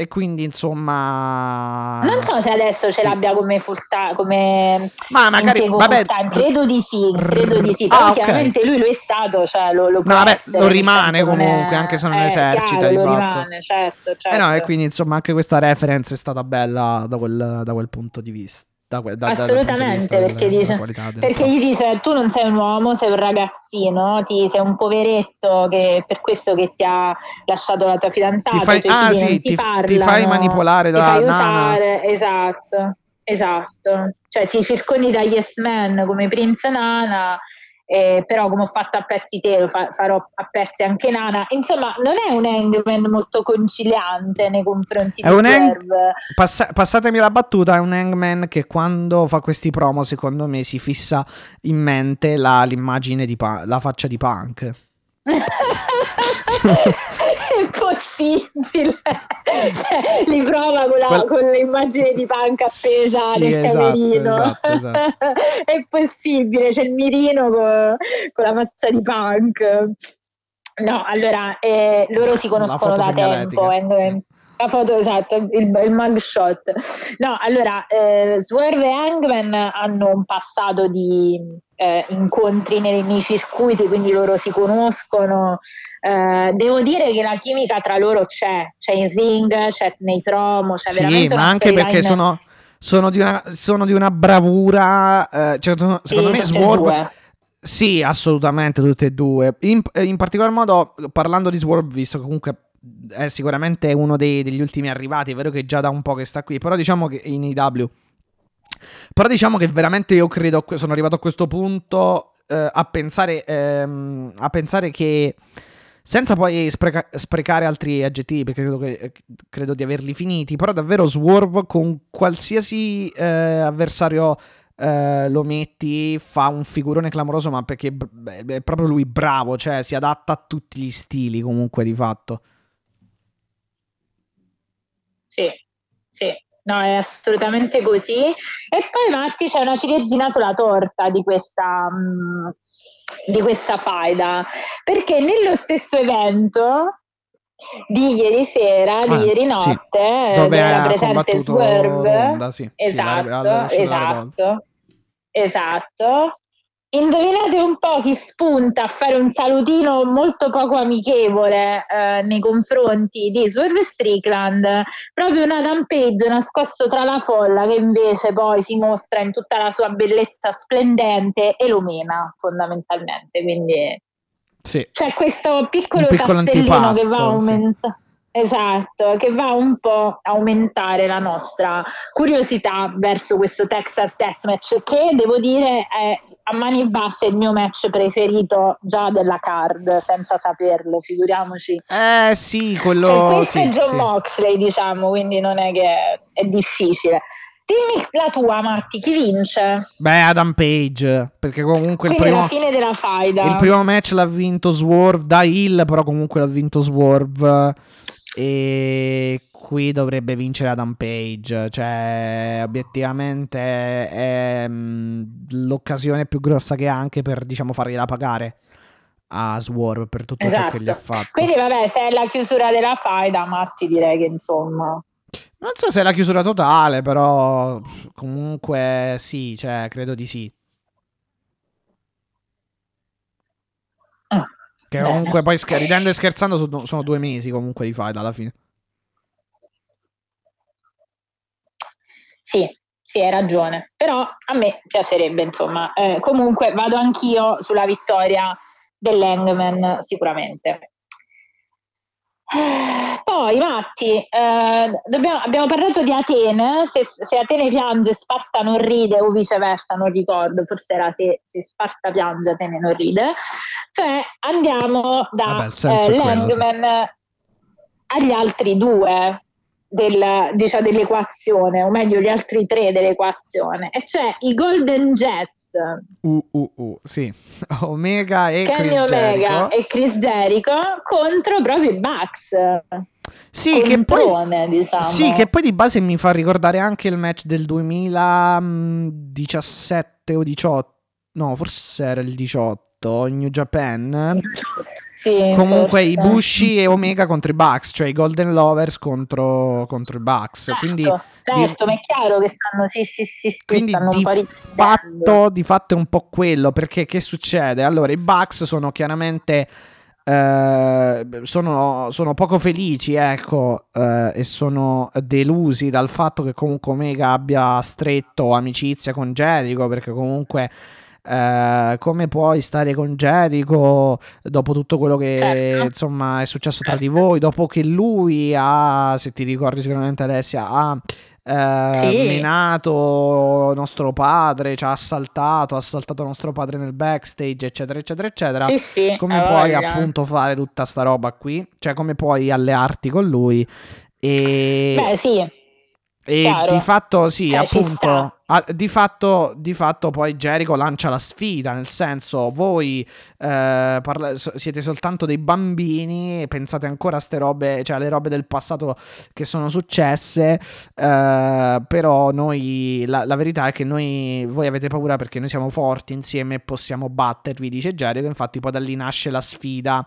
E quindi insomma non so se adesso ce l'abbia come fulta, come ma magari vabbè, credo di sì, credo di sì, però ah, chiaramente okay. lui lo è stato, cioè lo, lo, no, vabbè, essere, lo rimane comunque è... anche se non eh, esercita chiaro, lo rimane, certo, certo. Eh no, e quindi insomma anche questa reference è stata bella da quel, da quel punto di vista. Da, da, assolutamente, perché, della, dice, della perché gli dice tu non sei un uomo, sei un ragazzino, ti, sei un poveretto, che per questo che ti ha lasciato la tua fidanzata, ti fai, ah, sì, ti, ti, parlano, ti fai manipolare da ti fai usare, Nana. Esatto, esatto, cioè si circondi da yes man come Prince Nana eh, però come ho fatto a pezzi te lo fa- farò a pezzi anche Nana. Insomma, non è un Hangman molto conciliante nei confronti è di un Swerve. Hang... Passa- passatemi la battuta, è un Hangman che quando fa questi promo secondo me si fissa in mente la, l'immagine di pa- la faccia di Punk. Impossibile, cioè, li prova con, la, Quel... con l'immagine di Punk appesa nel sì, camerino, esatto, esatto. È possibile, c'è il mirino con, con la mazza di Punk. No, allora eh, loro si conoscono da tempo, eh, la foto, esatto, il, il mug shot. No, allora eh, Swerve e Hangman hanno un passato di eh, incontri nei, nei circuiti, quindi loro si conoscono. Uh, devo dire che la chimica tra loro c'è, c'è in ring, c'è nei promo, c'è sì, veramente ma una anche perché line... sono, sono, di una, sono di una bravura, eh, cioè, sono, secondo sì, me Swerve, sì assolutamente tutte e due, in, in particolar modo parlando di Swerve, visto che comunque è sicuramente uno dei, degli ultimi arrivati, è vero che già da un po' che sta qui, però diciamo che in A E W, però diciamo che veramente io credo, sono arrivato a questo punto eh, a pensare ehm, a pensare che senza poi spreca- sprecare altri aggettivi, perché credo, che, credo di averli finiti, però davvero Swerve con qualsiasi eh, avversario eh, lo metti fa un figurone clamoroso, ma perché beh, è proprio lui bravo, cioè si adatta a tutti gli stili comunque di fatto. Sì, sì. No, è assolutamente così. E poi Matti c'è una ciliegina sulla torta di questa... Mh... di questa faida, perché nello stesso evento di ieri sera, ah, di ieri notte, sì, dove era presente Swerve, Ronda, sì, esatto, sì, la, la, la, esatto, esatto. Indovinate un po' chi spunta a fare un salutino molto poco amichevole eh, nei confronti di Swerve Strickland, proprio un Adam Page nascosto tra la folla che invece poi si mostra in tutta la sua bellezza splendente e lo mena fondamentalmente, quindi sì. C'è questo piccolo, piccolo castellino che va a aumentare. Sì. Esatto, che va un po' a aumentare la nostra curiosità verso questo Texas Deathmatch, che devo dire è a mani basse il mio match preferito già della card, senza saperlo, figuriamoci. Eh sì, quello cioè, questo sì, è Jon sì. Moxley, diciamo, quindi non è che è difficile. Dimmi la tua, Matti, chi vince? Beh, Adam Page, perché comunque quindi il primo, la fine della faida. Il primo match l'ha vinto Swerve da heel, però comunque l'ha vinto Swerve. E qui dovrebbe vincere Adam Page, cioè obiettivamente è l'occasione più grossa che ha anche per, diciamo, fargliela pagare a Swerve per tutto esatto. ciò che gli ha fatto. Quindi vabbè, se è la chiusura della faida, Matti, direi che insomma non so se è la chiusura totale, però comunque sì, cioè credo di sì. Ah. Che comunque bene. Poi scher- ridendo e scherzando sono, sono due mesi comunque di fight alla fine. Sì, sì, hai ragione. Però a me piacerebbe, insomma. Eh, comunque vado anch'io sulla vittoria dell'Hangman sicuramente. Poi Matti, eh, dobbiamo, abbiamo parlato di Atene, se, se Atene piange Sparta non ride o viceversa, non ricordo, forse era se, se Sparta piange Atene non ride, cioè andiamo da eh, Langman agli altri due del, diciamo, dell'equazione, o meglio gli altri tre dell'equazione, e cioè i Golden Jets uh, uh, uh, sì. Omega e Kenny Chris Omega Jericho. e Chris Jericho contro proprio i Bucks, sì, Controne, che poi, diciamo. Sì, che poi di base mi fa ricordare anche il match del duemiladiciassette o diciotto, no forse era il diciotto in New Japan. Sì, comunque forse. I Bushi e Omega contro i Bucks, cioè i Golden Lovers contro, contro i Bucks, certo, quindi certo, di, ma è chiaro che stanno sì sì sì, sì quindi stanno di, un po' fatto, di fatto è un po' quello, perché che succede? Allora i Bucks sono chiaramente eh, sono, sono poco felici, ecco, eh, e sono delusi dal fatto che comunque Omega abbia stretto amicizia con Jericho, perché comunque Uh, come puoi stare con Jericho dopo tutto quello che certo. insomma è successo certo. tra di voi, dopo che lui ha, se ti ricordi sicuramente Alessia, ha eh, sì. menato nostro padre, ci ha assaltato, ha assaltato nostro padre nel backstage, eccetera, eccetera, eccetera. Sì, sì, come puoi voglia. appunto fare tutta sta roba qui? Cioè, come puoi allearti con lui? E... Beh, sì. E Chiaro. di fatto sì, cioè, appunto a, di fatto di fatto poi Jericho lancia la sfida, nel senso, voi eh, parla- siete soltanto dei bambini, pensate ancora a ste robe, cioè alle robe del passato che sono successe, eh, però noi la, la verità è che noi voi avete paura perché noi siamo forti insieme e possiamo battervi, dice Jericho. Infatti poi da lì nasce la sfida,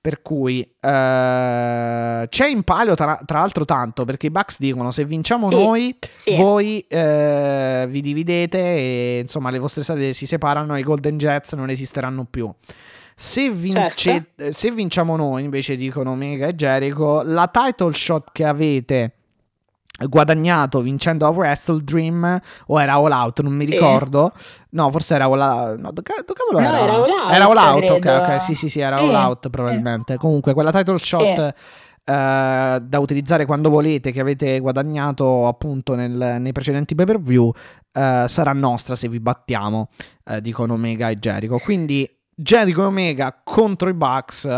per cui eh, c'è in palio tra, tra l'altro tanto, perché i Bucks dicono: se vinciamo sì, noi sì. voi eh, vi dividete e insomma le vostre strade si separano, i Golden Jets non esisteranno più. Se, vince, certo. se vinciamo noi invece, dicono Omega e Jericho, la title shot che avete guadagnato vincendo a Wrestle Dream, o era All Out, non mi sì. ricordo. No, forse era All Out. No, do cavolo no, era? Era All Out. Era All Out, ok, ok, sì, sì, sì, era sì, All Out probabilmente. Sì. Comunque quella title shot sì. eh, da utilizzare quando volete, che avete guadagnato appunto nel, nei precedenti pay-per-view, eh, sarà nostra se vi battiamo, eh, dicono Omega e Jericho. Quindi Jericho e Omega contro i Bucks,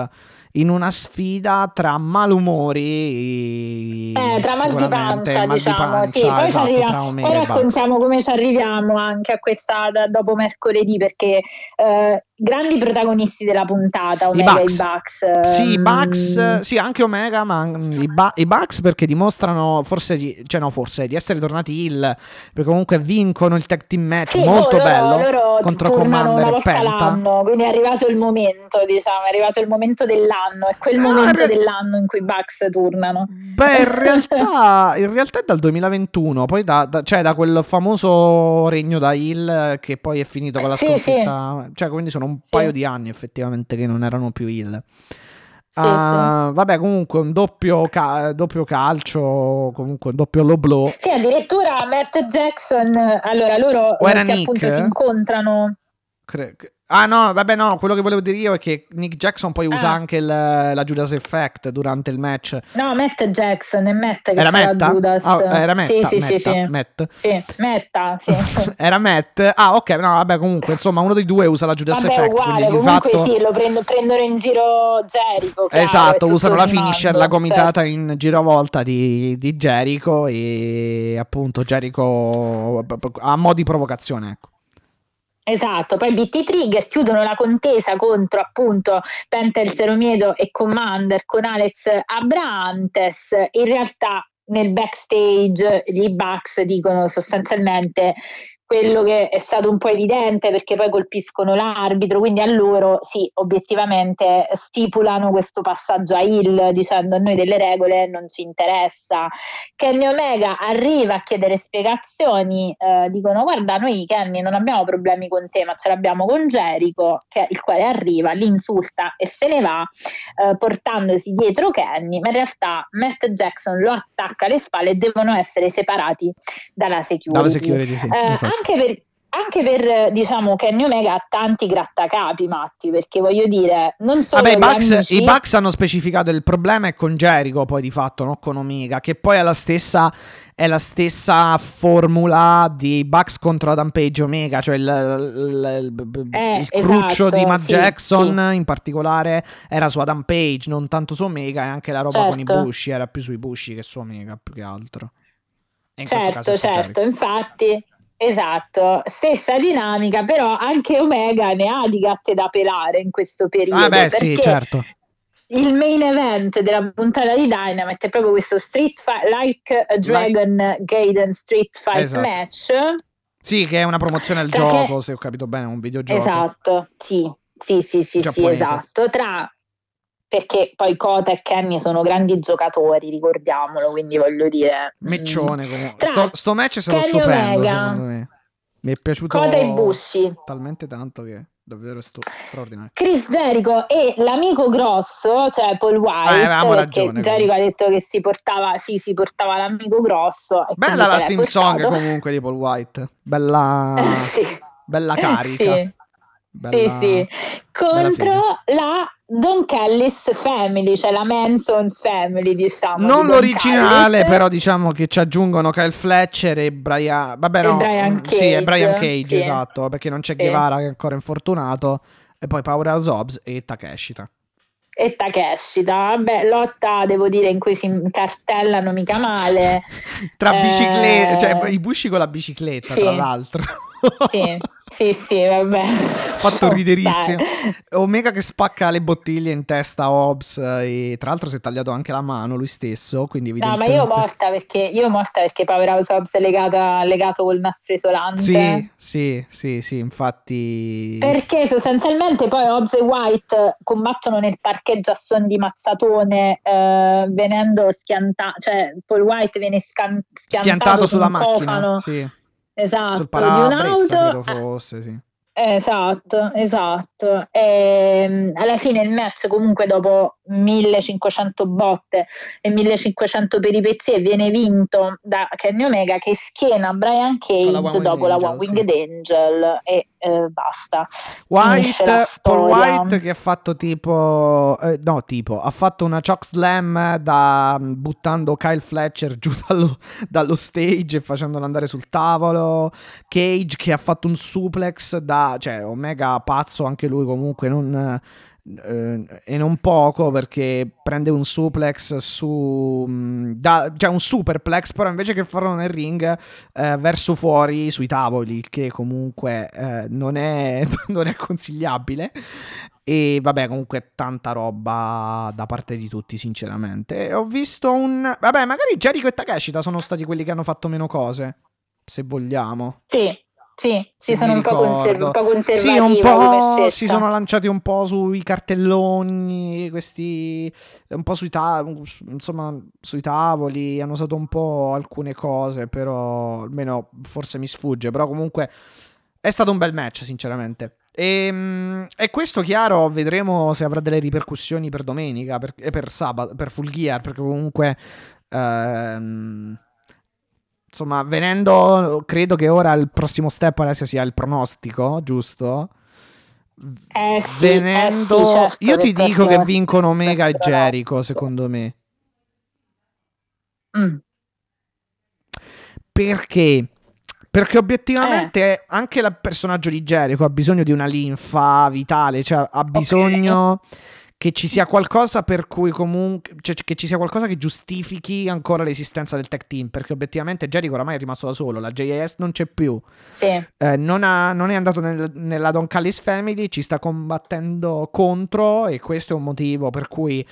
in una sfida tra malumori, eh, tra mal di pancia, mal diciamo. Di pancia, sì, poi, esatto, arriviamo, tra poi raccontiamo come ci arriviamo anche a questa dopo mercoledì, perché eh, grandi protagonisti della puntata, Omega e i Bucks. Sì, Bucks, sì, anche Omega, ma i, ba- i Bucks perché dimostrano forse di, cioè no, forse di essere tornati heel, perché comunque vincono il tag team match, sì, molto loro, bello loro contro Commander e Penta. Quindi è arrivato il momento, diciamo, è arrivato il momento dell'altro. È quel momento ah, dell'anno in cui i Bucks turnano. Beh, in realtà, in realtà è dal duemilaventuno, poi da, da, cioè da quel famoso regno da heel che poi è finito con la sì, sconfitta. Sì. Cioè, quindi sono un sì. paio di anni effettivamente che non erano più heel. Sì, uh, sì. Vabbè, comunque un doppio, ca- doppio calcio, comunque un doppio low blow. Sì, addirittura Matt Jackson. Allora, loro si, appunto, si incontrano. Cre- Ah no, vabbè no, quello che volevo dire io è che Nick Jackson poi ah. usa anche il, la Judas Effect durante il match. No, Matt Jackson, è Matt che era fa la Judas. Oh, era Matt, sì, sì, Matt, sì, sì. Matt. Sì, Matt, sì. Era Matt, ah ok, no vabbè comunque, insomma uno dei due usa la Judas vabbè, Effect. Uguale, quindi, comunque fatto... sì, lo prendo, prendono in giro Jericho. Chiaro, esatto, usano la finisher, la gomitata certo. in giravolta di, di Jericho, e appunto Jericho a mo' di provocazione, ecco. Esatto, poi B T Trigger chiudono la contesa contro appunto Penta El Seromiedo e Commander con Alex Abrantes. In realtà nel backstage gli Bucks dicono sostanzialmente quello che è stato un po' evidente, perché poi colpiscono l'arbitro, quindi a loro sì, obiettivamente stipulano questo passaggio a heel dicendo: a noi delle regole non ci interessa. Kenny Omega arriva a chiedere spiegazioni, eh, dicono: guarda, noi Kenny non abbiamo problemi con te, ma ce l'abbiamo con Jericho, che, il quale arriva, li insulta e se ne va, eh, portandosi dietro Kenny, ma in realtà Matt Jackson lo attacca alle spalle e devono essere separati dalla security. Dalla security, sì, eh, esatto. Anche per, anche per, diciamo, Kenny Omega ha tanti grattacapi, Matti, perché voglio dire, non solo Vabbè, i, Bucks, amici... i Bucks hanno specificato il problema è con Jericho, poi di fatto, non con Omega, che poi è la stessa, è la stessa formula di Bucks contro Adam Page Omega, cioè il, il, il, eh, il cruccio esatto, di Matt sì, Jackson sì. in particolare era su Adam Page, non tanto su Omega, e anche la roba certo. con i Bushi era più sui Bushi che su Omega, più che altro. E in certo, certo, infatti... Esatto, stessa dinamica, però anche Omega ne ha di gatte da pelare in questo periodo. Ah beh, sì, certo. Il main event della puntata di Dynamite è proprio questo Street Fight, Like a Dragon like... Gaiden Street Fight esatto. match. Sì, che è una promozione al Perché... gioco, se ho capito bene, un videogioco. Esatto, sì, sì, sì, sì, sì esatto. Tra... Perché poi Kota e Kenny sono grandi giocatori, ricordiamolo, quindi voglio dire... Meccione comunque. Sto, sto match è stato Kenny stupendo, Omega, secondo me. Mi è piaciuto Kota e Bushi talmente tanto che davvero stu- straordinario. Chris Jericho e l'amico grosso, cioè Paul White, ah, perché ragione, Jericho quindi. ha detto che si portava, sì, si portava l'amico grosso. E bella la theme song comunque di Paul White, bella, sì. bella carica. Sì. Bella, sì, sì. Contro la Don Callis Family, cioè la Manson Family, diciamo. Non di l'originale, Callis. Però diciamo che ci aggiungono Kyle Fletcher e Brian... Vabbè, no, e Brian Cage. Sì, e Brian Cage, sì. Esatto, perché non c'è sì. Guevara, che è ancora infortunato, e poi Powerhouse Hobbs e Takeshita. E Takeshita, vabbè, lotta, devo dire, in cui si cartellano mica male. Tra eh... biciclette, cioè i Bushi con la bicicletta, sì. Tra l'altro. Sì. Sì, sì, vabbè. Fatto riderissimo. Oh, Omega che spacca le bottiglie in testa a Hobbs, e tra l'altro si è tagliato anche la mano lui stesso, quindi evidentemente... No, ma io morta perché io morta perché Powerhouse Hobbs è legata, legato col nastro isolante. Sì, sì, sì, sì, infatti... Perché sostanzialmente poi Hobbs e White combattono nel parcheggio a suon di mazzatone, eh, venendo schiantato, cioè Paul White viene scan- schiantato, schiantato sulla macchina, cofano. Sì. Esatto, sul parabrezza credo fosse, sì. Esatto, esatto. E alla fine il match comunque dopo millecinquecento botte e millecinquecento peripezie viene vinto da Kenny Omega, che schiena Brian Cage la dopo la One Winged Angel, e eh, basta. White, Paul White che ha fatto tipo eh, no tipo ha fatto una choke slam da, buttando Kyle Fletcher giù dallo, dallo stage e facendolo andare sul tavolo. Cage che ha fatto un suplex da, cioè Omega pazzo anche lui comunque, non, eh, e non poco, perché prende un suplex su da, cioè un superplex, però invece che farlo nel ring eh, verso fuori sui tavoli, che comunque eh, non è non è consigliabile. E vabbè, comunque tanta roba da parte di tutti, sinceramente. E ho visto un vabbè, magari Jericho e Takeshita sono stati quelli che hanno fatto meno cose, se vogliamo. Sì. Sì, si sono un po', conserv- un po' conservativi. Sì, un po' si sono lanciati un po' sui cartelloni, questi un po' sui tavoli, insomma, sui tavoli, hanno usato un po' alcune cose, però almeno forse mi sfugge, però comunque è stato un bel match, sinceramente. E, e questo, chiaro, vedremo se avrà delle ripercussioni per domenica per, e per sabato, per Full Gear, perché comunque ehm, insomma, venendo, credo che ora il prossimo step adesso sia il pronostico, giusto? Eh sì, venendo, eh sì, certo, io ti dico che vincono Omega e Jericho, secondo me. Mm. Perché? Perché obiettivamente eh. anche il personaggio di Jericho ha bisogno di una linfa vitale, cioè ha bisogno... Okay. Che ci sia qualcosa per cui comunque, cioè, che ci sia qualcosa che giustifichi ancora l'esistenza del tag team, perché obiettivamente Jericho oramai è rimasto da solo, la J A S non c'è più, sì. eh, non, ha, non è andato nel, nella Don Callis Family, ci sta combattendo contro, e questo è un motivo per cui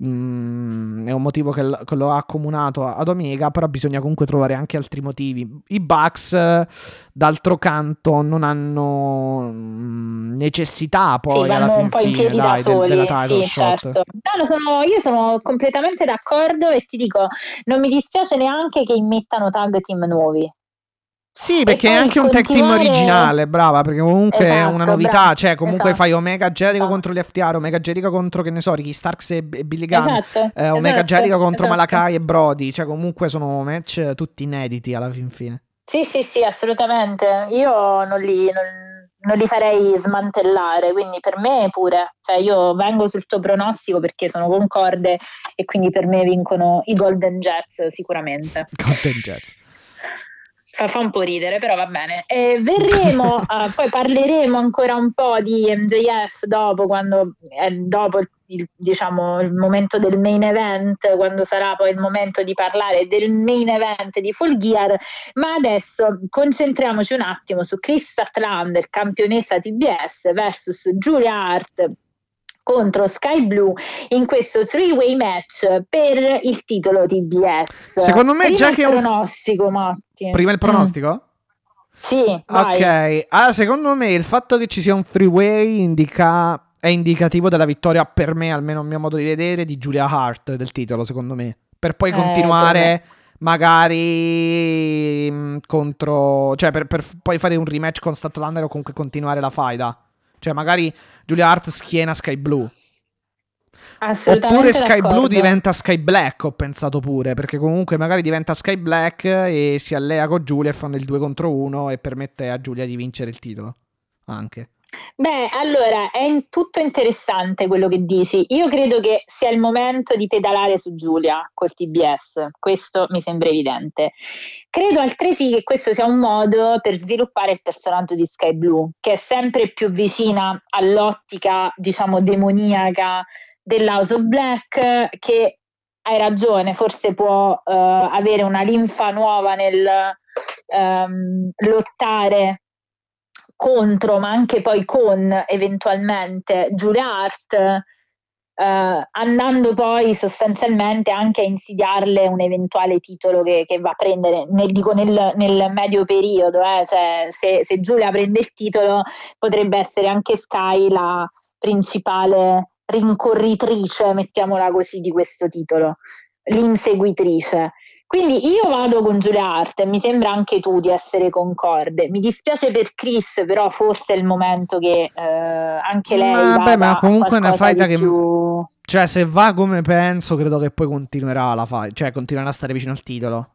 mm, è un motivo che, l- che lo ha accomunato ad Omega, però bisogna comunque trovare anche altri motivi. I Bucks d'altro canto non hanno mm, necessità poi sì, alla fin fine dai, da del, della title sì, shot certo. No, sono, io sono completamente d'accordo, e ti dico, non mi dispiace neanche che immettano tag team nuovi. Sì, perché è anche un continuare... tag team originale, brava, perché comunque esatto, è una novità, bravo, cioè comunque esatto. Fai Omega Jericho esatto. contro gli F T R, Omega Jericho contro, che ne so, Ricky Starks e Billy Gunn, esatto, eh, Omega esatto, Jericho contro esatto. Malakai e Brody, cioè comunque sono match tutti inediti alla fin fine. Sì, sì, sì, assolutamente, io non li, non, non li farei smantellare, quindi per me pure, cioè io vengo sul tuo pronostico perché sono concorde, e quindi per me vincono i Golden Jets sicuramente. Golden Jets. Fa un po' ridere, però va bene. E verremo, uh, poi parleremo ancora un po' di M J F dopo, quando eh, dopo il, il, diciamo, il momento del main event, quando sarà poi il momento di parlare del main event di Full Gear. Ma adesso concentriamoci un attimo su Chris Statlander, campionessa T B S, versus Julia Hart contro Sky Blue, in questo three-way match per il titolo T B S. Secondo me, prima già che... Prima il pronostico, Matti. Prima il pronostico? Mm. Sì, vai. Ok, allora, secondo me il fatto che ci sia un three-way indica... è indicativo della vittoria, per me, almeno a mio modo di vedere, di Julia Hart del titolo, secondo me. Per poi eh, continuare... magari contro... cioè per, per poi fare un rematch con Statlander, o comunque continuare la faida. Cioè magari Julia Hart schiena Sky Blue, oppure Sky d'accordo. Blue diventa Sky Black, ho pensato pure, perché comunque magari diventa Sky Black e si allea con Giulia e fanno il due contro uno e permette a Giulia di vincere il titolo anche. Beh, allora, è in tutto interessante quello che dici. Io credo che sia il momento di pedalare su Giulia col T B S, questo mi sembra evidente. Credo altresì che questo sia un modo per sviluppare il personaggio di Sky Blue, che è sempre più vicina all'ottica, diciamo, demoniaca dell'House of Black, che, hai ragione, forse può uh, avere una linfa nuova nel um, lottare contro, ma anche poi con, eventualmente, Julia Hart, eh, andando poi sostanzialmente anche a insidiarle un eventuale titolo che, che va a prendere, nel, dico nel, nel medio periodo, eh, cioè se, se Giulia prende il titolo potrebbe essere anche Sky la principale rincorritrice, mettiamola così, di questo titolo, l'inseguitrice. Quindi io vado con Giulia Hart e mi sembra anche tu di essere concorde. Mi dispiace per Chris, però forse è il momento che eh, anche lei ma vada, beh, ma comunque è una faida che più... cioè se va come penso, credo che poi continuerà la faida, cioè continuerà a stare vicino al titolo,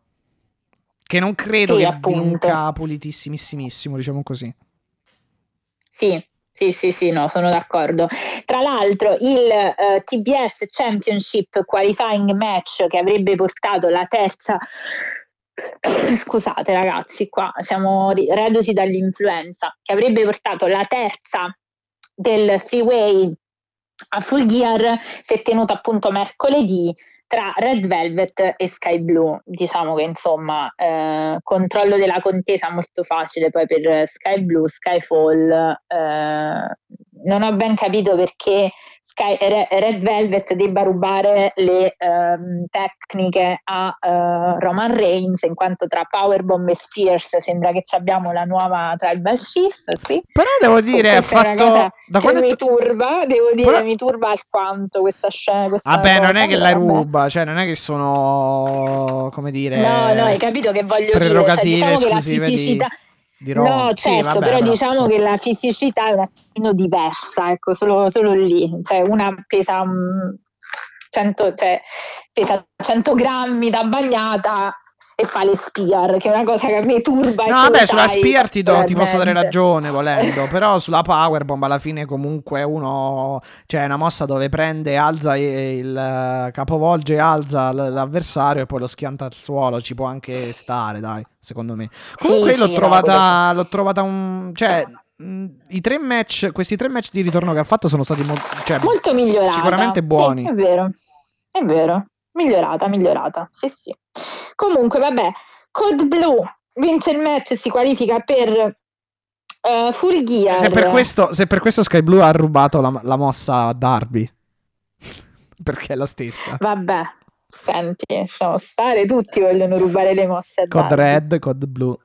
che non credo sì, che appunto. vinca pulitissimissimo, diciamo così. Sì. Sì, sì, sì, no, sono d'accordo. Tra l'altro il eh, T B S Championship Qualifying Match, che avrebbe portato la terza... Scusate ragazzi, qua siamo reduci dall'influenza. Che avrebbe portato la terza del three-way a Full Gear, si è tenuto appunto mercoledì tra Red Velvet e Sky Blue. Diciamo che insomma eh, controllo della contesa molto facile poi per Sky Blue. Skyfall eh, non ho ben capito perché Sky, Red Velvet debba rubare le ehm, tecniche a eh, Roman Reigns, in quanto tra Powerbomb e Spears sembra che ci abbiamo la nuova Tribal Chief qui. Però devo dire, ha fatto da quando mi tu... turba, devo dire però... mi turba alquanto questa scena, questa vabbè, cosa, non è che la ruba, cioè non è che sono, come dire, no no hai capito che voglio prerogative dire, cioè, diciamo esclusive che la fisicità... di, di Roma. No, certo, sì, vabbè, però, però diciamo sì. che la fisicità è un attimo diversa, ecco, solo, solo lì, cioè una pesa cento, cioè pesa cento grammi da bagnata e fa le spear, che è una cosa che mi turba. No, vabbè, sulla spear ti, do, ti posso dare ragione volendo, però sulla powerbomb alla fine comunque uno, cioè è una mossa dove prende, alza il capovolge, alza l'avversario e poi lo schianta al suolo, ci può anche stare, dai, secondo me. Comunque sì, l'ho, sì, trovata, no, l'ho trovata un... cioè i tre match, questi tre match di ritorno che ha fatto sono stati mo- cioè, molto migliorati, sicuramente buoni. Sì, è vero, è vero. Migliorata, migliorata, sì sì. Comunque vabbè, Code Blue vince il match e si qualifica per uh, Full Gear. Se per questo, se per questo Sky Blue ha rubato la, la mossa a Darby, perché è la stessa. Vabbè, senti, lasciamo stare, tutti vogliono rubare le mosse a Darby. Code Red, Code Blue.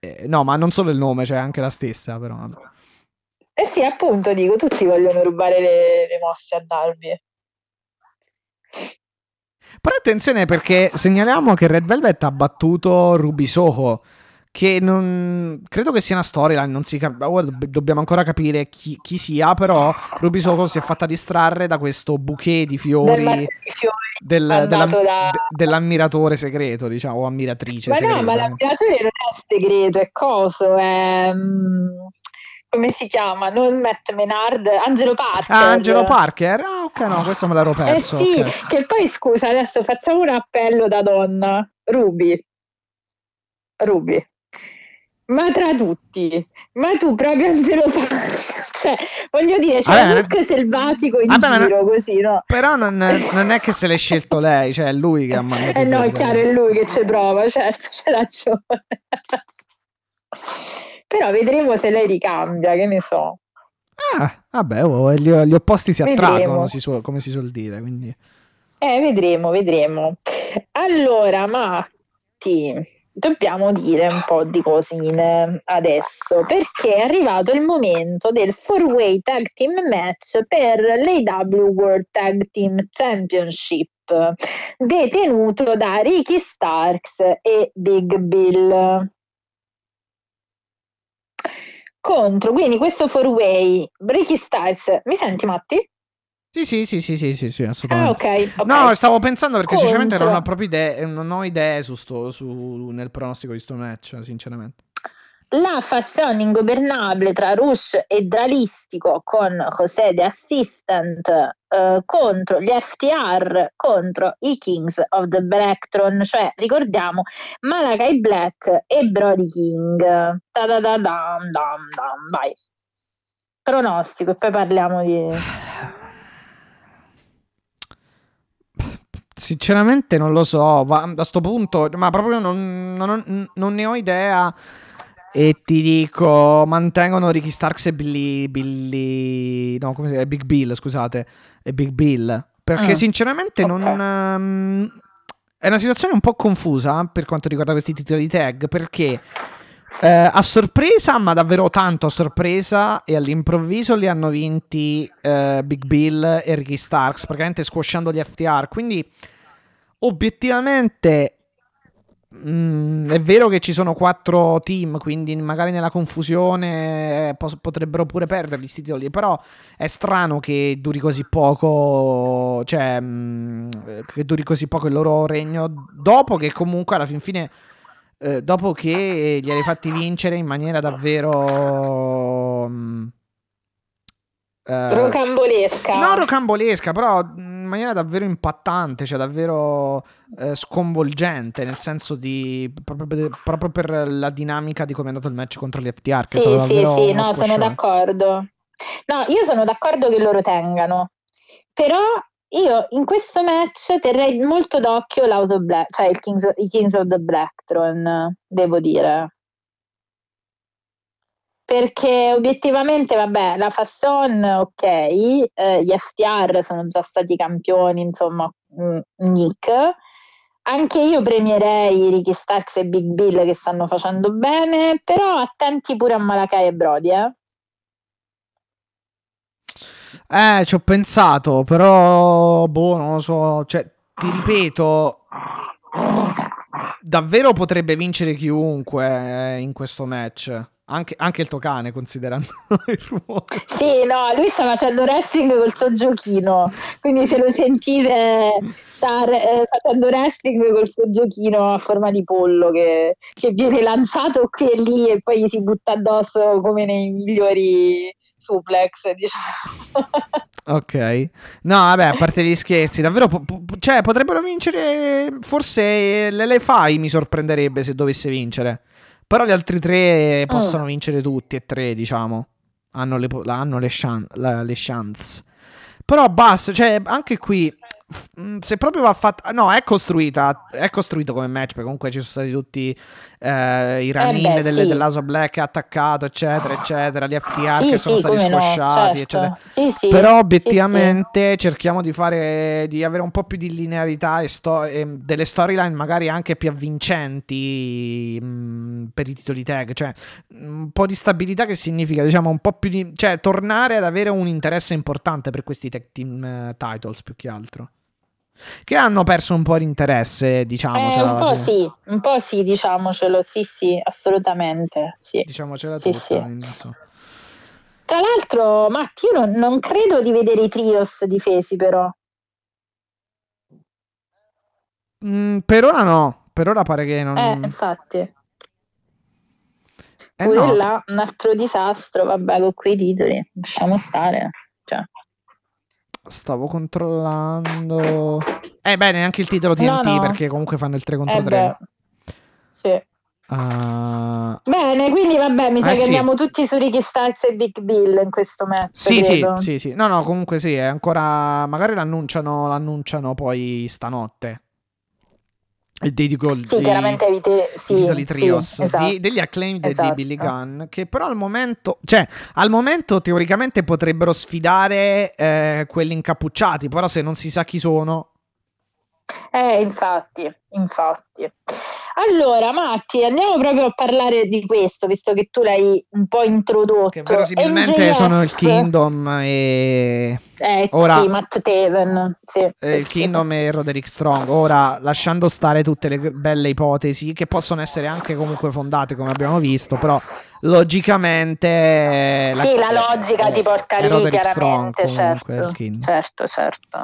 Eh, no, ma non solo il nome, c'è cioè anche la stessa, però. Eh sì, appunto, dico, tutti vogliono rubare le, le mosse a Darby. Però attenzione, perché segnaliamo che Red Velvet ha battuto Ruby Soho, che non credo che sia una storyline, non si cap- oh, dobbiamo ancora capire chi, chi sia, però Ruby Soho si è fatta distrarre da questo bouquet di fiori del, del, della, da... de, dell'ammiratore segreto, diciamo, o ammiratrice ma segreta. No, ma l'ammiratore non è segreto, è coso, è... come si chiama? Non Matt Menard, Angelo Parker. Ah, Angelo Parker? Ah, ok, no, questo me l'ero perso. Eh sì, okay. Che poi, scusa, adesso facciamo un appello da donna. Ruby. Ruby. Ma tra tutti, ma tu proprio Angelo Parker, cioè, voglio dire, c'è un look selvatico in vabbè, giro, non, così, no? Però non, non è che se l'è scelto lei, cioè è lui che ha mandato. Eh no, è chiaro, è lui che ci prova, certo, c'è ragione. Però vedremo se lei ricambia, che ne so. Ah, vabbè, oh, gli, gli opposti si attraggono, si suol, come si suol dire, quindi... Eh, vedremo, vedremo. Allora, Matti, dobbiamo dire un po' di cosine adesso, perché è arrivato il momento del four-way tag team match per l'A E W World Tag Team Championship, detenuto da Ricky Starks e Big Bill. Contro, quindi questo four way, Ricky Starks, mi senti Matti? Sì, sì, sì, sì, sì, sì, sì assolutamente. Ah, okay, ok. No, stavo pensando perché contro. Sinceramente non ho proprio idee, non ho idee su sto, su, nel pronostico di sto match, sinceramente. La fazione ingovernabile tra Rush e Dralistico con José the Assistant eh, contro gli F T R, contro i Kings of the Blacktron, cioè ricordiamo Malakai Black e Brody King. Da da da dam dam dam, vai. Pronostico e poi parliamo di... Sinceramente non lo so, ma a sto punto, ma proprio non, non, non ne ho idea. E ti dico, mantengono Ricky Starks e Billy, Billy no, come si chiama? Big Bill, scusate, e Big Bill, perché mm. sinceramente okay. non um, è una situazione un po' confusa per quanto riguarda questi titoli di tag, perché eh, a sorpresa, ma davvero tanto a sorpresa, e all'improvviso li hanno vinti eh, Big Bill e Ricky Starks, praticamente squasciando gli F T R, quindi obiettivamente... Mm, è vero che ci sono quattro team, quindi magari nella confusione pos- potrebbero pure perdere gli titoli, però è strano che duri così poco, cioè mm, che duri così poco il loro regno, dopo che comunque alla fin fine eh, dopo che li hai fatti vincere in maniera davvero mm, eh, rocambolesca, no rocambolesca però in maniera davvero impattante, cioè davvero eh, sconvolgente, nel senso di proprio, proprio per la dinamica di come è andato il match contro gli F T R, che sì sono sì sì no squascione. Sono d'accordo, no io sono d'accordo che loro tengano, però io in questo match terrei molto d'occhio l'House of Black, cioè il Kings of, i Kings of the Blacktron, devo dire, perché obiettivamente vabbè la Fasson ok, eh, gli F T R sono già stati campioni, insomma mh, Nick, anche io premierei Ricky Starks e Big Bill che stanno facendo bene, però attenti pure a Malakai e Brody, eh eh ci ho pensato, però boh non lo so, cioè ti ripeto davvero potrebbe vincere chiunque eh, in questo match. Anche, anche il tuo cane, considerando il rumore. Sì, no, lui sta facendo wrestling col suo giochino, quindi se lo sentite sta eh, facendo wrestling col suo giochino a forma di pollo che, che viene lanciato qui e lì e poi gli si butta addosso come nei migliori suplex, diciamo. Ok, no vabbè, a parte gli scherzi, davvero po- po- cioè, potrebbero vincere, forse l'Elefai mi sorprenderebbe se dovesse vincere. Però gli altri tre possono mm. vincere tutti e tre, diciamo, hanno le, hanno le, chance, la, le chance. Però basta, cioè anche qui, se proprio va fatta... No, è costruita, è costruito come match, perché comunque ci sono stati tutti eh, i ranin eh sì. dell'House of Black attaccato, eccetera, eccetera, gli F T R sì, che sono sì, stati squasciati, no, certo. eccetera. Sì, sì, però obiettivamente sì, cerchiamo di fare, di avere un po' più di linearità e, sto- e delle storyline magari anche più avvincenti mh, per i titoli tag, cioè un po' di stabilità, che significa, diciamo, un po' più di... cioè tornare ad avere un interesse importante per questi tag team uh, titles, più che altro. Che hanno perso un po' di interesse, diciamocelo. Eh, un po' sì, un po' sì, diciamocelo, sì, sì, assolutamente. Sì. Diciamocela sì, tutta. Sì. Insomma. Tra l'altro, Matti, io non, non credo di vedere i trios difesi, però. Mm, per ora no, per ora pare che non... Eh, infatti. Eh, pure no. Là, un altro disastro, vabbè, con quei titoli, lasciamo stare, cioè... Stavo controllando. Eh beh, neanche il titolo T N T, no, no. Perché comunque fanno il tre contro tre. Sì. Uh... Bene, quindi vabbè, mi eh, sa sì. che andiamo tutti su Ricky Starks e Big Bill in questo match. Sì, credo. sì, sì, sì. No, no, comunque sì, è ancora. Magari l'annunciano, l'annunciano poi stanotte. Il dedico sì, chiaramente evite... sì, titoli trios sì, esatto. di, degli Acclaimed esatto. di Billy Gunn, che però al momento, cioè al momento teoricamente potrebbero sfidare eh, quelli incappucciati, però se non si sa chi sono eh infatti infatti allora Matti, andiamo proprio a parlare di questo, visto che tu l'hai un po' introdotto, che verosimilmente M J F sono il Kingdom e eh, ora sì, Matt Taven sì, eh, il sì, Kingdom sì. e Roderick Strong, ora lasciando stare tutte le belle ipotesi che possono essere anche comunque fondate come abbiamo visto, però logicamente la, sì la logica eh, ti porta lì chiaramente Strong, certo, certo certo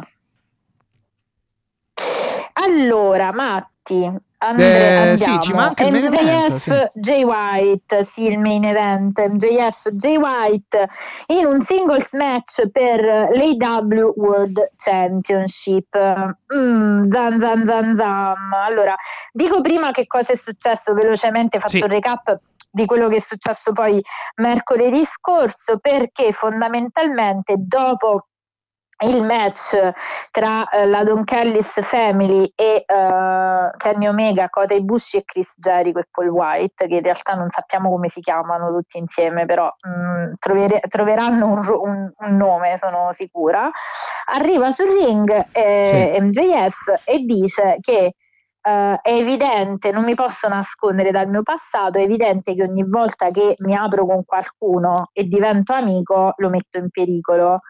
allora Matti And- eh, sì, ci manca il M J F, main event, sì. Jay White, sì, il main event M J F, Jay White in un singles match per l'A E W World Championship. mm, zan zan zan zan. Allora, dico prima che cosa è successo velocemente, faccio sì. un recap di quello che è successo poi mercoledì scorso, perché fondamentalmente dopo il match tra uh, la Don Callis Family e uh, Kenny Omega, Kota Ibushi e Chris Jericho e Paul White, che in realtà non sappiamo come si chiamano tutti insieme, però mh, trovere- troveranno un, ro- un, un nome, sono sicura, arriva sul ring eh, sì. M J F e dice che Uh, è evidente, non mi posso nascondere dal mio passato, è evidente che ogni volta che mi apro con qualcuno e divento amico lo metto in pericolo,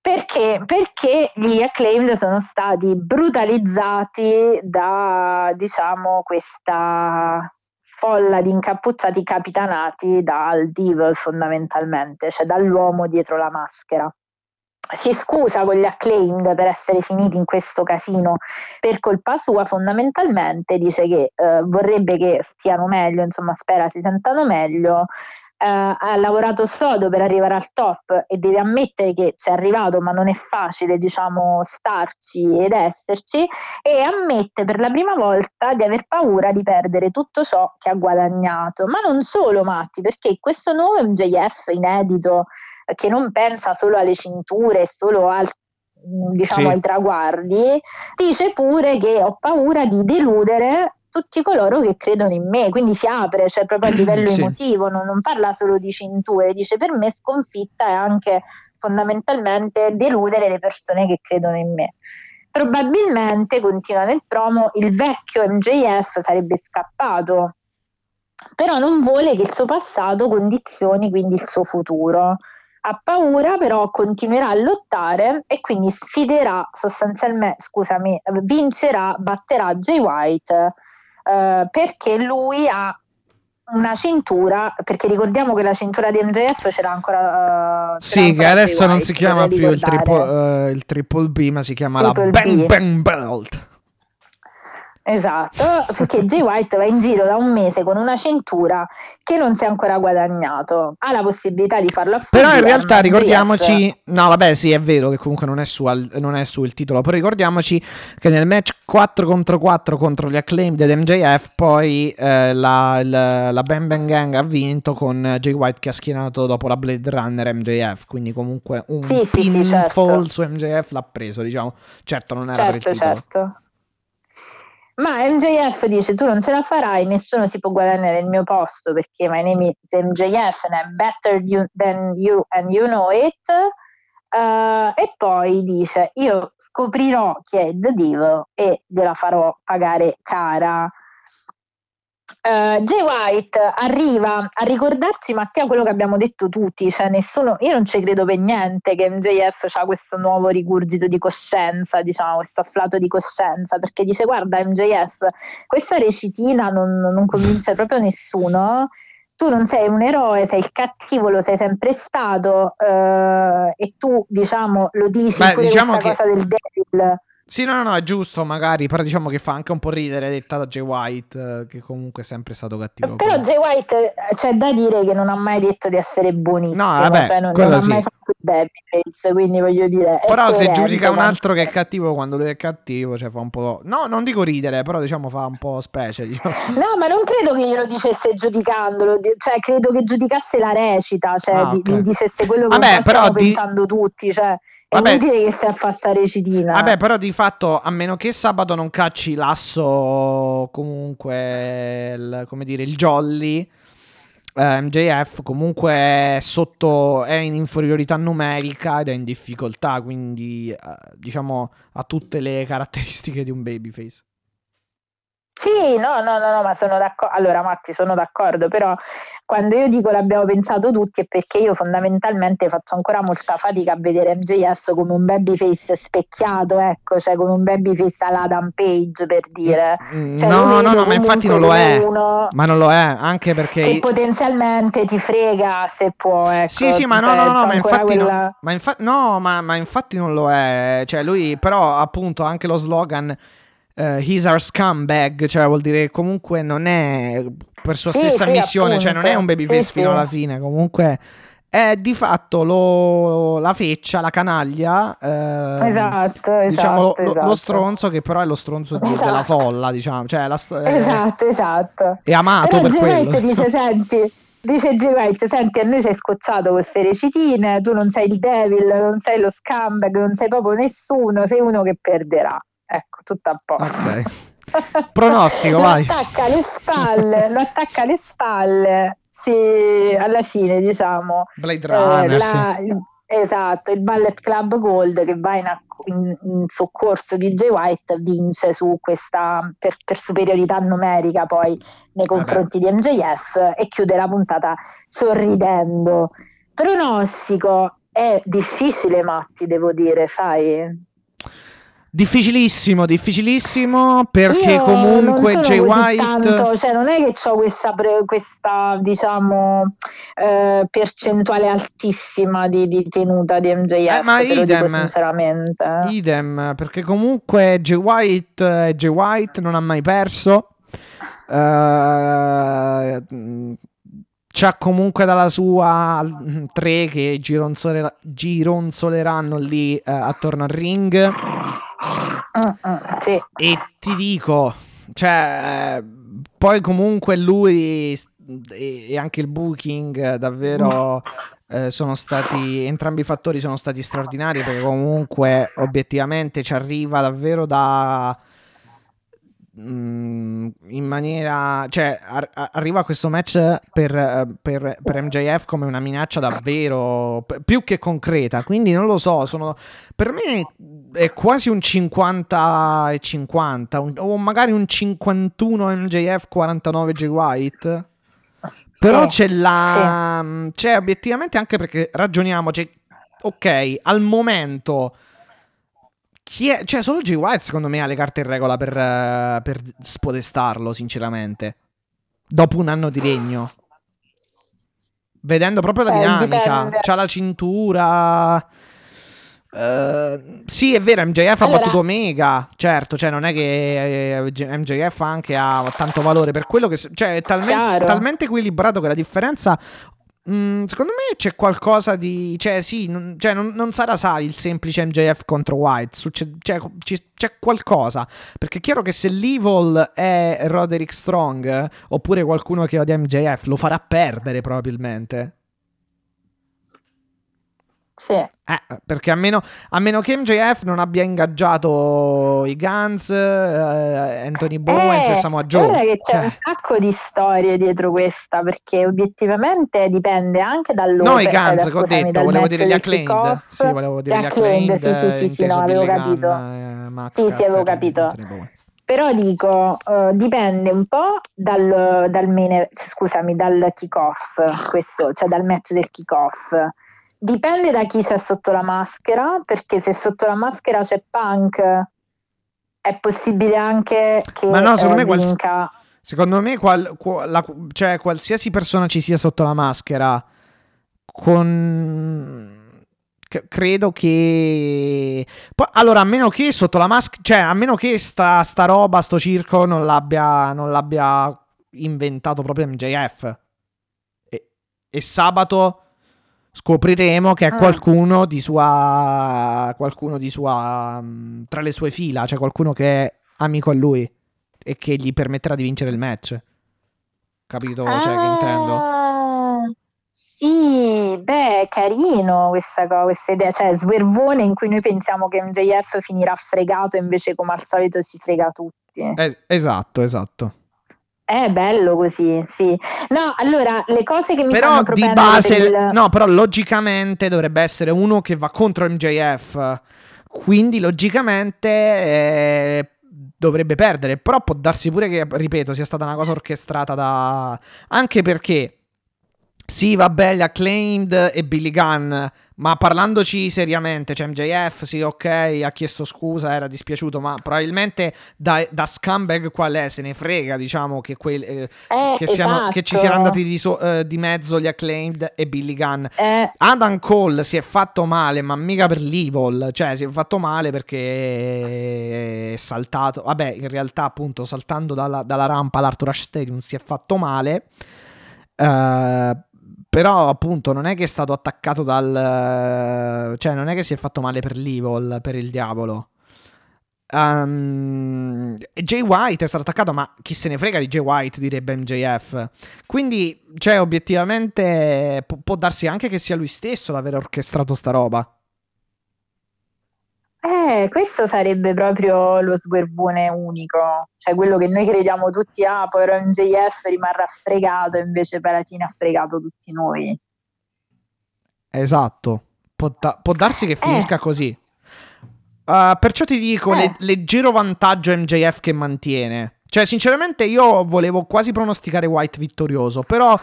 perché perché gli Acclaimed sono stati brutalizzati da, diciamo, questa folla di incappucciati capitanati dal Devil, fondamentalmente, cioè dall'uomo dietro la maschera. Si scusa con gli Acclaimed per essere finiti in questo casino per colpa sua, fondamentalmente dice che eh, vorrebbe che stiano meglio, insomma spera si sentano meglio, eh, ha lavorato sodo per arrivare al top e deve ammettere che c'è arrivato, ma non è facile, diciamo, starci ed esserci, e ammette per la prima volta di aver paura di perdere tutto ciò che ha guadagnato. Ma non solo, Matti, perché questo nuovo M J F inedito, che non pensa solo alle cinture, solo al, diciamo, sì. ai traguardi, dice pure che ho paura di deludere tutti coloro che credono in me, quindi si apre, cioè proprio a livello sì. emotivo, non, non parla solo di cinture, dice per me sconfitta è anche fondamentalmente deludere le persone che credono in me. Probabilmente, continua nel promo, il vecchio M J F sarebbe scappato, però non vuole che il suo passato condizioni quindi il suo futuro. Ha paura, però continuerà a lottare e quindi sfiderà sostanzialmente, scusami, vincerà, batterà Jay White, eh, perché lui ha una cintura, perché ricordiamo che la cintura di M J F c'era ancora. Uh, sì, ancora che adesso Jay non White, si chiama più il triple, uh, il triple B, ma si chiama triple la B. Bang Bang Belt. Esatto, perché Jay White va in giro da un mese con una cintura che non si è ancora guadagnato, ha la possibilità di farlo a fuori. Però in realtà ricordiamoci, no vabbè sì è vero che comunque non è su, al, non è su il titolo, però ricordiamoci che nel match quattro contro quattro contro gli Acclaimed ed M J F poi eh, la, la, la Bang Bang Gang ha vinto con Jay White che ha schienato dopo la Blade Runner M J F, quindi comunque un sì, pinfall sì, sì, certo. su M J F l'ha preso, diciamo, certo non era certo, per il titolo. Certo. Ma M J F dice tu non ce la farai, nessuno si può guadagnare il mio posto perché my name is M J F and I'm better you, than you and you know it. Uh, e poi dice io scoprirò chi è The Devil e gliela farò pagare cara. Uh, Jay White arriva a ricordarci, Mattia, quello che abbiamo detto tutti, cioè nessuno, io non ci credo per niente che M J F ha questo nuovo rigurgito di coscienza, diciamo questo afflato di coscienza, perché dice guarda M J F, questa recitina non, non convince proprio nessuno, tu non sei un eroe, sei il cattivo, lo sei sempre stato, eh, e tu diciamo lo dici. Beh, pure diciamo questa che... cosa del devil. Sì, no, no, no, è giusto magari, però diciamo che fa anche un po' ridere detta da Jay White, eh, che comunque è sempre stato cattivo. Però quindi. Jay White c'è cioè, da dire che non ha mai detto di essere buonissimo, no, vabbè, cioè non, non ha sì. mai fatto il babyface, quindi voglio dire... Però se giudica un altro che è cattivo quando lui è cattivo, cioè fa un po'... No, non dico ridere, però diciamo fa un po' specie. Diciamo. No, ma non credo che glielo dicesse giudicandolo, cioè credo che giudicasse la recita, cioè ah, okay. gli dicesse quello che vabbè, però stiamo di... pensando tutti, cioè... Vabbè, è inutile che stia a fare sta recitina. Vabbè, però di fatto, a meno che sabato non cacci l'asso, comunque, il, come dire, il jolly, eh, M J F comunque è sotto, è in inferiorità numerica ed è in difficoltà, quindi, eh, diciamo, ha tutte le caratteristiche di un babyface. Sì, no, no, no, no, ma sono d'accordo. Allora, Matti, sono d'accordo, però quando io dico l'abbiamo pensato tutti è perché io fondamentalmente faccio ancora molta fatica a vedere M J F come un babyface specchiato, ecco, cioè come un babyface all'Adam Page, per dire. Cioè, no, no, no, ma infatti non lo è. Ma non lo è, anche perché che potenzialmente ti frega se può, ecco. Sì, sì, ma cioè, no, no, no, ma infatti quella... no, ma infa- no, ma, ma infatti non lo è. Cioè lui però appunto anche lo slogan uh, he's our scumbag, cioè vuol dire che comunque non è per sua sì, stessa sì, missione, appunto. Cioè non è un babyface sì, fino sì. alla fine, comunque è di fatto lo, la feccia, la canaglia, eh, esatto, diciamo, esatto, lo, esatto. lo stronzo che però è lo stronzo di, esatto. della folla, diciamo, cioè, la, esatto, è, esatto. è amato però per quello. Dice, senti, dice Jay White, senti, a noi ci hai scocciato queste recitine, tu non sei il devil, non sei lo scumbag, non sei proprio nessuno, sei uno che perderà, ecco, tutto a posto. Okay. Pronostico, lo vai. Attacca le spalle, lo attacca alle spalle. Sì, alla fine diciamo Blade Runner, eh, la, sì. esatto, il Ballet Club Gold che va in, in, in soccorso di Jay White vince su questa per, per superiorità numerica poi nei confronti Vabbè. di M J F e chiude la puntata sorridendo. Pronostico è difficile, Matti, devo dire, sai? Difficilissimo, difficilissimo perché io comunque non sono Jay White tanto, cioè non è che ho questa, questa diciamo eh, percentuale altissima di, di tenuta di M J F, eh, ma idem, dico sinceramente. Idem, perché comunque Jay White eh, Jay White non ha mai perso. Eh, c'ha comunque dalla sua tre che gironzoler- gironzoleranno lì eh, attorno al ring. Uh, uh, sì. E ti dico, cioè, poi comunque lui e anche il booking davvero eh, sono stati, entrambi i fattori sono stati straordinari, perché comunque obiettivamente ci arriva davvero da mh, in maniera, cioè ar- arriva a questo match per, per, per M J F come una minaccia davvero p- più che concreta, quindi non lo so, sono, per me è quasi un cinquanta e cinquanta un, o magari un cinquantuno M J F, quarantanove Jay White, però sì, c'è la sì. c'è obiettivamente, anche perché ragioniamoci, ok, al momento chi è, cioè solo Jay White secondo me ha le carte in regola per, per spodestarlo sinceramente dopo un anno di regno, vedendo proprio la dinamica, c'ha la cintura. Uh, sì, è vero, M J F allora... ha battuto Omega, certo, cioè non è che eh, M J F anche ha tanto valore per quello che, cioè è talmente, talmente equilibrato che la differenza mh, secondo me c'è qualcosa di, cioè sì, non, cioè, non, non sarà sai il semplice M J F contro White, succe, cioè, ci, c'è qualcosa, perché è chiaro che se l'Evil è Roderick Strong oppure qualcuno che odia M J F lo farà perdere probabilmente. Sì. Eh, perché a meno, a meno che M J F non abbia ingaggiato i Guns, eh, Anthony Bowens eh, e Samoa Joe. Guarda che c'è eh. un sacco di storie dietro questa, perché obiettivamente dipende anche dall'opera. No, i Guns, cioè, ho detto, volevo dire gli Acclaimed. Sì, volevo dire gli Acclaimed, acclaimed sì, sì, sì, no, avevo capito. Gunn, eh, sì, Caster, sì, avevo capito. Però dico, uh, dipende un po' dal, dal main, scusami, dal kick-off, questo, cioè dal match del kick-off. Dipende da chi c'è sotto la maschera, perché se sotto la maschera c'è Punk è possibile anche che Ma no, secondo eh, me vinca. Quals- secondo me qual- qual- la- cioè, qualsiasi persona ci sia sotto la maschera, con C- credo che poi, allora, a meno che sotto la maschera, cioè a meno che sta, sta roba, sto circo non l'abbia non l'abbia inventato proprio M J F. E, e sabato scopriremo che è qualcuno di sua qualcuno di sua tra le sue fila, cioè qualcuno che è amico a lui e che gli permetterà di vincere il match, capito? Cioè, ah, che intendo? Sì, beh, carino questa, questa idea, cioè swervone in cui noi pensiamo che M J F finirà fregato, invece come al solito ci frega tutti. Es- esatto, esatto. È bello così, sì. No, allora, le cose che mi però fanno propendere... Però di base... Il... No, però logicamente dovrebbe essere uno che va contro M J F. Quindi logicamente eh, dovrebbe perdere. Però può darsi pure che, ripeto, sia stata una cosa orchestrata da... Anche perché... Sì, vabbè, gli Acclaimed e Billy Gunn, ma parlandoci seriamente, cioè M J F, sì, ok, ha chiesto scusa, era dispiaciuto, ma probabilmente da, da scumbag qual è, se ne frega, diciamo, che, quel, eh, eh, che, siano, esatto. che ci siano andati di, so, eh, di mezzo gli Acclaimed e Billy Gunn. Eh. Adam Cole si è fatto male, ma mica per l'Evil, cioè si è fatto male perché è saltato, vabbè, in realtà appunto saltando dalla, dalla rampa all'Arthur Ashe Stadium si è fatto male, eh, però appunto non è che è stato attaccato dal... cioè non è che si è fatto male per l'Evil, per il diavolo. um, Jay White è stato attaccato, ma chi se ne frega di Jay White, direbbe M J F. Quindi cioè obiettivamente può, può darsi anche che sia lui stesso ad aver orchestrato sta roba. Eh, questo sarebbe proprio lo sguervone unico, cioè quello che noi crediamo tutti, ah, poi M J F rimarrà fregato, invece per alla fine ha fregato tutti noi. Esatto, può, da- può darsi che finisca eh. così. Uh, perciò ti dico, eh. le- leggero vantaggio M J F che mantiene. Cioè sinceramente io volevo quasi pronosticare White vittorioso, però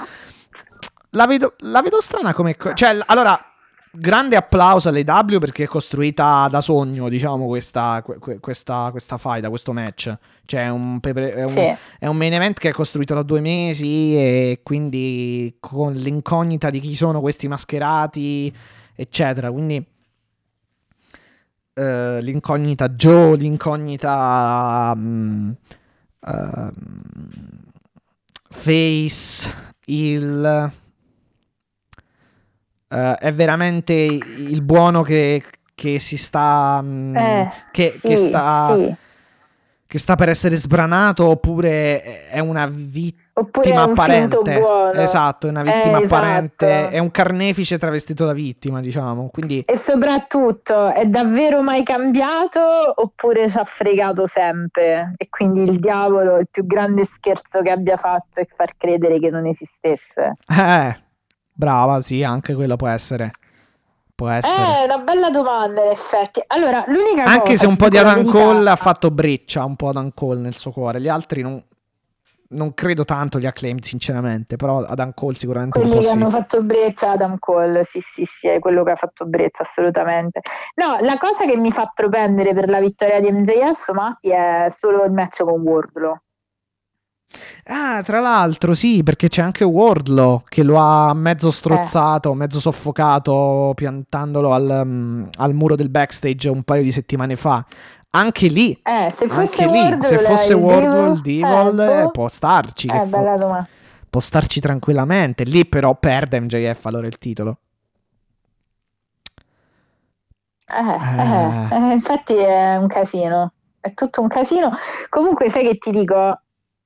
la vedo, la vedo strana come... Co- cioè l- allora... grande applauso all'A E W perché è costruita da sogno, diciamo, questa, que, questa, questa faida, questo match. Cioè è un, pepe, è, un, sì. è un main event che è costruito da due mesi e quindi con l'incognita di chi sono questi mascherati, eccetera. Quindi uh, l'incognita Joe, l'incognita um, uh, Face, il... Uh, è veramente il buono che, che si sta mh, eh, che, sì, che sta sì. che sta per essere sbranato, oppure è una vittima oppure è un apparente buono. Esatto, è una vittima eh, apparente, esatto. È un carnefice travestito da vittima, diciamo. Quindi... e soprattutto è davvero mai cambiato oppure ci ha fregato sempre, e quindi il diavolo il più grande scherzo che abbia fatto è far credere che non esistesse. eh Brava, sì, anche quello può essere. Può essere. Eh, una bella domanda, in effetti. Allora, l'unica anche cosa, se un po' di Adam Cole ha fatto breccia, un po' Adam Cole nel suo cuore. Gli altri non, non credo tanto gli Acclaimed, sinceramente, però Adam Cole sicuramente quelli un po' che sì. hanno fatto breccia, Adam Cole, sì, sì, sì, è quello che ha fatto breccia, assolutamente. No, la cosa che mi fa propendere per la vittoria di M J F, Matti, è solo il match con Wardlow. Ah, tra l'altro sì, perché c'è anche Wardlow che lo ha mezzo strozzato, eh. mezzo soffocato, piantandolo al, um, al muro del backstage un paio di settimane fa. Anche lì, eh, se fosse anche Wardlow, lì, se fosse Wardlow il Devil, eh, può starci, eh, che fu- può starci tranquillamente. Lì però perde M J F allora il titolo. Eh, eh. Eh, infatti è un casino, è tutto un casino. Comunque sai che ti dico?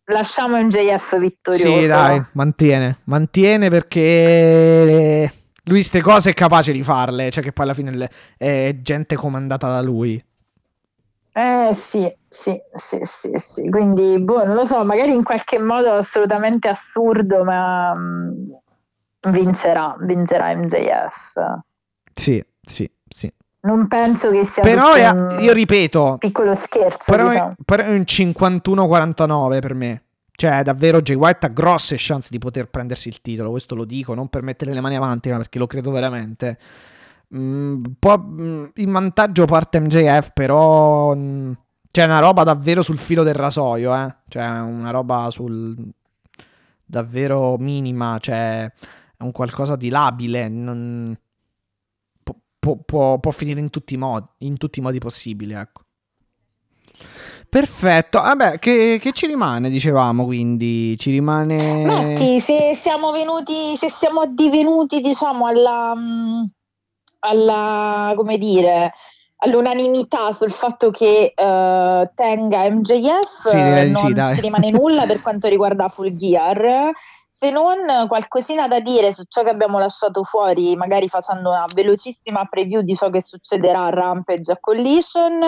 Lasciamo M J F vittorioso. Sì, dai, mantiene, mantiene perché lui queste cose è capace di farle, cioè che poi alla fine è gente comandata da lui. Eh sì, sì, sì, sì, sì. Quindi, boh, non lo so, magari in qualche modo assolutamente assurdo, ma vincerà, vincerà M J F. Sì, sì, sì. Non penso che sia però è, un io ripeto, piccolo scherzo. Però diciamo. è, però è un cinquantuno quarantanove per me. Cioè davvero Jay White ha grosse chance di poter prendersi il titolo. Questo lo dico, non per mettere le mani avanti, ma perché lo credo veramente. mm, po- mm, In vantaggio parte M J F, però mm, c'è una roba davvero sul filo del rasoio, eh? Cioè una roba sul davvero minima. Cioè è un qualcosa di labile. Non... Può, può, può finire in tutti i modi, in tutti i modi possibili, ecco. Perfetto. Vabbè, che, che ci rimane, dicevamo, quindi ci rimane. Matti, se siamo venuti, se siamo divenuti, diciamo, alla, alla come dire, all'unanimità sul fatto che uh, tenga M J F, sì, non sì, ci dai. rimane nulla per quanto riguarda Full Gear. Se non qualcosina da dire su ciò che abbiamo lasciato fuori, magari facendo una velocissima preview di ciò che succederà a Rampage, a Collision,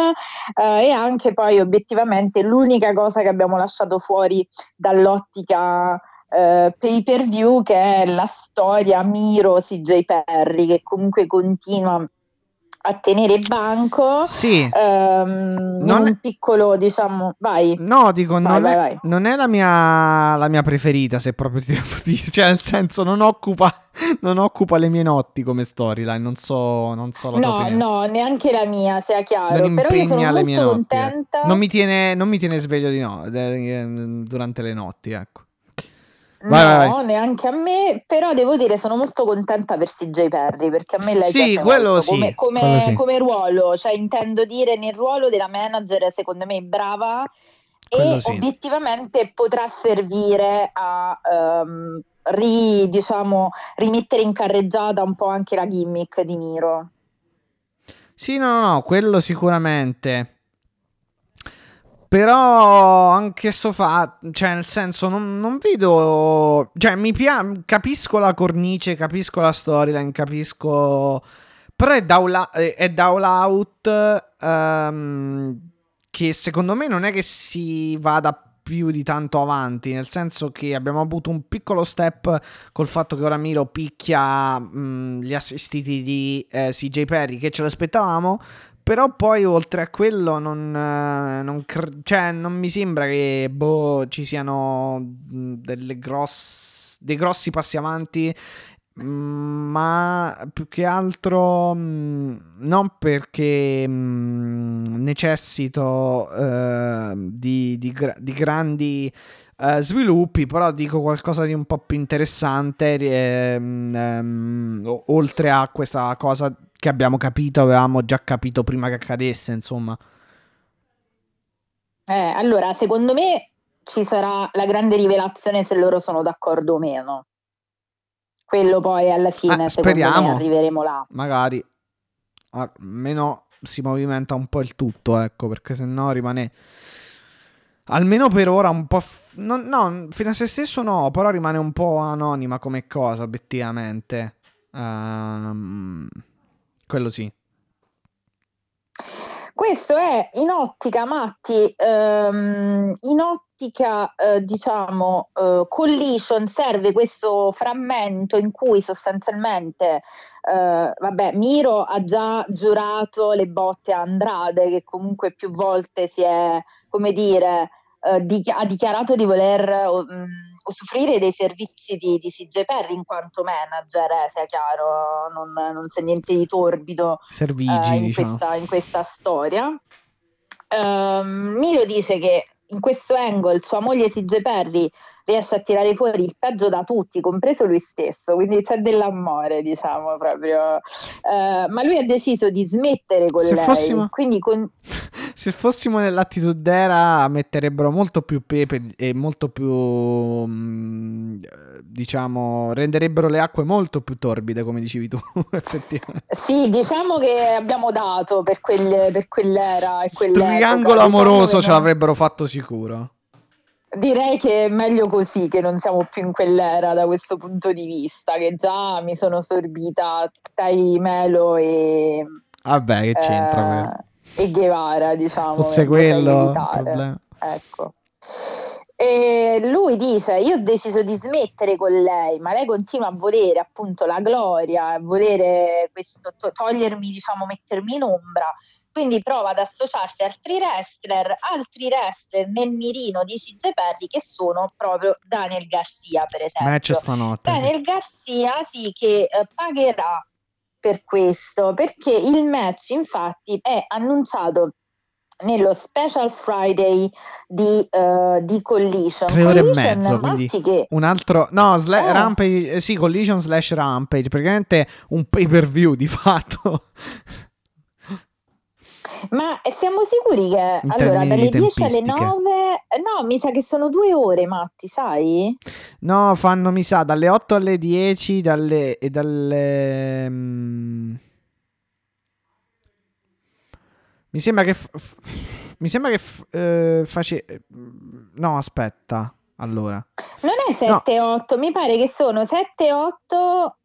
eh, e anche poi obiettivamente l'unica cosa che abbiamo lasciato fuori dall'ottica eh, pay per view, che è la storia Miro C J Perry, che comunque continua a tenere banco, sì. ehm, non è... un piccolo, diciamo, vai. No, dico, vai, non, vai, è, vai. non è la mia, la mia preferita, se proprio ti devo dire, cioè nel senso non occupa, non occupa le mie notti come storyline, non so, non so la no, tua no, neanche la mia, sia chiaro, non però io sono molto mie contenta. Notti, eh. Non mi tiene, non mi tiene sveglio di no, durante le notti, ecco. Vai, no, vai, vai. Neanche a me, però devo dire sono molto contenta per C J Perry, perché a me lei sì, piace sì, come, come, quello sì. come ruolo, cioè intendo dire nel ruolo della manager secondo me brava quello e sì. obiettivamente potrà servire a um, ri, diciamo, rimettere in carreggiata un po' anche la gimmick di Miro. Sì, no, no, no, quello sicuramente. Però anche sto fa, cioè nel senso non, non vedo, cioè mi piace, capisco la cornice, capisco la storyline, capisco, però è da all, è da all out um, che secondo me non è che si vada più di tanto avanti, nel senso che abbiamo avuto un piccolo step col fatto che ora Miro picchia mh, gli assistiti di eh, C J Perry, che ce l'aspettavamo. Però poi oltre a quello non, non, cre- cioè, non mi sembra che boh, ci siano delle gross- dei grossi passi avanti, ma più che altro mh, non perché mh, necessito uh, di, di, gra- di grandi uh, sviluppi, però dico qualcosa di un po' più interessante eh, um, o- oltre a questa cosa che abbiamo capito, avevamo già capito prima che accadesse, insomma. Eh, allora, secondo me ci sarà la grande rivelazione se loro sono d'accordo o meno. Quello poi alla fine, eh, secondo speriamo. me, arriveremo là. Magari, almeno si movimenta un po' il tutto, ecco, perché sennò rimane... Almeno per ora un po'... F- non, no, fino a se stesso no, però rimane un po' anonima come cosa, obiettivamente. Ehm... Um... Quello sì. Questo è in ottica, Matti, ehm, in ottica, eh, diciamo, eh, Collision serve questo frammento in cui sostanzialmente, eh, vabbè, Miro ha già giurato le botte a Andrade, che comunque più volte si è, come dire, eh, di- ha dichiarato di voler... Um, usufruire dei servizi di, di C J Perry in quanto manager, eh, sia chiaro, non, non c'è niente di torbido Servigi, eh, in, diciamo. questa, in questa storia. Um, Miro dice che in questo angle sua moglie C J Perry riesce a tirare fuori il peggio da tutti, compreso lui stesso, quindi c'è dell'amore, diciamo, proprio. Uh, ma lui ha deciso di smettere con se lei. Fossimo... Quindi con... Se fossimo nell'attitudera metterebbero molto più pepe e molto più, diciamo, renderebbero le acque molto più torbide, come dicevi tu, effettivamente. Sì, diciamo che abbiamo dato per, quelle, per quell'era e quell'epoca. Il triangolo amoroso, diciamo, ce l'avrebbero fatto sicuro. Direi che è meglio così, che non siamo più in quell'era da questo punto di vista, che già mi sono sorbita Tai Melo e... Vabbè, che c'entra, eh, e Guevara, diciamo, fosse quello problema. Ecco. E lui dice: io ho deciso di smettere con lei, ma lei continua a volere appunto la gloria, a volere questo, togliermi, diciamo, mettermi in ombra. Quindi prova ad associarsi a altri wrestler, altri wrestler nel mirino di C J Perry, che sono proprio Daniel Garcia, per esempio. Ma c'è stanotte, Daniel sì. Garcia, sì, che eh, pagherà per questo, perché il match infatti è annunciato nello Special Friday di, uh, di Collision. Tre ore Collision e mezzo, quindi che... un altro... No, sla- eh. Rampage, sì, Collision slash Rampage, praticamente un pay-per-view di fatto. Ma siamo sicuri che in allora dalle dieci alle nove no, mi sa che sono due ore, Matti, sai? No, fanno, mi sa, dalle otto alle dieci dalle e dalle mh... mi sembra che f... F... mi sembra che f... eh, face no, aspetta. Allora. Non è sette no. otto, mi pare che sono sette otto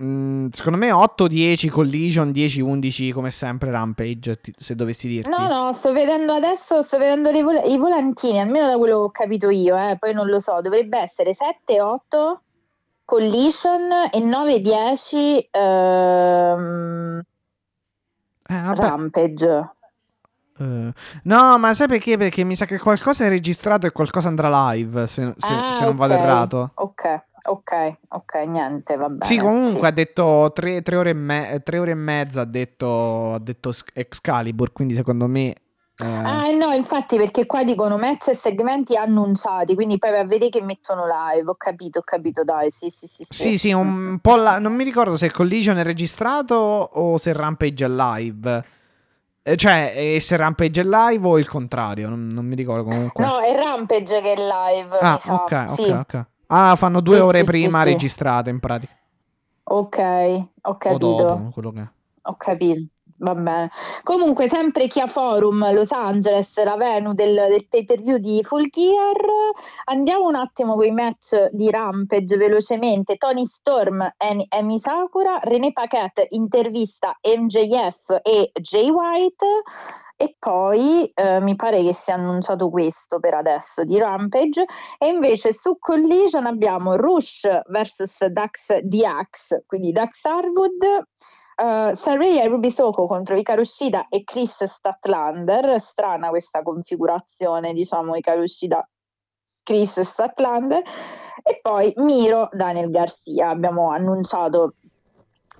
secondo me otto dieci Collision, dieci undici come sempre Rampage, se dovessi dirti. No no, sto vedendo adesso, sto vedendo le vol- i volantini, almeno da quello che ho capito io, eh, poi non lo so, dovrebbe essere sette otto Collision e nove dieci ehm, eh, Rampage. Uh, no, ma sai perché? Perché mi sa che qualcosa è registrato e qualcosa andrà live. Se, se, ah, se non okay. vado errato. Ok, ok, ok, niente, va bene. Sì, comunque sì. Ha detto tre, tre, ore me- tre ore e mezza. Ha detto, ha detto Excalibur. Quindi secondo me. Eh... Ah no, infatti, perché qua dicono match e segmenti annunciati, quindi poi vai a vedere che mettono live. Ho capito, ho capito, dai, sì, sì, sì. Sì, sì, sì un po' la... non mi ricordo se Collision è registrato o se Rampage è live. Cioè, se Rampage è live o il contrario, non, non mi ricordo comunque. No, è Rampage che è live. Ah, ok, ok, sì. ok. Ah, fanno due sì, ore sì, prima sì, registrate sì. in pratica. Ok, ho capito. O dopo, quello che... Ho capito. Va bene. Comunque sempre Kia Forum Los Angeles, la venue del, del pay per view di Full Gear. Andiamo un attimo con i match di Rampage velocemente. Tony Storm e Emi Sakura, René Paquette intervista M J F e Jay White. E poi eh, mi pare che sia annunciato questo per adesso di Rampage. E invece su Collision abbiamo Rush versus Dax D X, quindi Dax Harwood, Uh, Saraya e Ruby Soho contro Hikaru Shida e Chris Statlander. Strana questa configurazione, diciamo, Hikaru Shida, Chris Statlander. E poi Miro, Daniel Garcia. Abbiamo annunciato,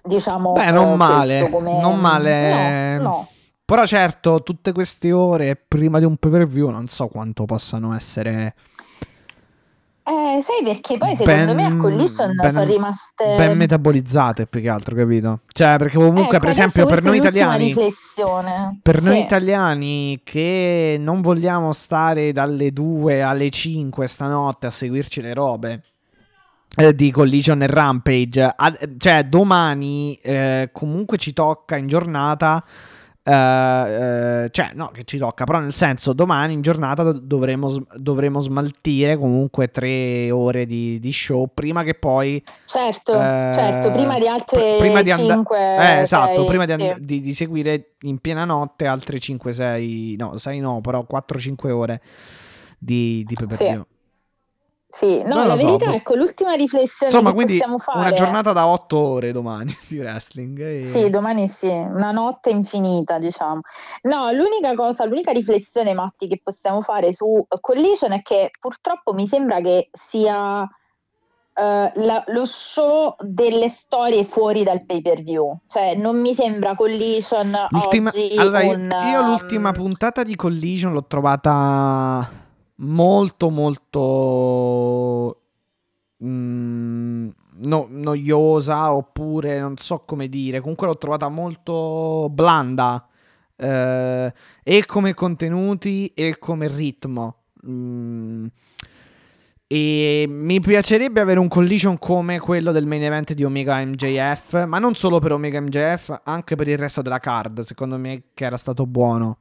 diciamo, beh, non eh, male, come... non male. No, no. Però certo, tutte queste ore prima di un pay-per-view non so quanto possano essere. Eh, sai perché poi secondo ben, me a Collision ben, sono rimaste ben metabolizzate più che altro, capito? Cioè, perché comunque eh, per esempio per noi italiani per sì. noi italiani che non vogliamo stare dalle due alle cinque stanotte a seguirci le robe eh, di Collision e Rampage, ad, cioè domani eh, comunque ci tocca in giornata Uh, uh, cioè no che ci tocca, però nel senso domani in giornata dovremo, dovremo smaltire comunque tre ore di, di show prima che poi certo, uh, certo prima di altre prima di and- cinque eh, esatto sei, prima di, and- sì. di, di seguire in piena notte altre cinque sei no sei no però quattro cinque ore di, di pay-per-view. Sì, sì. No, non la verità so. Ecco l'ultima riflessione insomma, che possiamo fare, una giornata da otto ore domani di wrestling e... sì domani sì, una notte infinita diciamo. No, l'unica cosa, l'unica riflessione Matti che possiamo fare su Collision è che purtroppo mi sembra che sia uh, la, lo show delle storie fuori dal pay per view, cioè non mi sembra Collision l'ultima... oggi allora, un, io l'ultima um... puntata di Collision l'ho trovata molto molto mm, no, noiosa, oppure non so come dire, comunque l'ho trovata molto blanda eh, e come contenuti e come ritmo mm, e mi piacerebbe avere un Collision come quello del main event di Omega M J F, ma non solo per Omega M J F, anche per il resto della card secondo me che era stato buono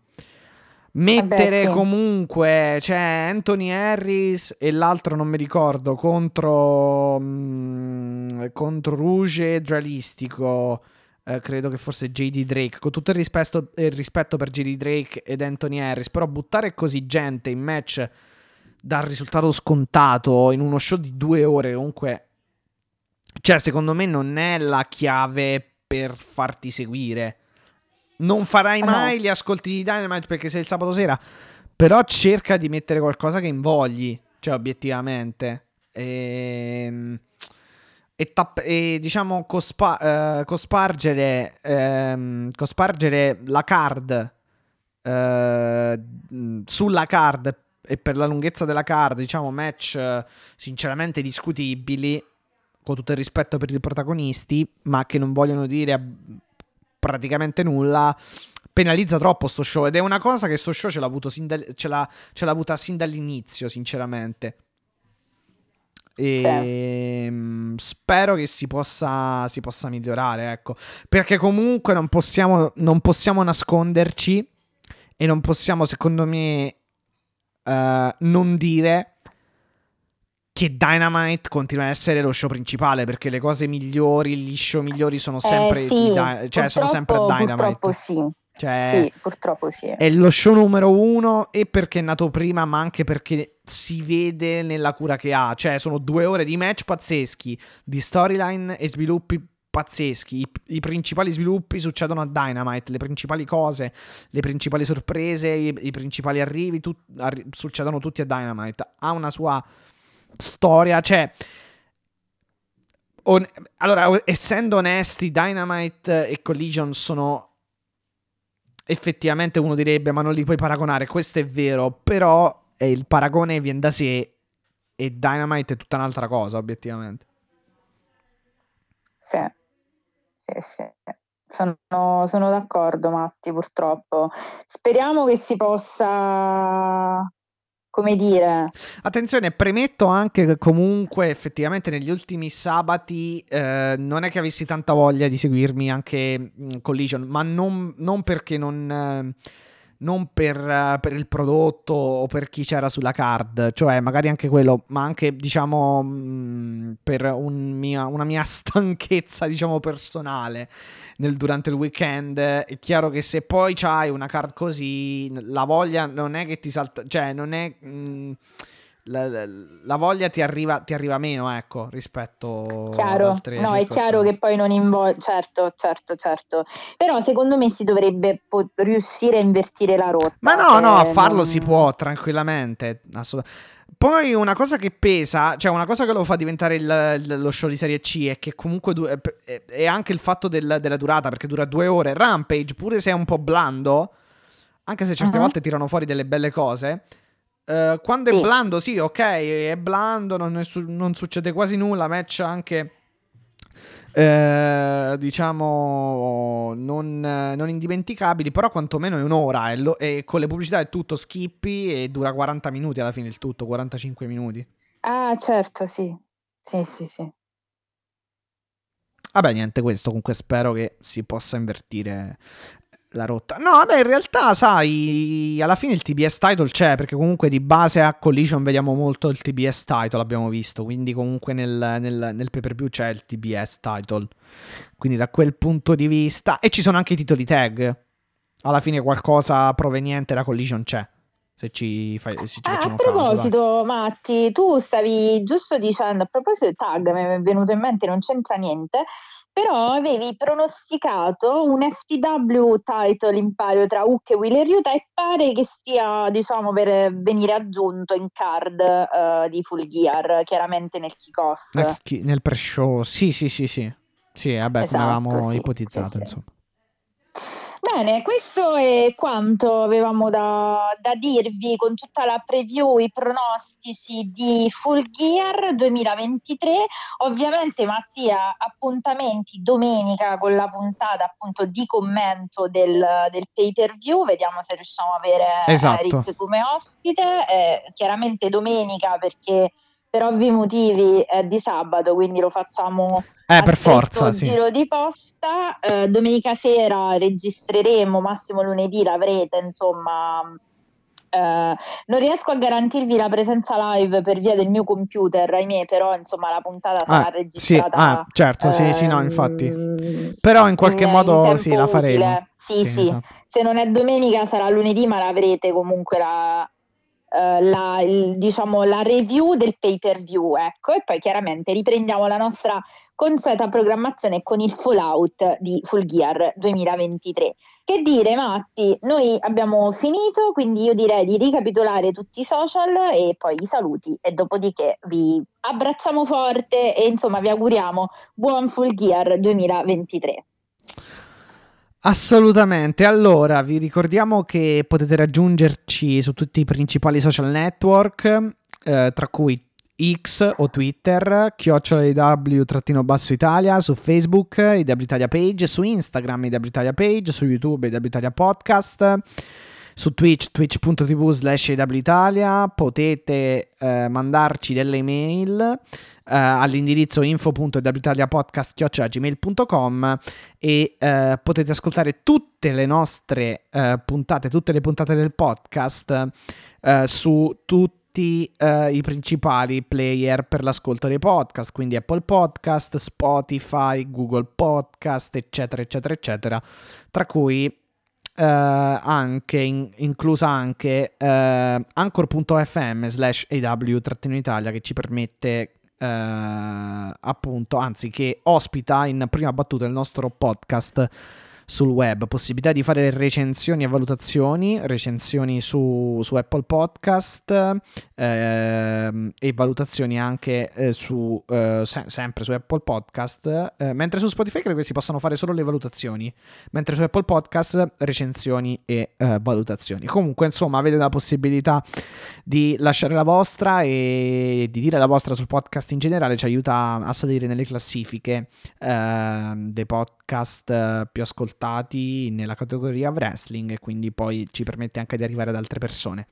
mettere. Vabbè, sì. Comunque cioè Anthony Harris e l'altro non mi ricordo contro mh, contro Rouge e Dralistico eh, credo che forse J D Drake, con tutto il rispetto, il rispetto per J D Drake ed Anthony Harris, però buttare così gente in match dal risultato scontato in uno show di due ore comunque cioè secondo me non è la chiave per farti seguire. Non farai mai no. gli ascolti di Dynamite perché sei il sabato sera, però cerca di mettere qualcosa che invogli, cioè obiettivamente e, e, tapp- e diciamo cospa- uh, cospargere um, cospargere la card uh, sulla card e per la lunghezza della card diciamo match uh, sinceramente discutibili, con tutto il rispetto per i protagonisti, ma che non vogliono dire a- praticamente nulla, penalizza troppo sto show, ed è una cosa che sto show ce l'ha avuto sin da, ce l'ha, ce l'ha avuta sin dall'inizio sinceramente e sì. Spero che si possa si possa migliorare, ecco, perché comunque non possiamo non possiamo nasconderci e non possiamo secondo me uh, non dire che Dynamite continua a essere lo show principale, perché le cose migliori, gli show migliori sono sempre eh, sì, di, cioè sono sempre Dynamite. Purtroppo sì. Cioè, sì, purtroppo sì. È lo show numero uno e perché è nato prima, ma anche perché si vede nella cura che ha. Cioè sono due ore di match pazzeschi, di storyline e sviluppi pazzeschi. I, i principali sviluppi succedono a Dynamite, le principali cose, le principali sorprese, i, i principali arrivi tut, arri- succedono tutti a Dynamite. Ha una sua storia, cioè... On- allora, essendo onesti, Dynamite e Collision sono... effettivamente uno direbbe, ma non li puoi paragonare, questo è vero, però eh, il paragone viene da sé e Dynamite è tutta un'altra cosa, obiettivamente. Sì, sì, sì. Sono, sono d'accordo, Matti, purtroppo. Speriamo che si possa... come dire... Attenzione, premetto anche che comunque effettivamente negli ultimi sabati eh, non è che avessi tanta voglia di seguirmi anche Collision, ma non, non perché non... non per, per il prodotto o per chi c'era sulla card, cioè magari anche quello, ma anche diciamo mh, per un mia, una mia stanchezza diciamo personale nel, durante il weekend. È chiaro che se poi c'hai una card così la voglia non è che ti salta, cioè non è mh, la, la voglia ti arriva, ti arriva meno, ecco, rispetto chiaro. Ad altre no, è chiaro che poi non involge, certo, certo, certo. Però secondo me si dovrebbe po- riuscire a invertire la rotta. Ma no, no, a farlo non... si può tranquillamente. Assolutamente. Poi una cosa che pesa, cioè una cosa che lo fa diventare il, il, lo show di serie C è che comunque du- è anche il fatto del, della durata, perché dura due ore. Rampage, pure se è un po' blando, anche se certe uh-huh. volte tirano fuori delle belle cose. Uh, quando sì. è blando, sì, ok, è blando, non, è su- non succede quasi nulla, match anche eh, diciamo non, non indimenticabili, però quantomeno è un'ora e, lo- e con le pubblicità è tutto skippi e dura quaranta minuti alla fine il tutto, quarantacinque minuti. Ah, certo, sì, sì, sì, sì. Vabbè, niente, questo comunque spero che si possa invertire... la rotta. No, vabbè, in realtà, sai, alla fine il T B S title c'è, perché comunque di base a Collision vediamo molto il T B S title, abbiamo visto, quindi comunque nel, nel, nel pay per view c'è il T B S title, quindi da quel punto di vista, e ci sono anche i titoli tag, alla fine qualcosa proveniente da Collision c'è, se ci fai, se ci ah, facciamo a proposito caso, Matti, tu stavi giusto dicendo, a proposito del tag, mi è venuto in mente, non c'entra niente, però avevi pronosticato un F T W title in palio tra Hook e Wheeler Yuta e pare che stia, diciamo, per venire aggiunto in card uh, di Full Gear, chiaramente nel kick-off. Nel, chi- nel pre-show, sì, sì, sì, sì. Sì, vabbè, esatto, come avevamo sì, ipotizzato, sì, insomma. Bene, questo è quanto avevamo da, da dirvi con tutta la preview, i pronostici di Full Gear duemilaventitré. Ovviamente, Mattia, appuntamenti domenica con la puntata appunto di commento del, del pay per view, vediamo se riusciamo a avere esatto. Eric come ospite, eh, chiaramente domenica perché per ovvi motivi è di sabato, quindi lo facciamo... Eh, per forza, sì. Giro di posta, eh, domenica sera registreremo, massimo lunedì l'avrete, insomma, eh, non riesco a garantirvi la presenza live per via del mio computer, ahimè, però insomma la puntata sarà ah, registrata. Sì, ah, certo, sì, ehm, sì, no, infatti. Però in qualche in, modo in sì, la faremo. Utile. Sì, sì, sì. Esatto. Se non è domenica sarà lunedì, ma l'avrete comunque la... Uh, la, il, diciamo, la review del pay per view, ecco, e poi chiaramente riprendiamo la nostra consueta programmazione con il Fallout di Full Gear duemilaventitré. Che dire, Matti, noi abbiamo finito, quindi io direi di ricapitolare tutti i social e poi i saluti e dopodiché vi abbracciamo forte e insomma vi auguriamo buon Full Gear duemilaventitré. Assolutamente, allora vi ricordiamo che potete raggiungerci su tutti i principali social network, eh, tra cui X o Twitter, chiocciola A E W Italia, su Facebook A E W Italia Page, su Instagram A E W Italia Page, su YouTube A E W Italia Podcast, su Twitch twitch punto tv slash A E W Italia, potete eh, mandarci delle email Uh, all'indirizzo info punto witaliapodcast chiocciola gmail punto com e uh, potete ascoltare tutte le nostre uh, puntate, tutte le puntate del podcast uh, su tutti uh, i principali player per l'ascolto dei podcast, quindi Apple Podcast, Spotify, Google Podcast, eccetera eccetera eccetera, tra cui Uh, anche in, inclusa anche uh, anchor punto f m slash A W Italia, che ci permette eh, appunto, anzi che ospita in prima battuta il nostro podcast sul web, possibilità di fare recensioni e valutazioni, recensioni su, su Apple Podcast eh, e valutazioni anche eh, su eh, se- sempre su Apple Podcast, eh, mentre su Spotify credo che si possano fare solo le valutazioni, mentre su Apple Podcast recensioni e eh, valutazioni. Comunque insomma avete la possibilità di lasciare la vostra e di dire la vostra sul podcast in generale, ci aiuta a salire nelle classifiche eh, dei podcast eh, più ascoltati nella categoria wrestling, e quindi poi ci permette anche di arrivare ad altre persone.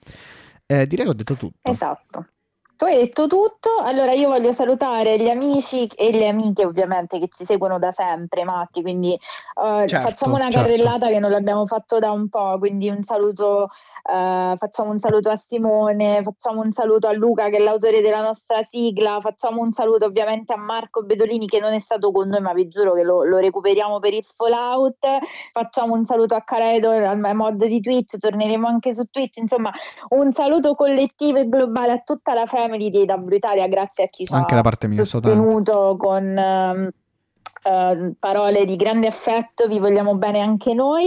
Eh, direi che ho detto tutto. Esatto, tu hai detto tutto. Allora io voglio salutare gli amici e le amiche ovviamente che ci seguono da sempre, Matti, quindi eh, certo, facciamo una carrellata, certo, che non l'abbiamo fatto da un po', quindi un saluto, eh, facciamo un saluto a Simone, facciamo un saluto a Luca che è l'autore della nostra sigla, facciamo un saluto ovviamente a Marco Bedolini che non è stato con noi ma vi giuro che lo, lo recuperiamo per il Fallout, facciamo un saluto a Karedo, al mod di Twitch, torneremo anche su Twitch, insomma un saluto collettivo e globale a tutta la famiglia di A E W Italia, grazie a chi ci anche ha parte mia, sostenuto con uh, parole di grande affetto, vi vogliamo bene anche noi.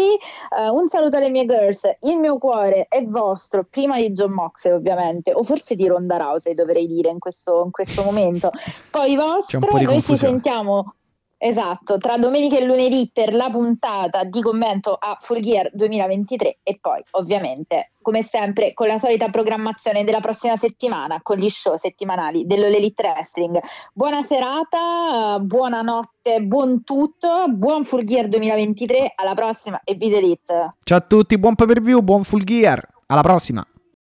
Uh, un saluto alle mie girls, il mio cuore è vostro, prima di Jon Moxley ovviamente, o forse di Ronda Rousey dovrei dire in questo, in questo momento, poi vostro, noi ci sentiamo... Esatto, tra domenica e lunedì per la puntata di commento a Full Gear duemilaventitré e poi ovviamente come sempre con la solita programmazione della prossima settimana con gli show settimanali dell'All Elite Wrestling. Buona serata, buonanotte, buon tutto, buon Full Gear duemilaventitré, alla prossima e Elite. Ciao a tutti, buon pay per view, buon Full Gear, alla prossima.